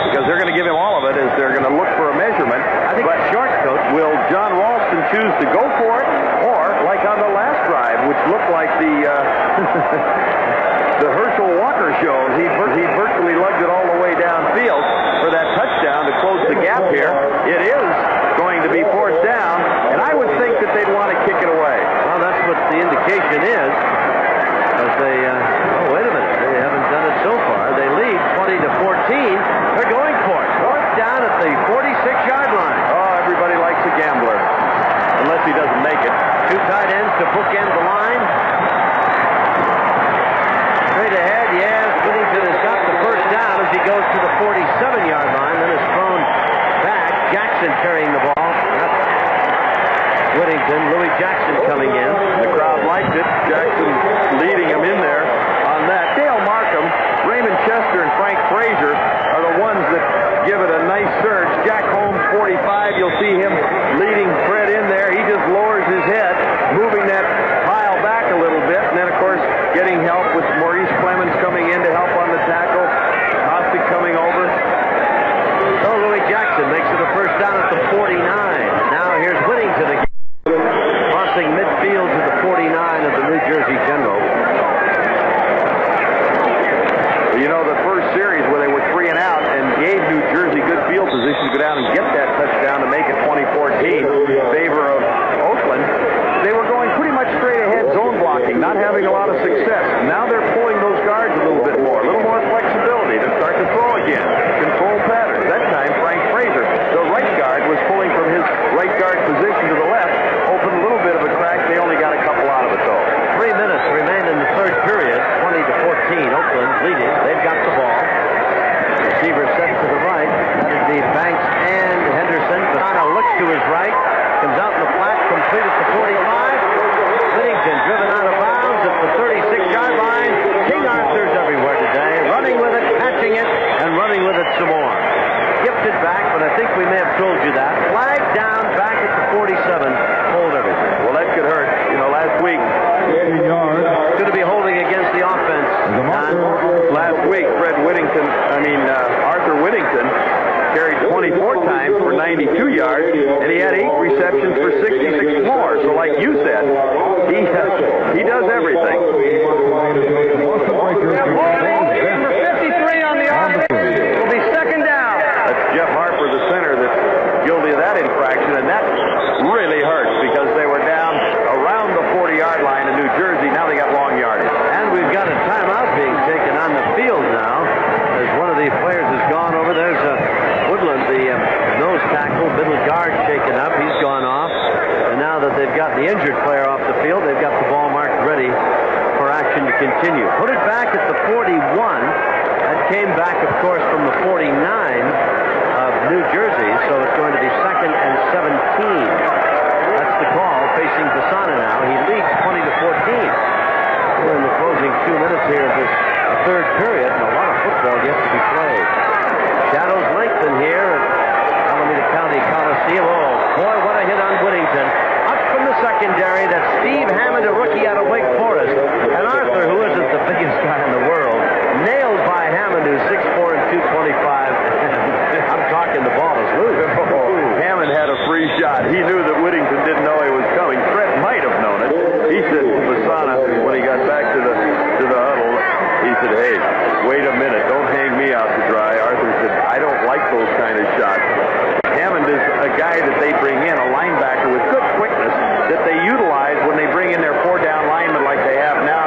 because they're going to give him all of it as they're going to look for a measurement. I think the short coach will John Walston choose to go for it, or like on the last drive, which looked like the the Herschel Walker show. He virtually lugged it all the way downfield for that touchdown to close the gap here. It is going to be fourth down, and I would think that they'd want to kick it away. Well, that's what the indication is. As they, oh, wait a minute, they haven't done it so far. They lead 20-14. They're going for it. Fourth down at the 46-yard line. Oh, everybody likes a gambler, unless he doesn't make it. Two tight ends to bookend the line. Straight ahead, yes. Whittington has got the first down as he goes to the 47-yard line. Then is thrown back. Jackson carrying the ball. Whittington, Louis Jackson coming in. The crowd liked it. Jackson leading him in there on that. Dale Markham, Raymond Chester, and Frank Frazier are the ones that give it a nice surge. Jack Holmes, 45. You'll see him leading Fred in there. He just lowers his head, moving that pile back a little bit. And then, of course, getting help with Maurice Clemens coming in to help on the tackle. Kostic coming over. So Louis Jackson makes it a first down at the 49. Now here's Whittington again, crossing midfield to the 49 of the New Jersey Generals. Well, you know, the first series where they were 3 and out and gave New Jersey good field position to go down and get that touchdown to make it 20-14 in favor of Oakland, they were going pretty much straight ahead, zone blocking, not having a lot of success. Now they're pulling those guards a little bit more, a little more flexibility to start to throw again, control patterns. That time, Frank Frazier, the right guard, was pulling from his right guard position to the left, opened a little bit of a crack. They only got a couple out of it, though. 3 minutes remain in the third period, 20-14. Oakland's leading. They've got the ball. Receiver set to the right. That is the Banks and Henderson. Besana looks to his right, comes out in the flat, completed the 45. Whittington driven out of bounds at the 36-yard line. King Arthur's everywhere today, running with it, catching it, and running with it some more. Gifted back, but I think we may have told you that. Flag down back at the 47. Hold everything. Well, that could hurt. You know, last week, it's going to be holding against the offense. Last week, Arthur Whittington carried 24 times for 92 yards, and he had 8 receptions for 66 more. So like you said, he does everything. Number 53 on the offense will be second down. That's Jeff Harper, the center, that's guilty of that infraction, and that really hurts because they were down around the 40-yard line in New Jersey. Now they got long yardage. And we've got a timeout being taken on the field now as one of the players has gone over. There's Woodland, the nose tackle, middle guard shaken up. He's gone off. And now that they've got the injured player off the field, they've got the ball marked ready for action to continue. Put it back at the 41. That came back, of course, from the 49 of New Jersey. So it's going to be 2nd and 17. That's the call facing Besana now. He leads 20-14. We're in the closing 2 minutes here of this third period, and a lot of football yet to be played. Shadows lengthen here at Alameda County Coliseum. Oh, boy, what a hit on Whittington. Up from the secondary, that's Steve Hammond, a rookie out of Wake Forest. And Arthur, who isn't the biggest guy in the world, nailed by Hammond, who's 6'4" and 225. I'm talking the ball is loose. Hammond had a free shot. He knew that Whittington didn't know he was coming. Fred might have known it. He said to Besana when he got back to the huddle, he said, "Hey, wait a minute. Don't hang me out to dry." Arthur said, "I don't like those kind of shots." Hammond is a guy that they bring in, a linebacker with good quickness that they utilize when they bring in their four-down linemen like they have now.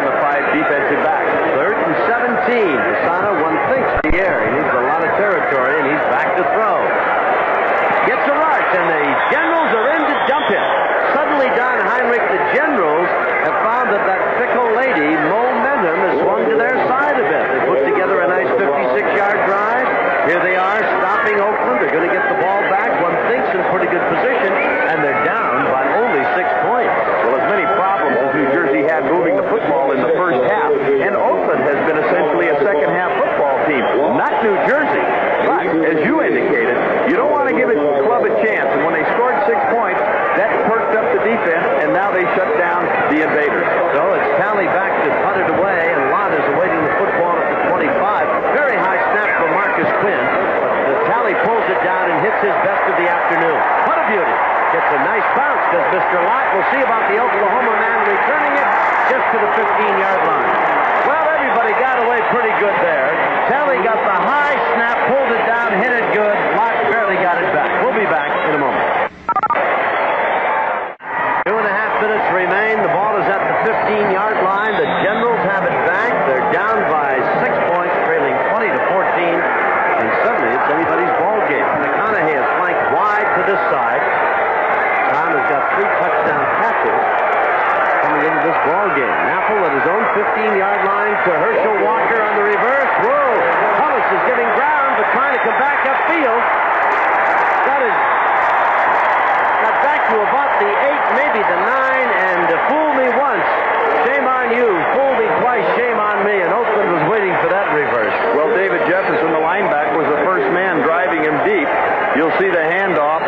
We'll see about the Oklahoma man returning it just to the 15-yard line. Well, everybody got away pretty good there. Kelly got the high snap, pulled it down, hit it good. Lott barely got it back. We'll be back in a moment. 2.5 minutes remain. The ball is at the 15-yard line. The Generals have it back. They're down by 6 points, trailing 20-14. And suddenly it's anybody's ball game. McConaughey is flanked wide to this side. Tom has got 3 touchdown catches coming into this ball game. Knapple at his own 15-yard line to Herschel Walker on the reverse. Whoa! Hollis is giving ground, but trying to come back upfield. Got back to about the 8, maybe the 9, and fool me once, shame on you. Fool me twice, shame on me. And Oakland was waiting for that reverse. Well, David Jefferson, the linebacker, was the first man driving him deep. You'll see the handoff,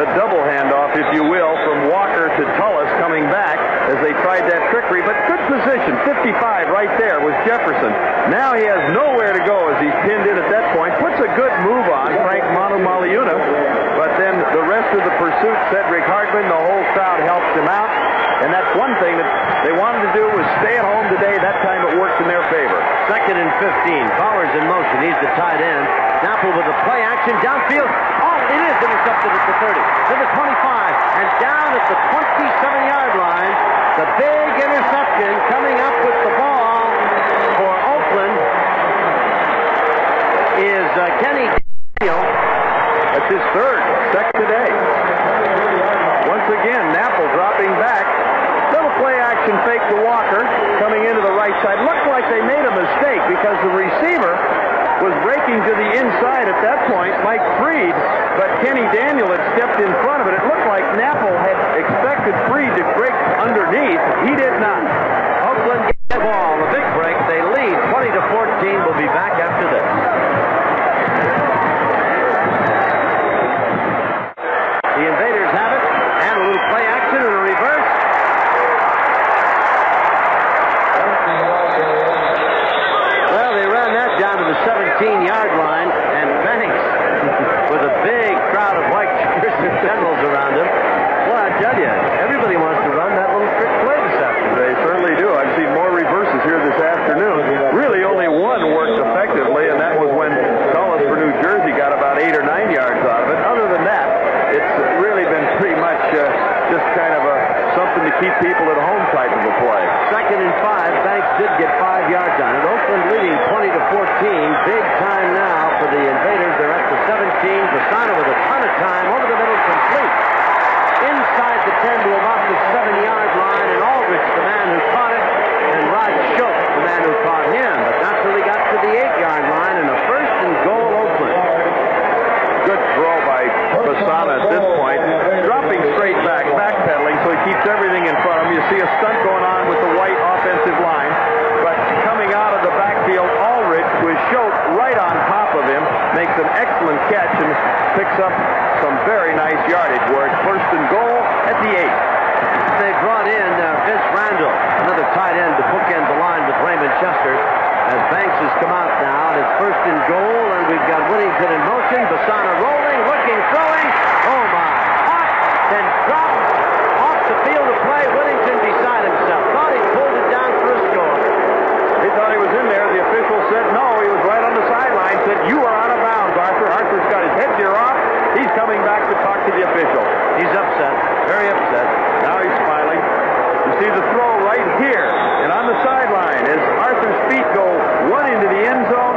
the double handoff, if you will, from Walker to Tullis coming back as they tried that trickery. But good position, 55 right there was Jefferson. Now he has nowhere to go as he's pinned in at that point. Puts a good move on Frank Mano Maliuna, but then the rest of the pursuit, Cedric Hartman, the whole crowd helps him out. And that's one thing that they wanted to do was stay at home today. That time it worked in their favor. 2nd and 15. Fowler's in motion. He's the tight end. Knapple with the play action downfield. Oh, it is intercepted at the 30, to the 25, and down at the 27-yard line. The big interception coming up with the ball for Oakland is Kenny Daniel. That's his 2nd today. Once again, Knapple dropping back. Little play action fake to Walker coming into the right side. Looked like they made a mistake because the receiver was breaking to the inside at that point, Mike Freed, but Kenny Daniel had stepped in front of it. It looked like Knapple had expected Freed to break underneath. He did not. Oakland gets the ball. A big break. They lead 20-14. We'll be back after this. The Invaders have it, and a little play action and a reverse. Well, they ran that down to the 17-yard line, and Banks, with a big crowd of white shirts and generals around him. Well, I tell you, everybody wants to run that little trick play this afternoon. They certainly do. I've seen more reverses here this afternoon. Really, only one worked effectively, and that was when Tullis for New Jersey got about 8 or 9 yards out of it. Other than that, it's really been pretty much just kind of something to keep people at home type of a play. 2nd and 5. Banks did get 5 yards on it. Oakland leading 20-14. Big time now for the Invaders. They're up to 17. Besana with a ton of time. Over the middle, complete. Inside the 10 to about the 7-yard line. And Aldridge, the man who caught it. And Rod Schultz, the man who caught him. But not till he got to the 8-yard line. And a 1st and goal Oakland. Good throw by Besana at this point. Dropping straight back. Backpedaling so he keeps everything in front of him. You see a stunt going on with the white offensive line. But coming out of the backfield, Aldridge with Schultz right on top of him, makes an excellent catch and picks up some very nice yardage. Where it's 1st and goal at the 8. They brought in Vince Randall, another tight end to bookend the line with Raymond Chester. As Banks has come out now, and it's 1st and goal, and we've got Whittington in motion. Besana rolling, looking, throwing. Oh my! Hot, then dropped off the field of play. Whittington beside himself. Thought he pulled it down for a score. He thought he was in there. The official said no. He was right on the sideline. Said you are out of bounds, Arthur. Arthur's got his headgear off. He's coming back to talk to the official. He's upset, very upset. Now he's smiling. You see the throw right here and on the sideline as Arthur's feet go 1 into the end zone,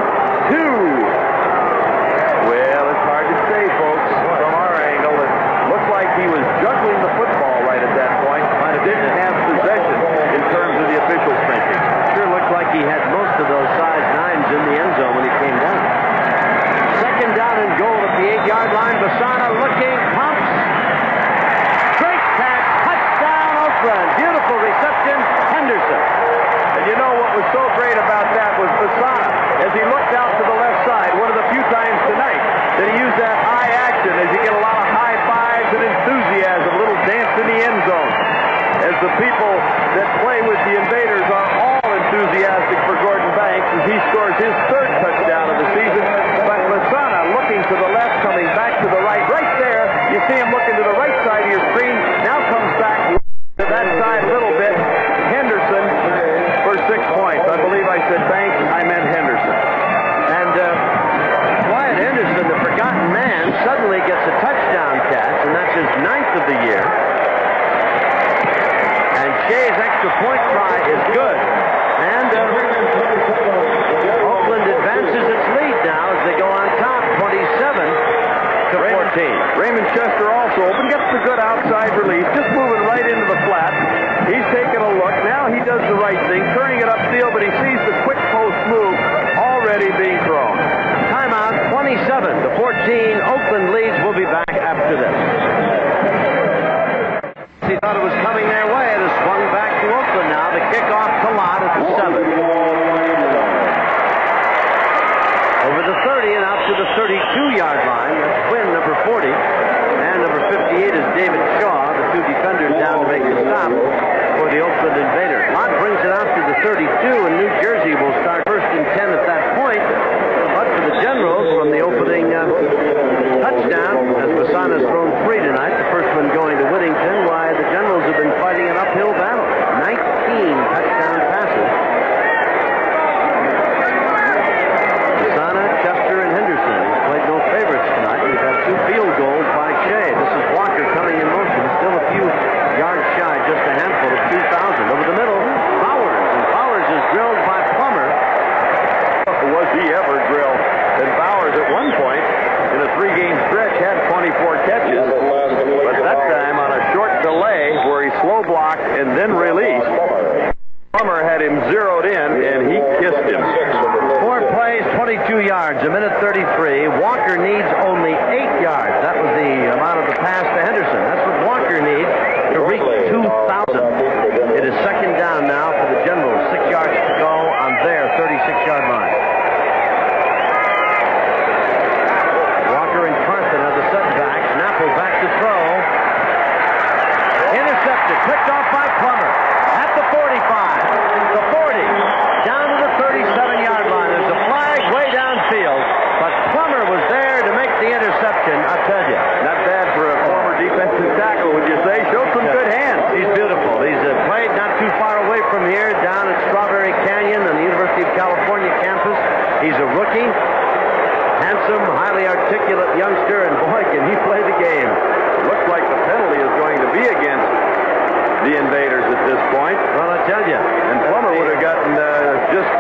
2. Well, it's hard to say, folks, from our angle. It looked like he was juggling the football right at that point. But it didn't have possession in terms of the official's thinking. Sure looked like he had most of those size 9s in the end zone when he came down. 2nd down and goal at the 8-yard line. Besana looking, pumps. Great catch. Touchdown, Oakland. Beautiful reception. Henderson. And you know what was so great about that was Besana. As he looked out to the left side, one of the few times tonight that he used that eye action as you get a lot of high fives and enthusiasm, a little dance in the end zone. As the people that play with the Invaders are all enthusiastic for going. drive release, just moving right into the flat. He's taking a look. Now he does the right thing, turning it upfield, but he sees the quick post move already being thrown. Timeout, 27-14. Oakland leads. We'll be back after this. He thought it was coming their way. It is swung back to Oakland now. The kickoff to Lott at the 7. Over the 30 and out to the 32-yard line. That's Quinn, number 40. And number 58 is David Shaw. The two defenders down to make the stop for the Oakland Invaders. Lott brings it out to the 32, and New Jersey will start first and 10 at that point. But for the Generals, from the opening touchdown, as Besana's thrown three tonight, the first one going to Whittington, why, the Generals have been fighting an uphill battle. 19 touchdown passes. Besana, Chester, and Henderson have played no favorites tonight. We've had two field goals by Shea. This is Walker coming in motion, still a few yards shy, just a handful of 2,000. Over the middle, Powers, and Powers is drilled by Plummer. Was he ever drilled? And Powers at one point in a three-game stretch had 24 catches, but that time on a short delay where he slow blocked and then released, Plummer had him zeroed in and he kissed him. 4 plays, 22 yards, a minute 33. Walker needs only 8 yards. That was the amount of the pass to Henderson. That's what Walker needs to reach 2,000. It is second down now for the Generals. 6 yards to go on their 36-yard line. Back to throw. Intercepted. Picked off by Plummer. At the 45. The 40. Down to the 37-yard line. There's a flag way downfield. But Plummer was there to make the interception, I tell you. Not bad for a former defensive tackle, would you say? Showed some good hands. He's beautiful. He's played not too far away from here, down at Strawberry Canyon and the University of California campus. He's a rookie. Handsome, highly articulate youngster, and boy, can he play the game. Looks like the penalty is going to be against the Invaders at this point. Well, I tell you. And Plummer would have gotten just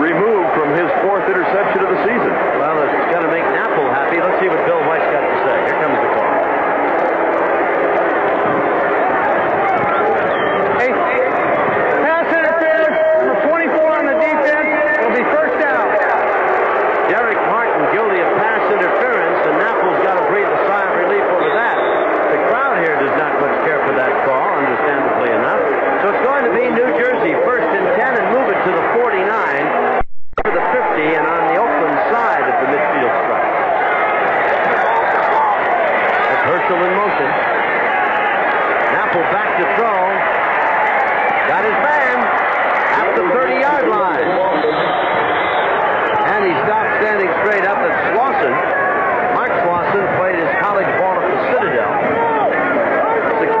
removed from his 4th interception of the season. Well, it's going to make Knapple happy. Let's see what Bill White's got to say. Here comes the call. Hey, pass interference for 24 on the defense. It'll be first down. Derek Martin guilty of pass interference, and Knapple's got to breathe a sigh of relief over that. The crowd here does not much care for that call, understandably enough. So it's going to be New Jersey first and 10, and move it to the 49, to the 50, and on the Oakland side of the midfield strike. That's Herschel in motion. Knapple back to throw. Got his man at the 30-yard line. And he stopped standing straight up at Swanson. Mark Swanson played his college ball at the Citadel.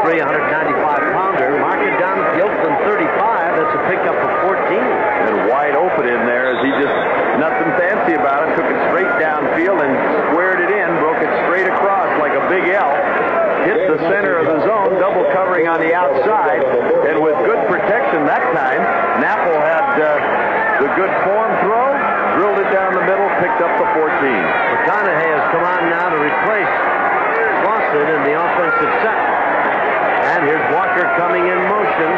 6'3", 195-pounder. Mark it down at the Oakland 35. That's a pickup of 14. And wide open in there as he just, nothing fancy about it. Took it straight downfield and squared it in. Broke it straight across like a big L. Hit the center of the zone. Double covering on the outside. And with good protection that time, Knapple had the good form throw. Drilled it down the middle, picked up the 14. McConaughey has come on now to replace Boston in the offensive set. And here's Walker coming in motion.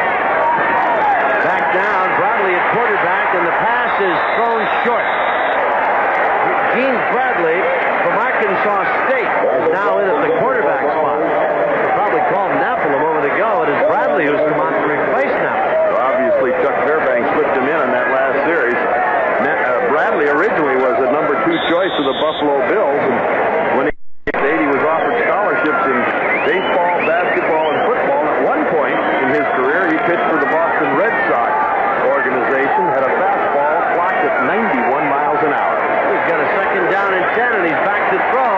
Back down, Bradley at quarterback, and the pass is thrown short. Gene Bradley from Arkansas State is now in at the quarterback spot. They probably called Knapple a moment ago. It is Bradley who's come on to replace Knapple. So obviously, Chuck Fairbanks slipped him in that last series. Bradley originally was the number 2 choice of the Buffalo Bills, and when he was 80, he was offered scholarships in baseball, basketball, and football. At one point in his career, he pitched for the Boston Red Sox organization, had a fastball clocked at 91 miles an hour. He's got a second down and 10, and he's back to throw.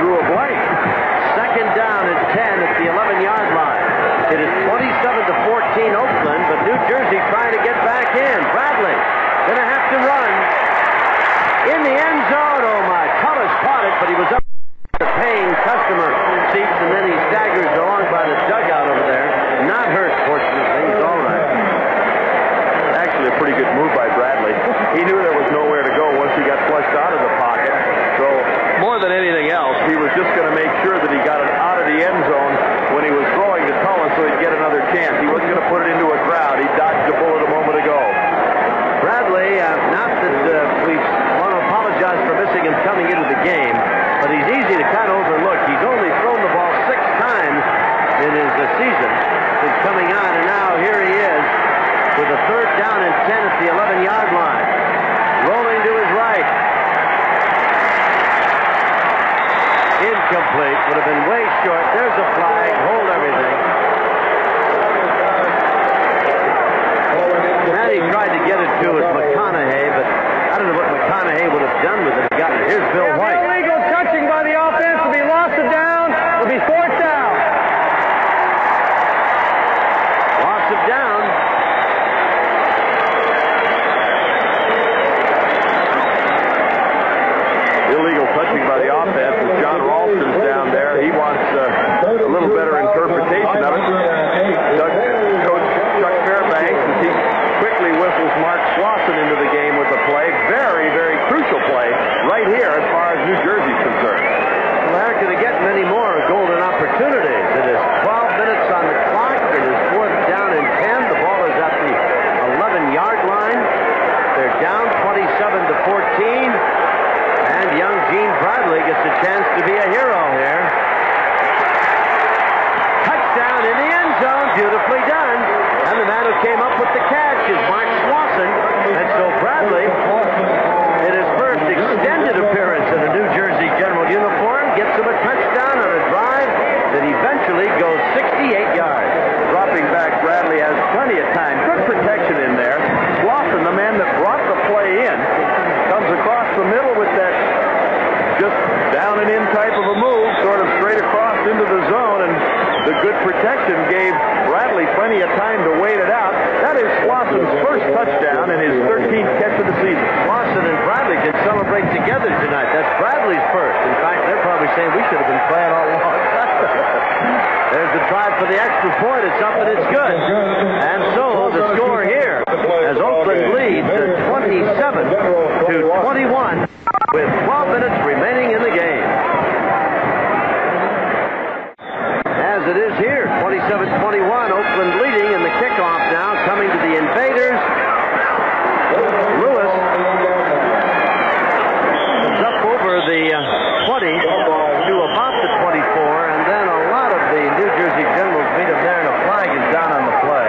drew a blank. Second down and 10 at the 11-yard line. It is 27-14 Oakland, but New Jersey trying to get back in. Bradley going to have to run. In the end zone, oh my, Tullis caught it, but he was up to paying customer seats, and then he staggers along by the dugout over there. Not hurt, fortunately. He's all right. Actually a pretty good move by Bradley. He knew there was nowhere to go once he got flushed out of the pocket. So more than anything else, he was just going to make sure that he got it out of the end zone when he was throwing to Tullis so he'd get another chance. He wasn't going to put it into a crowd. He dodged a bullet a moment ago. Bradley, not that we want to apologize for missing him coming into the game, but he's easy to kind of overlook. He's only thrown the ball 6 times in his season since coming on, and now here he is with a third down and 10 at the 11-yard line. Rolling to his right. Incomplete. Would have been way short. There's a flag. Hold everything. Matty tried to get it to McConaughey, but I don't know what McConaughey would have done with it. He got it. Here's Bill White. Illegal touching by the offense. It'll be lost of down. It'll be fourth down. Loss of down. Illegal touching by the offense. John Ralston's down there. He wants a little better interpretation of it. Coach Chuck Fairbanks, as he quickly whistles Mark Slauson into the game with a play. Very, very crucial play right here as far as New Jersey's concerned. Well, how could they get many more golden opportunities? It is 12 minutes on the clock. It is fourth down and 10. The ball is at the 11-yard line. They're down 27-14. And young Gene Bradley gets a chance to be a hero here. Touchdown in the end zone, beautifully done. And the man who came up with the catch is Mike Swanson. And so Bradley, in his first extended appearance in a New Jersey General uniform, gets him a touchdown on a drive that eventually goes 68 yards. Dropping back, Bradley has plenty of time. Good protection in there. Swanson, the man that brought the play in, comes across the middle with that just down and in type of a move, sort of straight across into the zone, and the good protection gave Bradley plenty of time to wait it out. That is Swanson's first touchdown and his 13th catch of the season. Swanson and Bradley can celebrate together tonight. That's Bradley's first. In fact, they're probably saying we should have been playing all along. There's the drive for the extra point. It's up and it's good. And so the score here as Oakland leads to 27-21 with 12 minutes remaining in the game. As it is here, 27-21, Oakland leading, and the kickoff now coming to the Invaders. Lewis is up over the 20 to about the 24, and then a lot of the New Jersey Generals meet him there, and a flag is down on the play.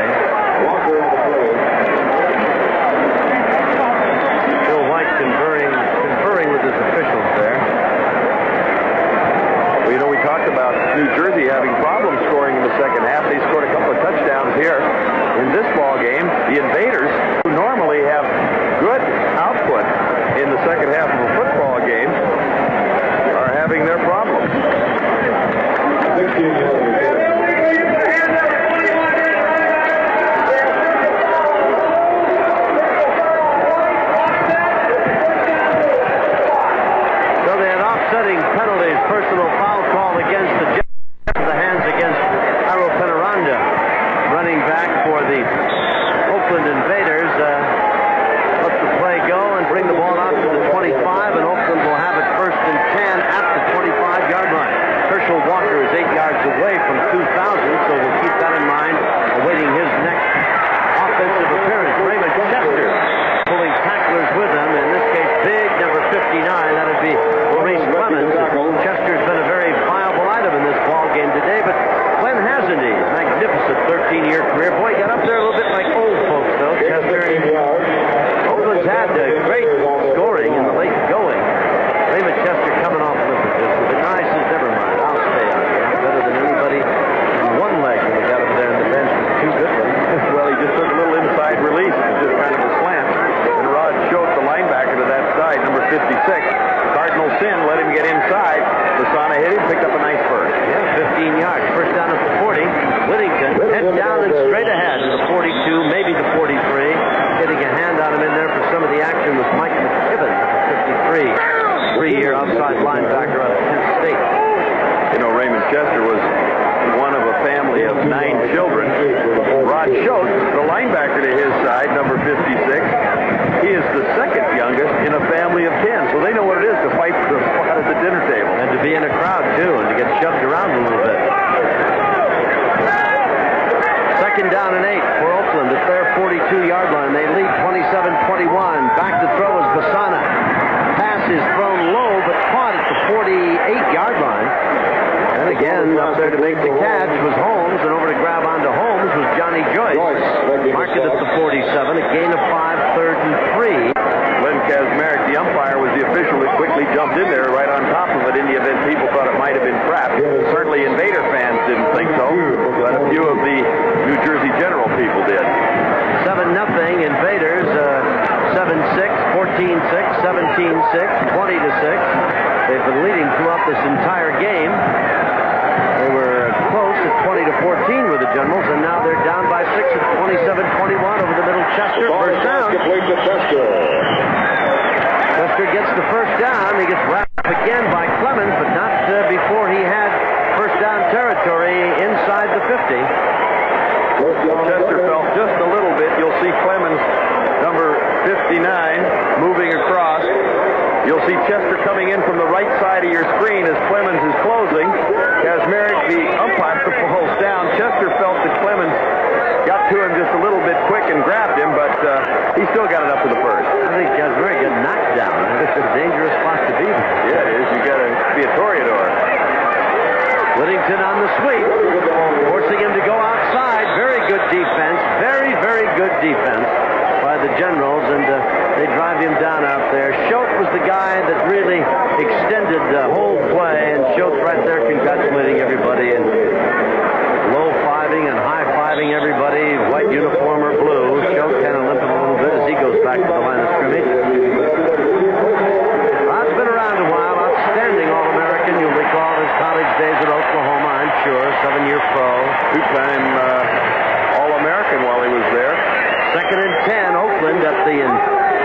Bill White conferring with his officials there. hit him, picked up a nice first. Yeah, 15 yards. First down at the 40. Whittington head down and straight ahead to the 42, maybe the 43. Getting a hand on him in there for some of the action was Mike McKibben, 53. Three-year outside linebacker out of Penn State. You know, Raymond Chester was one of a family of 9 children. Rod Schoch, the linebacker to his side, number 56, he is the second youngest in a family of 10. So they know what it is to fight for the spot at the dinner table. And to be in a crowd, too, and to get shoved around a little bit. Second down and 8 for Oakland at their 42-yard line. They lead 27-21. Back to throw is Besana. Pass is thrown low, but caught at the 48-yard line. And again, up there to make the catch was Holmes, and over to grab onto Holmes was Johnny Joyce. Marked it at the 47, a gain of 5, third and 3. Glenn Kazmarek, the umpire, was the official that quickly jumped in there right on top of it in the event people thought it might have been trapped. Certainly Invader fans didn't think so, but a few of the New Jersey General people did. 7-0 Invaders, 7-6, 14-6, 17-6, 20-6. They've been leading throughout this entire game. They were close at 20-14 with the Generals, and now they're down by 6 at 27-21 over the middle. Chester, first down. Chester gets the first down. He gets wrapped up again by Clemens, but not before he had first down territory inside the 50. Well, Chester felt just a little bit. You'll see Clemens, number 59, moving across. You'll see Chester coming in from the right side of your screen as Clemens is closing. Kazmarek, the umpire, holds down. Chester felt that Clemens got to him just a little bit quick and grabbed him, but he still got it up to the first. I think Kazmarek got knocked down. That's a dangerous spot to be. Yeah, it is. You got to be a toreador. Whittington on the sweep, forcing him to go outside. Very good defense. Very, very good defense by the Generals, and they drive him down out there. Schoch was the guy that really extended the whole play, and Schoch right there congratulating everybody and low-fiving and high-fiving everybody, white uniform or blue. Schoch kind of limping a little bit as he goes back to the line of scrimmage. Rod's been around a while, outstanding All-American. You'll recall his college days at Oklahoma, I'm sure, 7-year pro, 2-time All-American while he was there. Second and 10, Oakland at the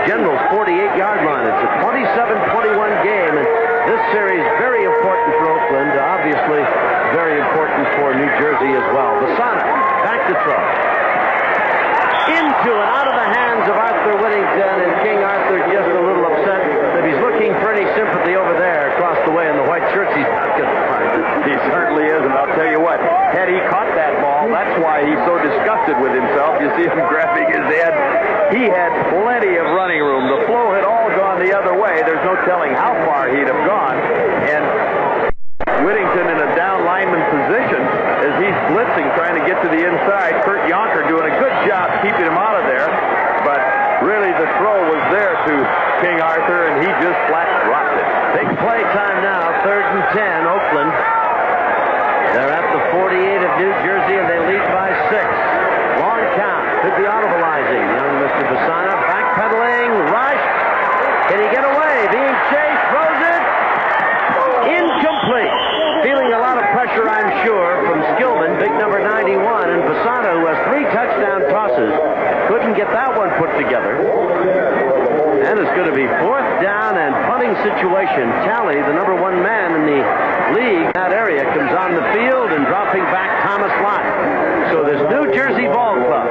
Generals' 48-yard line. It's a 27-21 game, and this series very important for Oakland, obviously very important for New Jersey as well. Besana, back to throw. Into and out of the hands of Arthur Whittington, and King Arthur just a little upset that he's looking for any sympathy over there across the way in the white shirts. He's not going to find it. He certainly isn't. I'll tell you what, had he caught that ball, that's why he's so disgusted with himself. You see him grabbing his head. He had plenty of running room. The flow had all gone the other way. There's no telling how far he'd have gone. And Whittington in a down lineman position as he's blitzing, trying to get to the inside. Kurt Yonker doing a good job keeping him out of there. But really the throw was there to King Arthur, and he just flat dropped it. Big play time now. 3rd and 10, Oakland. They're at the 48 of New Jersey, and they lead by 6. Long count. Could be automobilizing. Young Mr. Besana backpedaling. Rush. Can he get away? Being chased. Throws it. Incomplete. Feeling a lot of pressure, I'm sure, from Skillman, big number 91, and Besana, who has 3 touchdown tosses. Couldn't get that one put together. And it's going to be 4th down and punting situation. Talley, the number 1 man in the league, that area, comes on the field, and dropping back Thomas Lott. So this New Jersey Ball Club,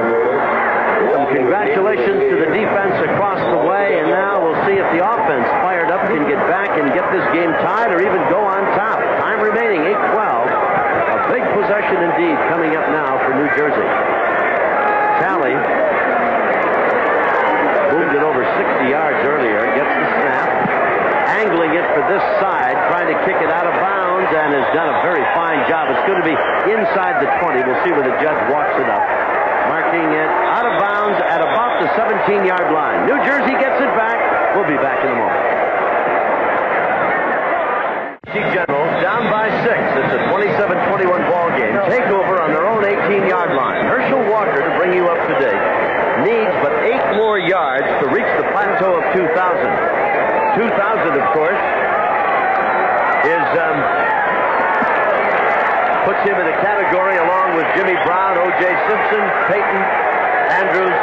some congratulations to the defense across the way, and now we'll see if the offense fired up can get back and get this game tied or even go on top. Time remaining, 8-12. A big possession indeed coming up now for New Jersey. Talley moved it over 60 yards earlier, gets the snap, angling it for this side, trying to kick it out of bounds, and has done a very fine job. It's going to be inside the 20. We'll see where the judge walks it up. Marking it out of bounds at about the 17-yard line. New Jersey gets it back. We'll be back in a moment. Generals down by 6. It's a 27-21 ball game. Takeover on their own 18-yard line. Herschel Walker, to bring you up to date, needs but 8 more yards to reach the plateau of 2,000. 2,000, of course, is puts him in a category along with Jimmy Brown, O.J. Simpson, Peyton, Andrews,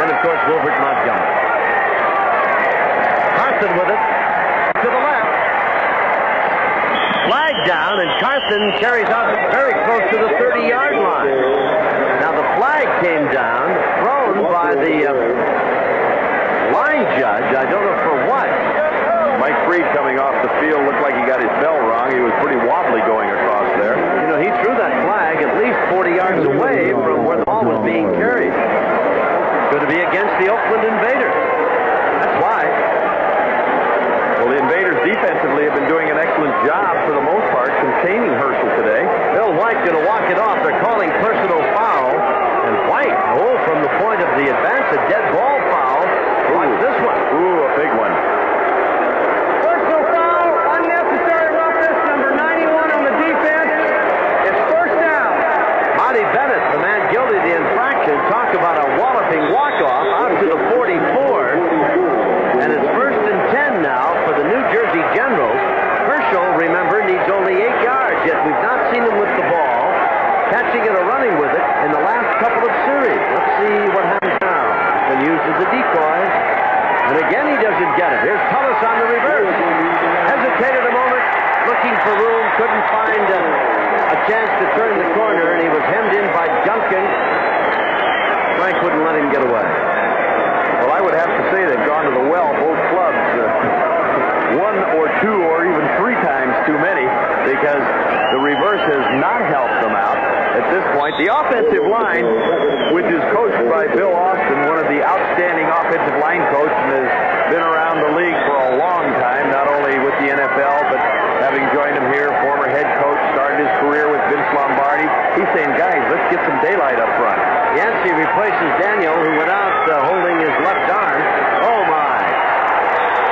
and, of course, Wilbert Montgomery. Carson with it to the left. Flag down, and Carson carries out very close to the 30-yard line. Now, the flag came down, thrown by the line judge. I don't know for what. Mike Freed coming off the field looked like he got his bell wrong. He was pretty wobbly going across there. You know, he threw that flag at least 40 yards away from where the ball was being carried. Going to be against the Oakland Invaders. That's why. Well, the Invaders defensively have been doing an excellent job for the most part containing Herschel today. Bill White going to walk it off. They're calling personal foul. And White, oh, from the point of the advance, a dead ball foul. Watch this one. Ooh, a big one. Monte Bennett, the man guilty of the infraction, talked about a walloping walk-off out to the 44, and it's first and 10 now for the New Jersey Generals. Herschel, remember, needs only 8 yards, yet we've not seen him with the ball, catching it or running with it in the last couple of series. Let's see what happens now. He's been used as a decoy, and again he doesn't get it. Here's Tullis on the reverse. Hesitated a moment, looking for room, couldn't find a chance to turn the corner, and he was hemmed in by Duncan. Frank wouldn't let him get away. Well, I would have to say they've gone to the well, both clubs, one or two or even three times too many, because the reverse has not helped them out at this point. The offensive line, which is coached by Bill Austin, one of the outstanding offensive line coaches, and has been around the league for a long time, not only with the NFL, but having joined him here, former head coach, his career with Vince Lombardi. He's saying, guys, let's get some daylight up front. Yancey replaces Daniel, who went out holding his left arm. Oh, my.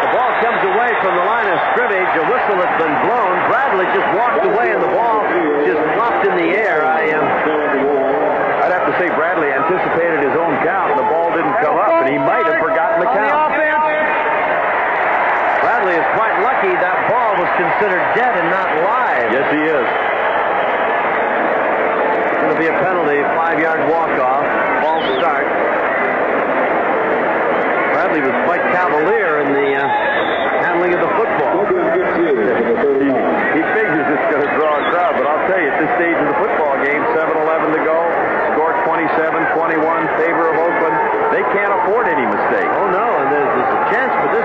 The ball comes away from the line of scrimmage. A whistle has been blown. Bradley just walked away, and the ball just flopped in the air. I'd have to say Bradley anticipated his own count, and the ball didn't come up, and he might have forgotten the count. On the offense. Bradley is quite lucky that ball was considered dead and not live. Yes, he is. Be a penalty, 5-yard walk-off, false start. Bradley was quite cavalier in the handling of the football. He figures it's going to draw a crowd, but I'll tell you, at this stage of the football game, 7:11 to go, score 27-21, favor of Oakland. They can't afford any mistake. Oh, no, and there's a chance for this.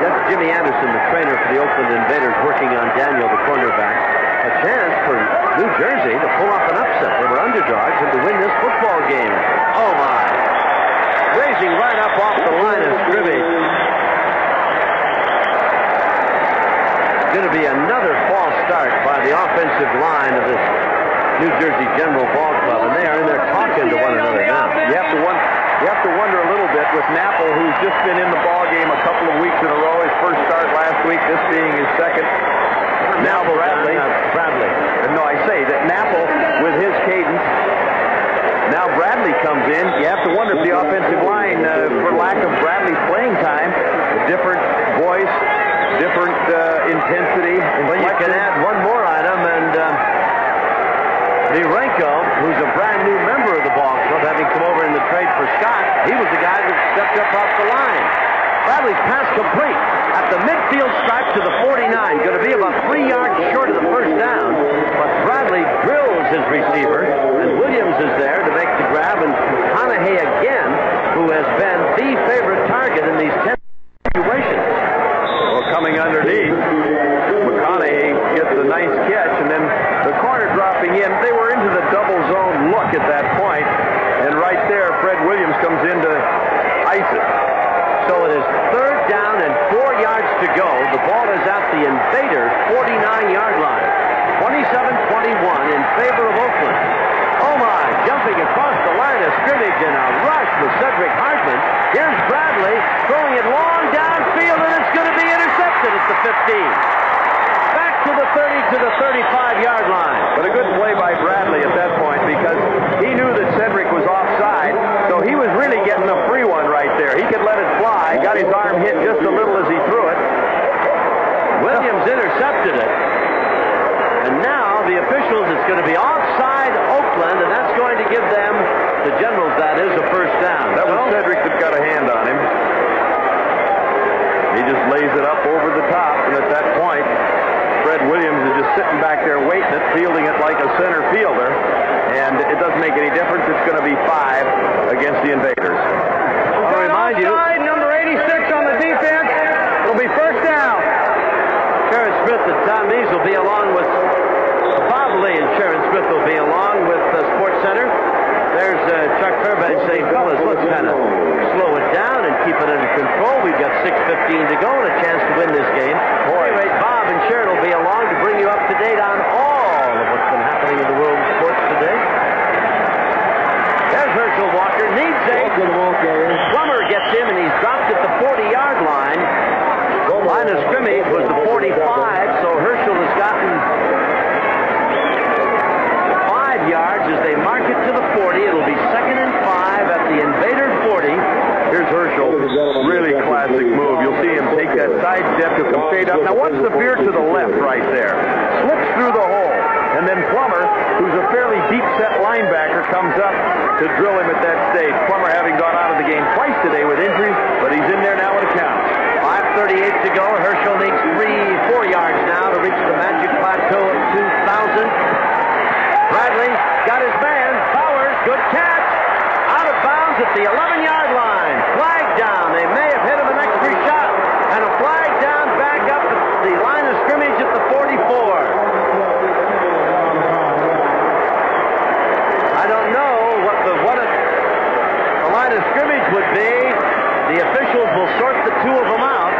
That's Jimmy Anderson, the trainer for the Oakland Invaders, working on Daniel, the cornerback. A chance for New Jersey to pull off an upset. They were underdogs and to win this football game. Oh, my. Raising right up off the line of scrimmage. It's going to be another false start by the offensive line of this New Jersey General Ball Club, and they are in there talking to one another now. You have to wonder a little bit with Knapple, who's just been in the ball game a couple of weeks in a row. His first start last week, this being his second. Now Bradley. No, I say that Knapple with his cadence. Now Bradley comes in. You have to wonder if the offensive line, for lack of Bradley's playing time, different voice, different intensity. Well, you can add one more item, and Nirenko, who's a brand new member of the ball club, having come over in the trade for Scott, he was the guy that stepped up off the line. Bradley's pass complete at the midfield stripe to the 49. Going to be about 3 yards short of the first down, but Bradley drills his receiver, and Williams is there to make the grab, and McConaughey again, who has been the favorite target in these 10 situations. Well, coming underneath, McConaughey gets a nice catch, and then the corner dropping in. They were into the double zone look at that point, and right there, Fred Williams comes in to ice it. So it is third down and 4 yards to go. The ball is at the Invaders' 49-yard line. 27-21 in favor of Oakland. Oh, my. Jumping across the line of scrimmage in a rush with Cedric Hartman. Here's Bradley throwing it long downfield, and it's going to be intercepted at the 15. Back to the 30 to the 35-yard line. But a good play by Bradley at that point, because he knew that Cedric was offside, so he was really getting a free one right there. He could let it fly. Got his arm hit just a little as he threw it. Williams intercepted it. And now the official officials. It's going to be offside Oakland, and that's going to give them, the Generals that is, a first down. That was Cedric that got a hand on him. He just lays it up over the top, and at that point, Fred Williams is just sitting back there waiting it, fielding it like a center fielder, and it doesn't make any difference. It's going to be 5 against the Invaders. I'll remind you, number 86 on the defense. It'll be first down. Sharon Smith and Tom Mees will be along with Bob Lee, and Sharon Smith will be along with Sports Center. There's Chuck Fairbanks saying, fellas, let's kind of slow it down and keep it under control. We've got 6:15 to go and a chance to win this game. At any rate, Bob and Sharon will be along to bring you up to date on all of what's been happening in the world of sports today. There's Herschel Walker. Needs a Plummer gets him, and he's dropped at the 40-yard line. Line of scrimmage was the 45, so Herschel has gotten 5 yards as they mark it to the 40. It'll be 2nd and 5 at the Invader 40. Here's Herschel. Really classic move. You'll see him take that side step. He'll come straight up. Now watch the veer to the left right there. Slips through the hole. And then Plummer, who's a fairly deep-set linebacker, comes up to drill him at that stage. Plummer having gone out of the game twice today with injuries, but he's in there now and it counts. 5:38 to go. Herschel needs 3-4 yards now to reach the magic plateau of 2,000. Bradley got his man. Powers, good catch. Out of bounds at the 11-yard line. Flag down. They may have hit him an extra shot. And a flag down back up at the line of scrimmage at the 44. I don't know what the line of scrimmage would be. The officials will sort the two of them out.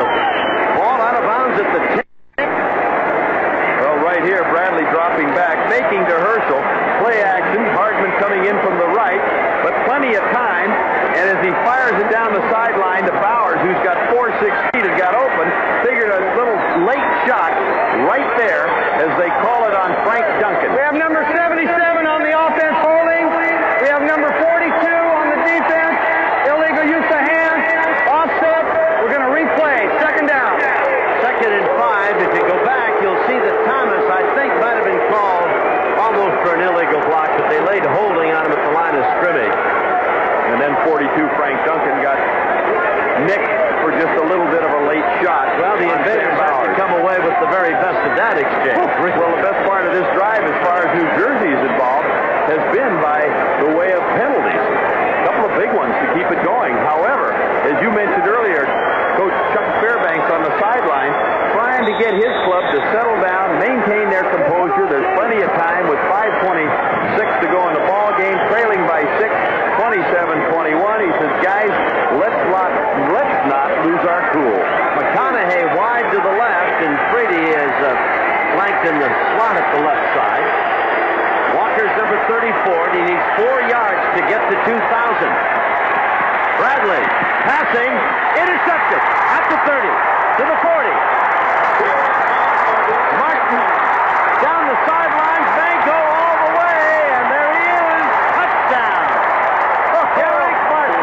The ball out of bounds at the 10. Well, right here, Bradley dropping back, making to Herschel. Play action, Hardman coming in from the right, but plenty of time. And as he fires it down the sideline to Bowers, who's got 4-6 feet and got open, figured a little late shot right there as they call it on Frank Duncan. We have number 77 on the offense holding. We have number 42 on the defense. Use the hand, offset, we're going to replay, 2nd down. 2nd and 5, if you go back, you'll see that Thomas, I think, might have been called almost for an illegal block, but they laid holding on him at the line of scrimmage. And then 42, Frank Duncan, got nicked for just a little bit of a late shot. Well, the Invaders have to come away with the very best of that exchange. Well, the best part of this drive, as far as New Jersey is involved, has been by the way of penalties. Big ones to keep it going. However, as you mentioned earlier, Coach Chuck Fairbanks on the sideline trying to get his club to settle down, maintain their composure. There's plenty of time with 5:26 to go in the ball game, trailing by 6, 27-21. He says, guys, let's not lose our cool. McConaughey wide to the left, and Brady is flanked in the slot at the left side. Walker's number 34, and he needs 4 yards to get to 2,000. Bradley, passing, intercepted at the 30, to the 40. Martin, down the sideline, they go all the way, and there he is, touchdown. Derek Martin.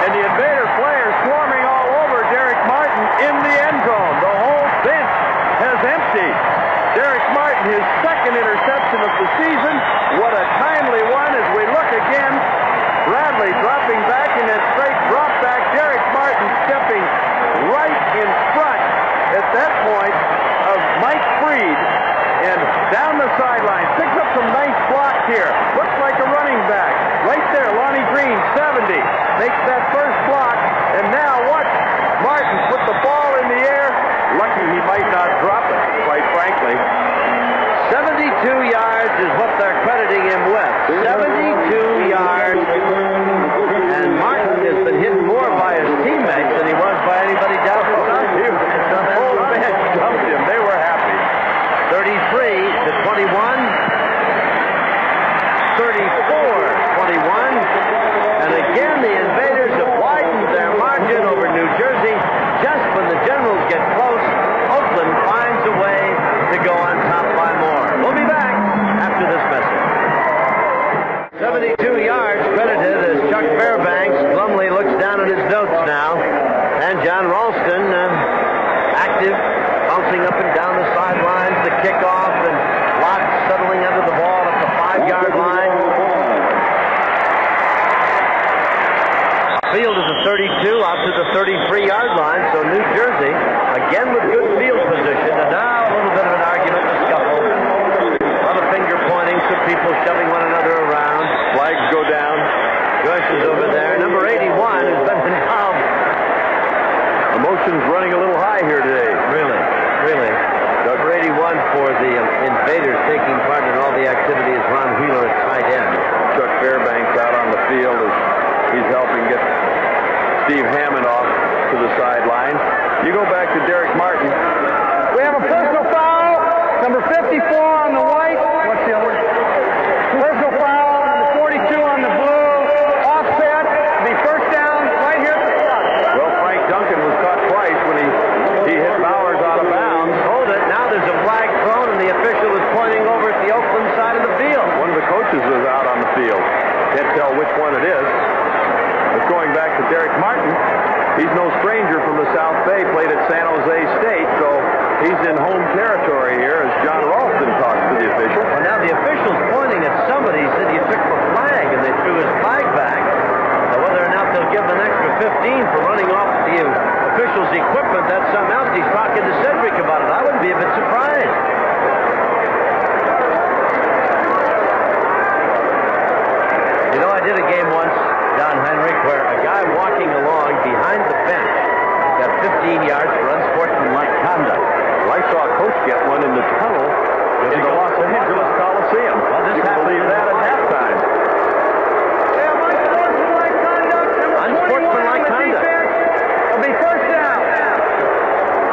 And the Invader players swarming all over Derek Martin in the end zone. The whole bench has emptied. Derek Martin, his 2nd interception of the season. What a timely one as we look again. Bradley dropping back in that straight drop back. Derek Martin stepping right in front at that point of Mike Freed. And down the sideline. Picks up some nice blocks here. Looks like a running back. Right there, Lonnie Green, 70. Makes that first block. And now watch Martin put the ball in the air. Lucky he might not drop it, quite frankly. 72 yards is what they're crediting him with. 72 yards. And Martin has been hit more by his teammates than he was by anybody down the side. The whole bench dumped him. They were happy. 33-21. 34-21. And again, the Invaders have widened their margin over New Jersey. Just when the Generals get close, Oakland finds a way to go on top by more. We'll be back after this message. 72 yards credited as Chuck Fairbanks. Glumly looks down at his notes now. And John Ralston acting active, bouncing up and down the sidelines, the kickoff, and Lott settling under the ball at the 5-yard line. Field is a 32, out to the 33-yard line, so New Jersey, again with good field position, and now a little bit of an argument, a scuffle. A lot of finger pointing, some people shoving one another around. Flags go down. Joyce is over there. Number 81 has been involved. Emotions running a little high here today. Really, really. Number 81 for the Invaders taking part in all the activity is Ron Wheeler at tight end. Chuck Fairbanks out on the field is he's helping get Steve Hammond off to the sideline. You go back to Derek Martin. We have a personal foul. Number 54 on the white. What's the other? Personal foul. Number 42 on the blue. Offset. The first down right here at the start. Well, Frank Duncan was caught twice when he hit Bowers out of bounds. Hold it. Now there's a flag thrown, and the official is pointing over at the Oakland side of the field. One of the coaches is out on the field. Can't tell which one it is. But going back to Derek Martin, he's no stranger from the South Bay, played at San Jose State, so he's in home territory here as John Ralston talks to the official. Well, now the official's pointing at somebody. He said you took the flag, and they threw his flag back. Now, whether or not they'll give him an extra 15 for running off the official's equipment, that's something else. He's talking to Cedric about it. I wouldn't be a bit surprised. You know, I did a game once, Don Heinrich, where a guy walking along behind the bench got 15 yards for unsportsmanlike conduct. Well, I saw a coach get one in the tunnel in the Los Angeles Coliseum. Well, you can believe that at halftime. Yeah, unsportsmanlike conduct. Unsportsmanlike conduct. It'll be first down.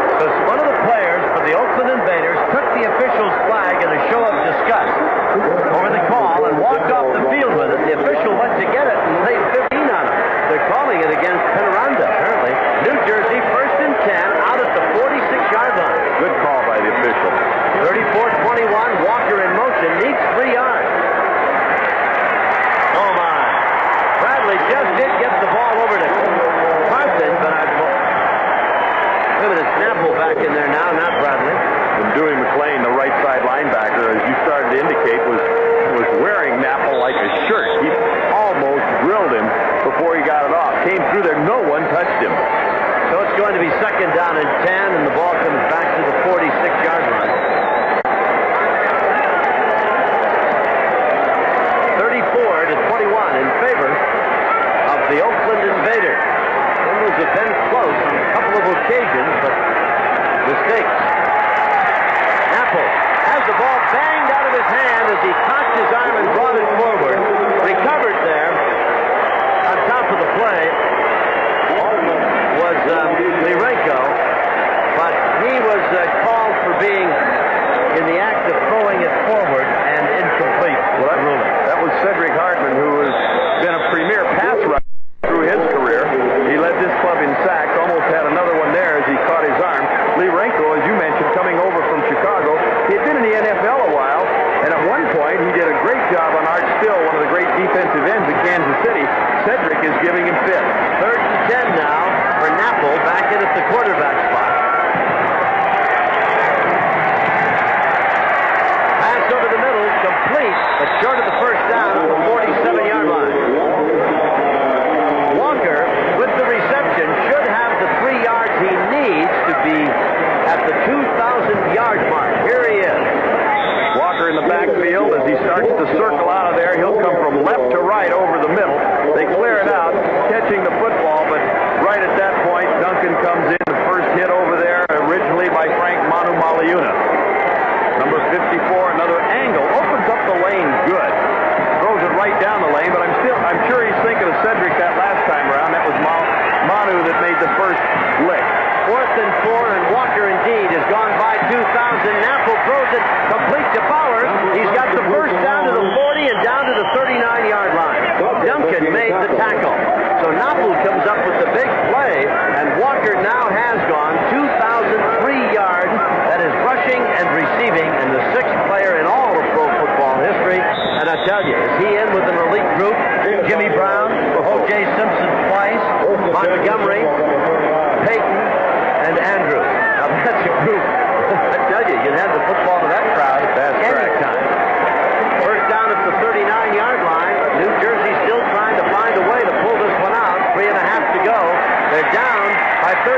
Because one of the players for the Oakland Invaders took the official's flag in a show of disgust over the call and walked off the field with it. The official went to get it and laid 15 on it. They're calling it against Penaranda, apparently. New Jersey, 1st and 10, out at the 46-yard line. Good call by the official. 34-21, Walker in motion, needs 3 yards. Oh, my. Bradley just did get the ball over to Carson, but I... Wait a minute, Knapple back in there now, not Bradley. And Dewey McLean, the right side linebacker, as you started to indicate, was wearing Knapple like a shirt. He almost drilled him before he got it off. Came through there. No one touched him. So it's going to be 2nd down and 10, and the ball comes back to the 46-yard line. 34-21 in favor of the Oakland Invaders. Those have been close on a couple of occasions, but mistakes. Knapple has the ball banged out of his hand as he cocked his arm and brought it forward. Recovered there. On top of the play was Lirenko, but he was called for being in the act of throwing it forward and incomplete. Well, that was Cedric Hardman, who has been a premier pass rusher through his career. He led this club in sacks, almost had another one there as he caught his arm. Lirenko, as you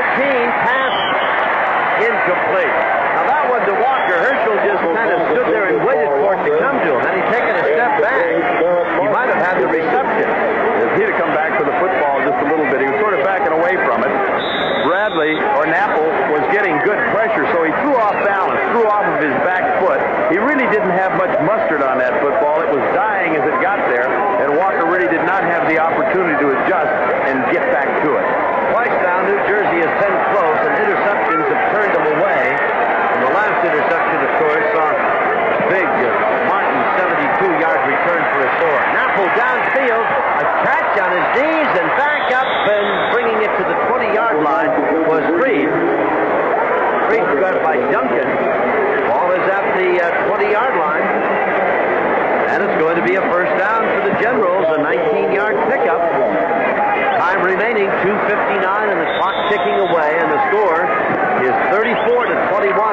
pass incomplete. Now that one to Walker, Herschel just kind of stood there and waited for it to come to him. Then he'd taken a step back. He might have had the reception. If he'd have come back for the football just a little bit, he was sort of backing away from it. Bradley, or Knapple, was getting good pressure, so he threw off balance, threw off of his back foot. He really didn't have much mustard on that football. It was dying as it got there, and Walker really did not have the opportunity to adjust and get back to it. Twice now, New Jersey has been close, and interceptions have turned them away. And the last interception, of course, saw big Martin's 72-yard return for a score. Knapple downfield, a catch on his knees, and back up, and bringing it to the 20-yard line was Reed. Reed got by Duncan. Ball is at the 20-yard line, and it's going to be a first down for the Generals, a 19-yard pickup. Time remaining, 2:59, and the clock ticking away, and the score is 34-21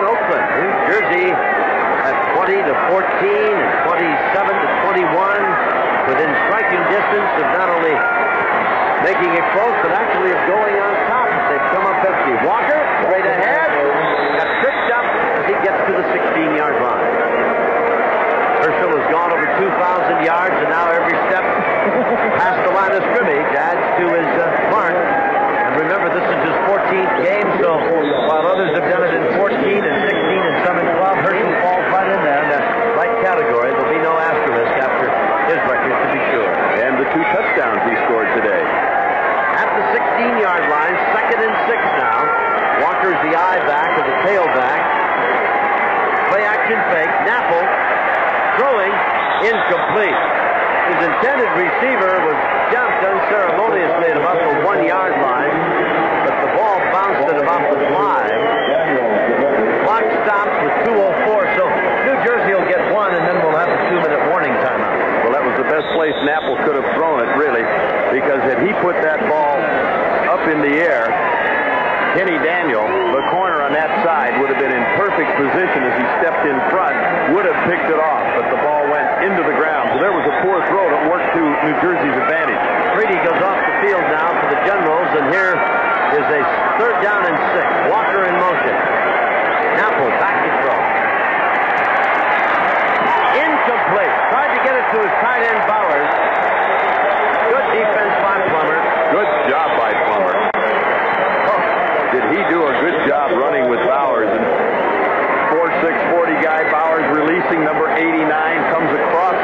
Oakland. New Jersey at 20-14, and 27-21, within striking distance of not only making it close, but actually of going on top as they've come up empty. Walker, straight ahead, got tripped up as he gets to the 16-yard line. Herschel has gone over 2,000 yards, and now every step past the line of scrimmage adds to his mark. And remember, this is his 14th game, so while others have done it in 14 and 16 and 7-12, Herschel falls right in there in that right category. There'll be no asterisk after his record, to be sure. And the two touchdowns he scored today. At the 16-yard line, 2nd and 6 now. Walker's the eye back or the tailback. Play action fake. Knapple throwing incomplete. His intended receiver was jumped unceremoniously at about the 1-yard line, but the ball bounced at about the 5. Clock stops with 2:04, so New Jersey will get one, and then we'll have a 2-minute warning timeout. Well, that was the best place Knapple could have thrown it, really, because had he put that ball up in the air, Kenny Daniel, the corner on that side, would have been in perfect position as he stepped in front, would have picked it off, but the ball went into the ground. So there was a poor throw that worked to New Jersey's advantage. Brady goes off the field now for the Generals, and here is a 3rd down and 6. Walker in motion. Knapple back to throw. Incomplete. Tried to get it to his tight end, Bowers. Good defense by Plummer. Good job by Plummer. Did he do a good job running with Bowers? And 4.640 guy, Bowers releasing number 89, comes across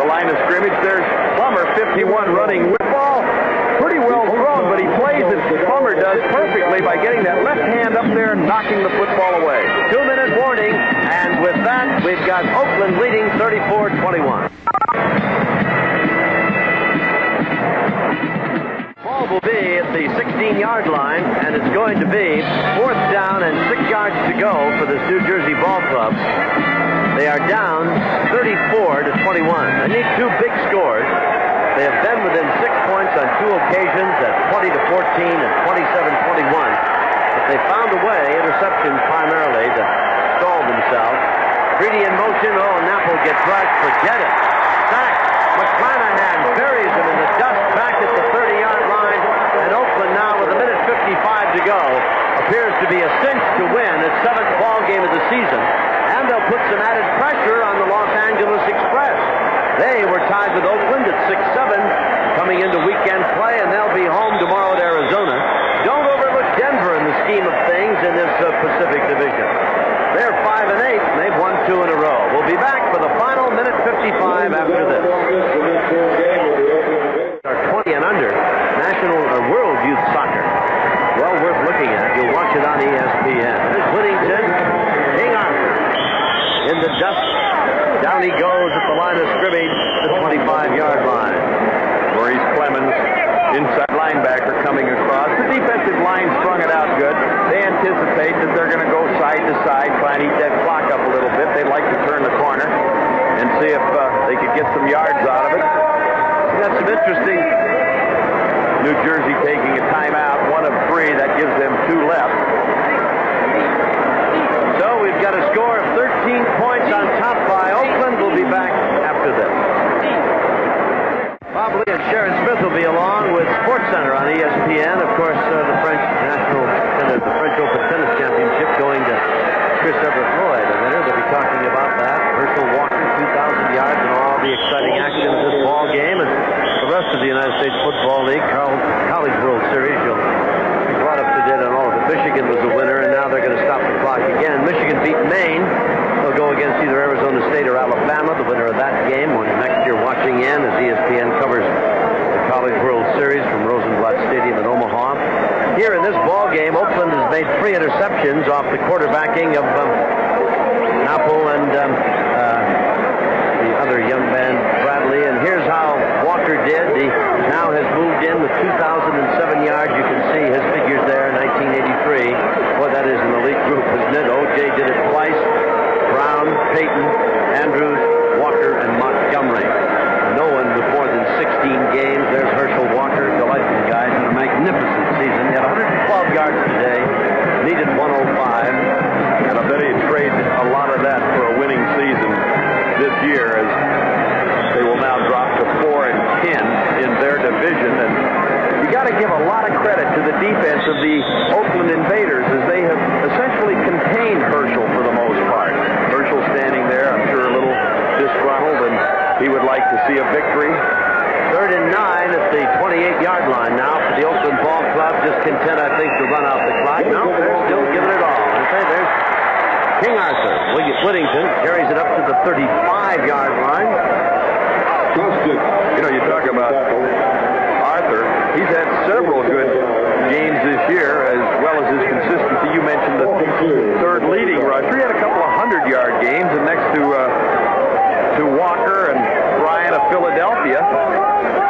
the line of scrimmage. There's Plummer, 51, running with ball. Pretty well thrown, but he plays it. Plummer does perfectly by getting that left hand up there and knocking the football away. 2-minute warning, and with that, we've got Oakland leading 34-21. Will be at the 16-yard line, and it's going to be 4th down and 6 yards to go for this New Jersey ball club. They are down 34-21. They need two big scores. They have been within 6 points on two occasions at 20-14 and 27-21. But they found a way, interceptions primarily, to stall themselves. Greedy in motion. Oh, Knapple gets right. Forget it. Sack. McConaughey buries him in the dust back at the 30-yard line, and Oakland now with 1:55 to go appears to be a cinch to win its 7th ball game of the season, and they'll put some added pressure on the Los Angeles Express. They were tied with Oakland at 6-7 coming into weekend play, and they'll be home tomorrow at Arizona. Don't overlook Denver in the scheme of things in this Pacific Division. They're 5-8, and they've won 2 in a row. We'll be back for the final 1:55 after this. Are 20 and under national or world youth soccer. Well worth looking at. You'll watch it on ESPN. Here's Whittington, King Arthur. In the dust, down he goes at the line of scrimmage, the 25-yard line. Maurice Clemens, inside linebacker, coming across. The defensive line strung it out good. They anticipate that they're going to go side to side, try and eat that clock up a little bit. They'd like to turn the corner and see if they could get some yards out of it. We've got some interesting. New Jersey taking a timeout, 1 of 3. That gives them 2 left. So we've got a score of 13 points on top by Oakland. We'll be back after this. Bob Lee and Sharon Smith will be along with SportsCenter on ESPN. Of course, the French national talking about that. Herschel Walker, 2,000 yards in all the exciting action of this ball game, and the rest of the United States Football League College World Series. You'll be brought up to date on all of it. Michigan was the winner, and now they're going to stop the clock again. Michigan beat Maine. They'll go against either Arizona State or Alabama. The winner of that game will be next year watching in as ESPN covers the College World Series from Rosenblatt Stadium in Omaha. Here in this ball game, Oakland has made three interceptions off the quarterbacking of Knapple and the other young man, Bradley. And here's how Walker did. He now has moved in with 2,007 yards. You can see his figures there in 1983. Boy, that is an elite group, isn't it? O.J. did it twice. Brown, Peyton, Andrews, Walker, and Montgomery. No one with more than 16 games. There's Herschel Walker, delightful guy, in a magnificent season. He had 112 yards today, needed 105. And I bet he trades a lot of that for a winning season this year, as they will now drop to 4-10 in their division. And you got to give a lot of credit to the defense of the Oakland Invaders, as they have essentially contained Herschel for the most part. Herschel standing there, I'm sure a little disgruntled, and he would like to see a victory. 3rd and 9 at the 28-yard line now for the Oakland Ball Club. Just content, I think, to run out the clock. No, they're still giving it all. Okay, there's King Arthur. Whittington carries it up to the 35-yard line. You know, you talk about Arthur. He's had several good games this year, as well as his consistency. You mentioned the third leading rusher. He had a couple of 100-yard games, and next to Walker and Ryan of Philadelphia,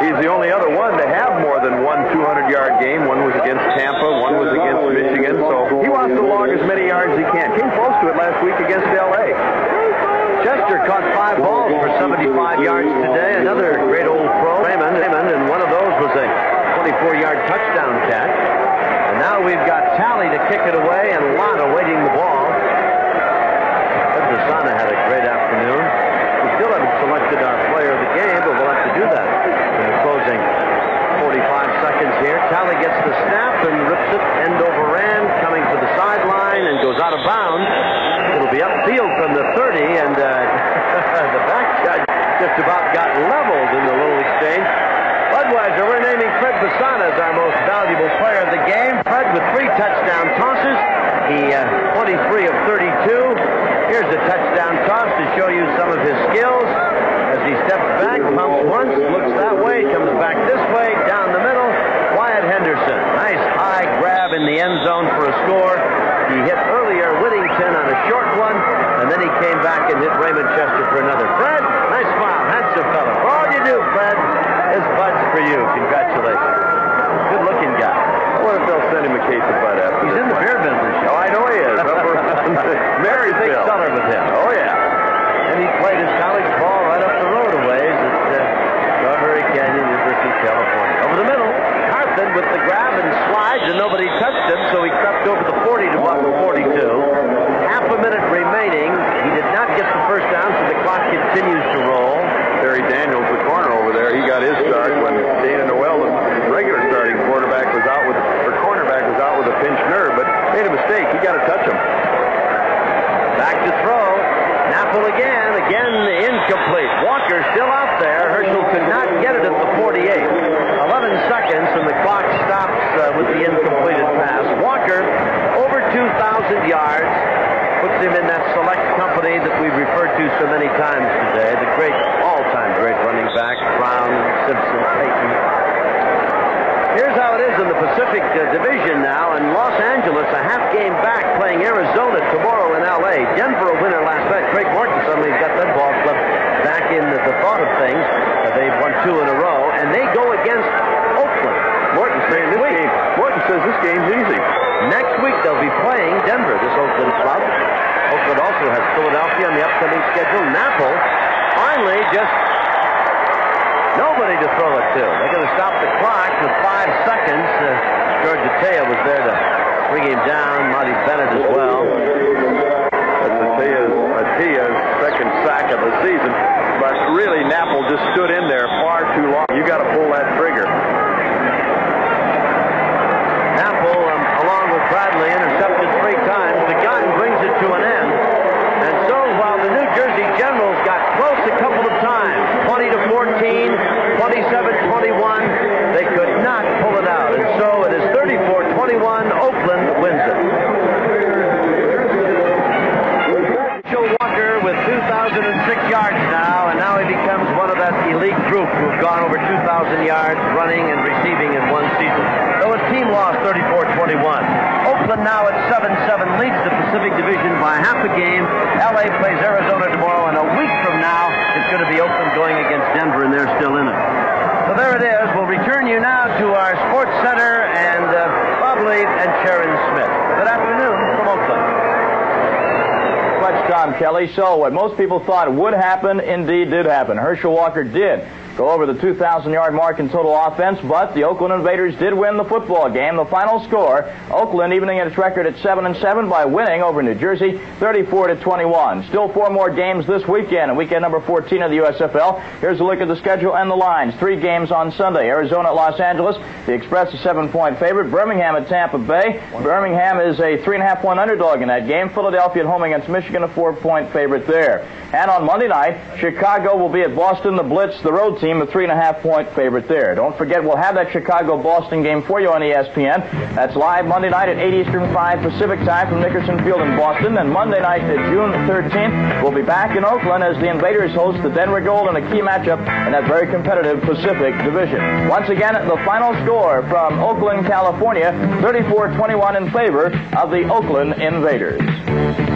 he's the only other one to have more than one 200-yard game. One was against Tampa, one was against Michigan, so he wants to log as many yards as he can. Came close to it last week against L.A. Chester caught 5 balls for 75 yards today. Another great old pro, Raymond, and one of those was a 24-yard touchdown catch. And now we've got Talley to kick it away, and Lott awaiting the ball. Fred Besana had a great afternoon. Still haven't selected our player of the game, but we'll have to do that in the closing 45 seconds here. Talley gets the snap and rips it end over end, coming to the sideline and goes out of bounds. It'll be upfield from the 30, and the back judge just about got leveled in the little exchange. Budweiser, we're naming Fred Besana as our most valuable player of the game. Fred with 3 touchdown tosses. He 23 of 32. Here's a touchdown toss to show you some of his skills. As he steps back, pumps once, looks that way, comes back this way, down the middle. Wyatt Henderson, nice high grab in the end zone for a score. He hit earlier Whittington on a short one, and then he came back and hit Raymond Chester for another. Fred, nice smile, handsome fellow. For all you do, Fred, this bud's for you. Congratulations. Good-looking guy. I wonder if they'll send him a case of Bud after. He's in the beer business. Oh, I know he is. Mary's big seller with him. Oh, yeah. And he played his college ball right up the road a ways at Strawberry Canyon, University of California. Over the middle, Carthen with the grab and slides, and nobody touched him, so he crept over the 40 to about the 42. Half a minute remaining. He did not get the first down, so the clock continues to roll. Terry Daniels, the corner over there, he got his start when Dana Noel, the regular starting quarterback, was out with, or cornerback, was out with a pinched nerve, but made a mistake. You got to touch him. Back to throw. Knapple again incomplete. Walker still out there. Herschel could not get it at the 48. 11 seconds, and the clock stops with the incompleted pass. Walker, over 2,000 yards, puts him in that select company that we've referred to so many times today. The great, all-time great running back, Brown, Simpson, Peyton. Here's how it is in the Pacific Division now. In Los Angeles, a half game back, playing Arizona tomorrow in L.A. Denver, a winner last night. Craig Morton suddenly's got that ball club back in the thought of things. They've won 2 in a row, and they go against Oakland. Morton says this game's easy. Next week, they'll be playing Denver, this Oakland club. Oakland also has Philadelphia on the upcoming schedule. Knapple, finally, just nobody to throw it to. They're going to stop the clock with 5 seconds. Georgia Tia was there to bring him down. Monte Bennett as well. That's Atia's second sack of the season. But really, Knapple just stood in there far too long. You got to pull that trigger. Knapple, along with Bradley, intercepted 3 times. The gun brings it to an end. And so while yards running and receiving in one season. Though its team lost 34-21. Oakland now at 7-7 leads the Pacific Division by half a game. L.A. plays Arizona tomorrow, and a week from now it's going to be Oakland going against Denver, and they're still in it. So there it is. We'll return you now to our Sports Center and Bob Lee and Sharon Smith. Good afternoon from Oakland. Much, Tom Kelly. So what most people thought would happen indeed did happen. Herschel Walker did go over the 2,000-yard mark in total offense, but the Oakland Invaders did win the football game. The final score, Oakland evening its record at 7-7 by winning over New Jersey 34-21. Still four more games this weekend, weekend number 14 of the USFL. Here's a look at the schedule and the lines. Three games on Sunday. Arizona at Los Angeles. The Express a 7-point favorite. Birmingham at Tampa Bay. Birmingham is a 3.5-point underdog in that game. Philadelphia at home against Michigan, a 4-point favorite there. And on Monday night, Chicago will be at Boston. The Blitz, the road team, a 3.5-point favorite there. Don't forget, we'll have that Chicago-Boston game for you on ESPN. That's live Monday night at 8 Eastern, 5 Pacific time from Nickerson Field in Boston. And Monday night, June 13th, we'll be back in Oakland as the Invaders host the Denver Gold in a key matchup in that very competitive Pacific Division. Once again, the final score from Oakland, California, 34-21 in favor of the Oakland Invaders.